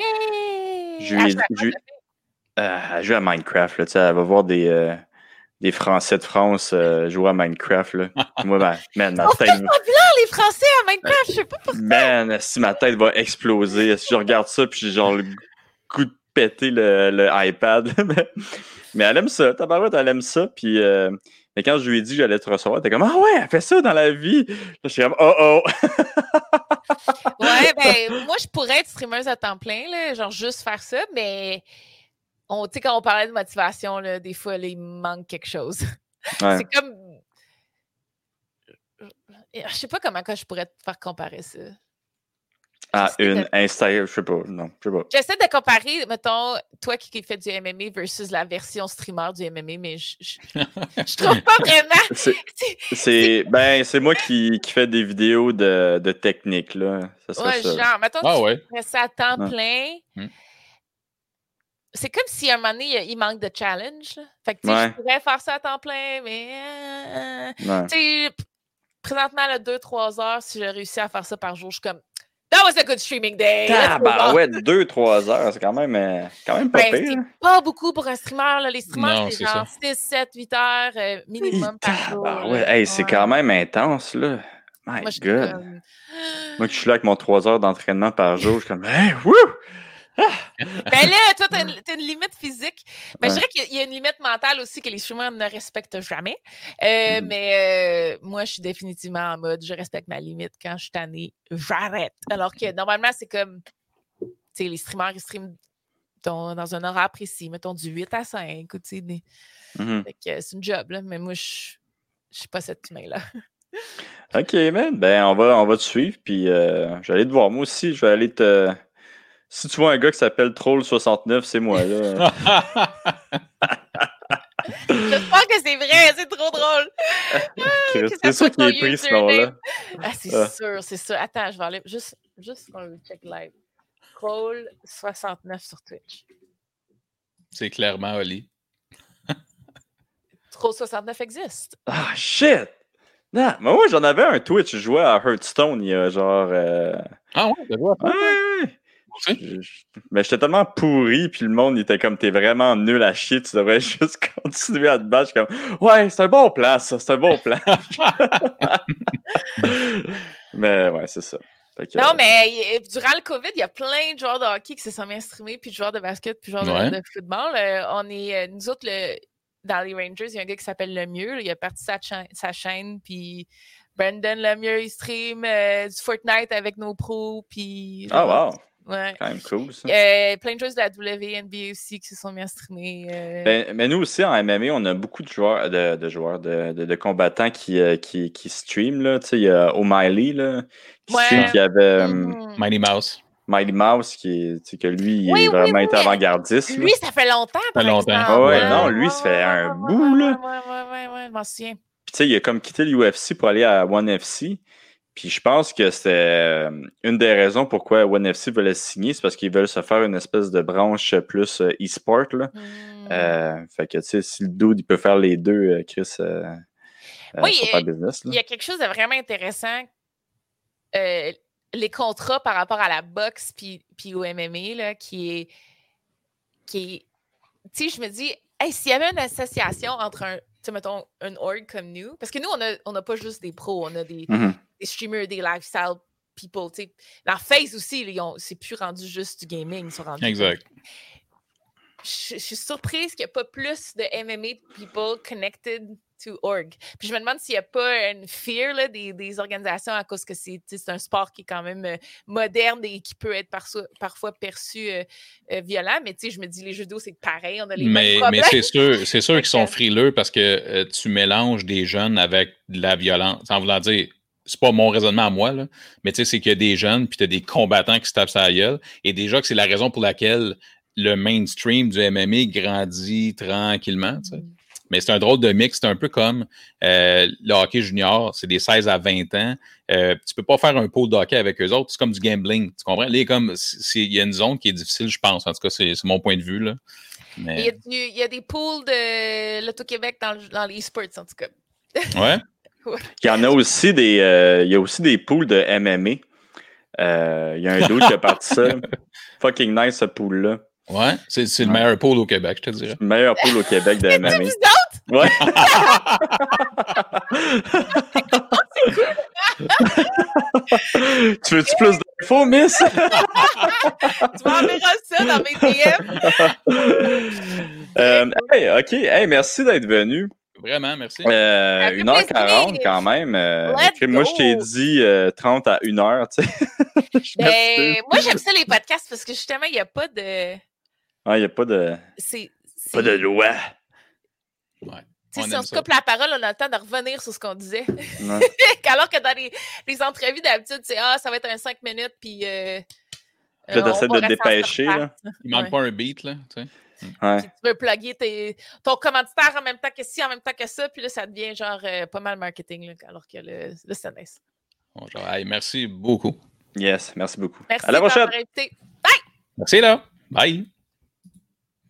joue à Minecraft. Là, elle va voir des Français de France jouer à Minecraft, là. Moi, ma tête... Ils sont blancs, les Français, à Minecraft, je sais pas pourquoi. Si ma tête va exploser, si je regarde ça, puis j'ai genre le coup de péter le iPad. Mais elle aime ça, tabarouette, elle aime ça, puis... mais quand je lui ai dit que j'allais te recevoir, t'es comme « Ah ouais, elle fait ça dans la vie! » Là, je suis comme « Oh oh! » Ouais, moi, je pourrais être streameuse à temps plein, là, genre juste faire ça, mais... Tu sais, quand on parlait de motivation, là, des fois, là, il manque quelque chose. Ouais. C'est comme... Je sais pas comment je pourrais te faire comparer ça. Instagram, je sais pas. Non, je sais pas. J'essaie de comparer, mettons, toi qui fais du MMA versus la version streamer du MMA, mais je trouve pas vraiment... c'est moi qui fais des vidéos de technique, là. Ça serait ça. Genre, mettons, tu fais ça à temps plein... C'est comme si à un moment donné, il manque de challenge. Là. Fait que, tu sais, je pourrais faire ça à temps plein, mais... Tu sais, présentement, 2-3 heures, si j'ai réussi à faire ça par jour, je suis comme... That was a good streaming day! Ah, bah ouais, 2-3 heures, c'est quand même pas pire. C'est pas beaucoup pour un streamer. Là. Les streamers, c'est genre 6, 7, 8 heures minimum par jour. Bah ouais, c'est quand même intense, là. My God! Moi, je suis là avec mon 3 heures d'entraînement par jour, je suis comme... Hey, wouh! Ben là, toi, t'as une limite physique. Ben, je dirais qu'il y a une limite mentale aussi que les streamers ne respectent jamais. Mais moi, je suis définitivement en mode, je respecte ma limite. Quand je suis tannée, j'arrête. Alors que normalement, c'est comme, tu sais, les streamers, ils streament dans un horaire précis, mettons du 8 à 5. Ou, fait que c'est une job, là, mais moi, je suis pas cette humain-là. OK, man. Ben, on va te suivre. Puis, je vais aller te voir. Moi aussi, je vais aller te... Si tu vois un gars qui s'appelle Troll69, c'est moi, là. J'espère que c'est vrai, c'est trop drôle. C'est sûr qu'il est pris ce nom-là. Ah, c'est sûr. Attends, je vais aller juste on le check live. Troll69 sur Twitch. C'est clairement Oli. Troll69 existe. Ah, shit! Non, mais moi, j'en avais un Twitch. Je jouais à Hearthstone il y a genre... Ah ouais, je vois. Ouais. Mais j'étais tellement pourri, puis le monde était comme, t'es vraiment nul à chier, tu devrais juste continuer à te battre. Je suis comme, ouais, c'est un bon plan, ça, c'est un bon plan. Mais ouais, c'est ça. Que, non, mais durant le COVID, il y a plein de joueurs de hockey qui se sont bien streamés, puis de joueurs de basket, puis de joueurs de football. On est, nous autres, dans les Rangers, il y a un gars qui s'appelle Lemieux, il a parti sa chaîne, puis Brendan Lemieux, il stream du Fortnite avec nos pros, puis... Ah, wow! Ouais. Quand même cool, ça. Plein de choses de la WNBA aussi qui se sont bien streamés. Mais nous aussi, en MMA, on a beaucoup de joueurs, de combattants qui stream, là. Tu sais, il y a O'Malley, là, qui avait... Mighty Mouse. Mighty Mouse, qui est vraiment avant-gardiste. Lui, ça fait longtemps. Ça fait un bout, là. Ouais, je m'en souviens. Puis, tu sais, il a comme quitté l'UFC pour aller à One FC. Puis, je pense que c'est une des raisons pourquoi One FC veut le signer, c'est parce qu'ils veulent se faire une espèce de branche plus e-sport, là. Fait que, tu sais, si le dude, il peut faire les deux, Chris, faire business, là. Il y a quelque chose de vraiment intéressant. Les contrats par rapport à la boxe puis au MMA, là, qui est... Tu sais, je me dis, hey, s'il y avait une association entre un... Tu sais, mettons, un org comme nous. Parce que nous, on a pas juste des pros, on a des streamers, des lifestyle people, tu sais. Leur FaZe aussi, c'est plus rendu juste du gaming, ils sont rendus... Exact. Je suis surprise qu'il n'y a pas plus de MMA people connected to org. Puis je me demande s'il n'y a pas une fear là, des organisations à cause que c'est un sport qui est quand même moderne et qui peut être parfois perçu violent. Mais tu sais, je me dis, les judo, c'est pareil, on a les mêmes problèmes. Mais c'est sûr qu'ils sont frileux parce que tu mélanges des jeunes avec de la violence. En voulant dire, c'est pas mon raisonnement à moi, là, mais tu sais, c'est qu'il y a des jeunes puis tu as des combattants qui se tapent sur la gueule. Et déjà que c'est la raison pour laquelle le mainstream du MMA grandit tranquillement, tu sais. Mais c'est un drôle de mix. C'est un peu comme le hockey junior. C'est des 16 à 20 ans. Tu peux pas faire un pot de hockey avec eux autres. C'est comme du gambling. Tu comprends? Là, il y a une zone qui est difficile, je pense. En tout cas, c'est mon point de vue, là. Mais... Il y a des pools de l'Auto-Québec dans les sports, en tout cas. Ouais. Il y a aussi des pools de MMA. Il y a un dude qui a parti ça. Fucking nice, ce pool-là. Ouais, c'est le meilleur pool au Québec, je te dirais. Le meilleur pool au Québec de MMA. Ouais. C'est cool. Tu veux-tu plus d'infos, Miss? Tu m'enverras ça dans mes DM. Hey, merci d'être venu. Vraiment, merci. 1h40 quand même. Moi, je t'ai dit 30 à 1h. Moi, j'aime ça les podcasts parce que justement, il n'y a pas de... Ah, il n'y a pas de... Pas de loi. Ouais. Si on se coupe la parole, on a le temps de revenir sur ce qu'on disait. Ouais. Alors que dans les entrevues, d'habitude, c'est ça va être un 5 minutes, puis... tu essaies de te dépêcher. Là. Il manque pas un beat, là, tu sais. Ouais. Puis tu veux plugger ton commanditaire en même temps que ci, en même temps que ça, puis là, ça devient genre pas mal marketing, là, alors que le c'est nice. Bonjour. Hey, merci beaucoup. Yes, merci beaucoup. Merci à la prochaine. Merci, là. Bye.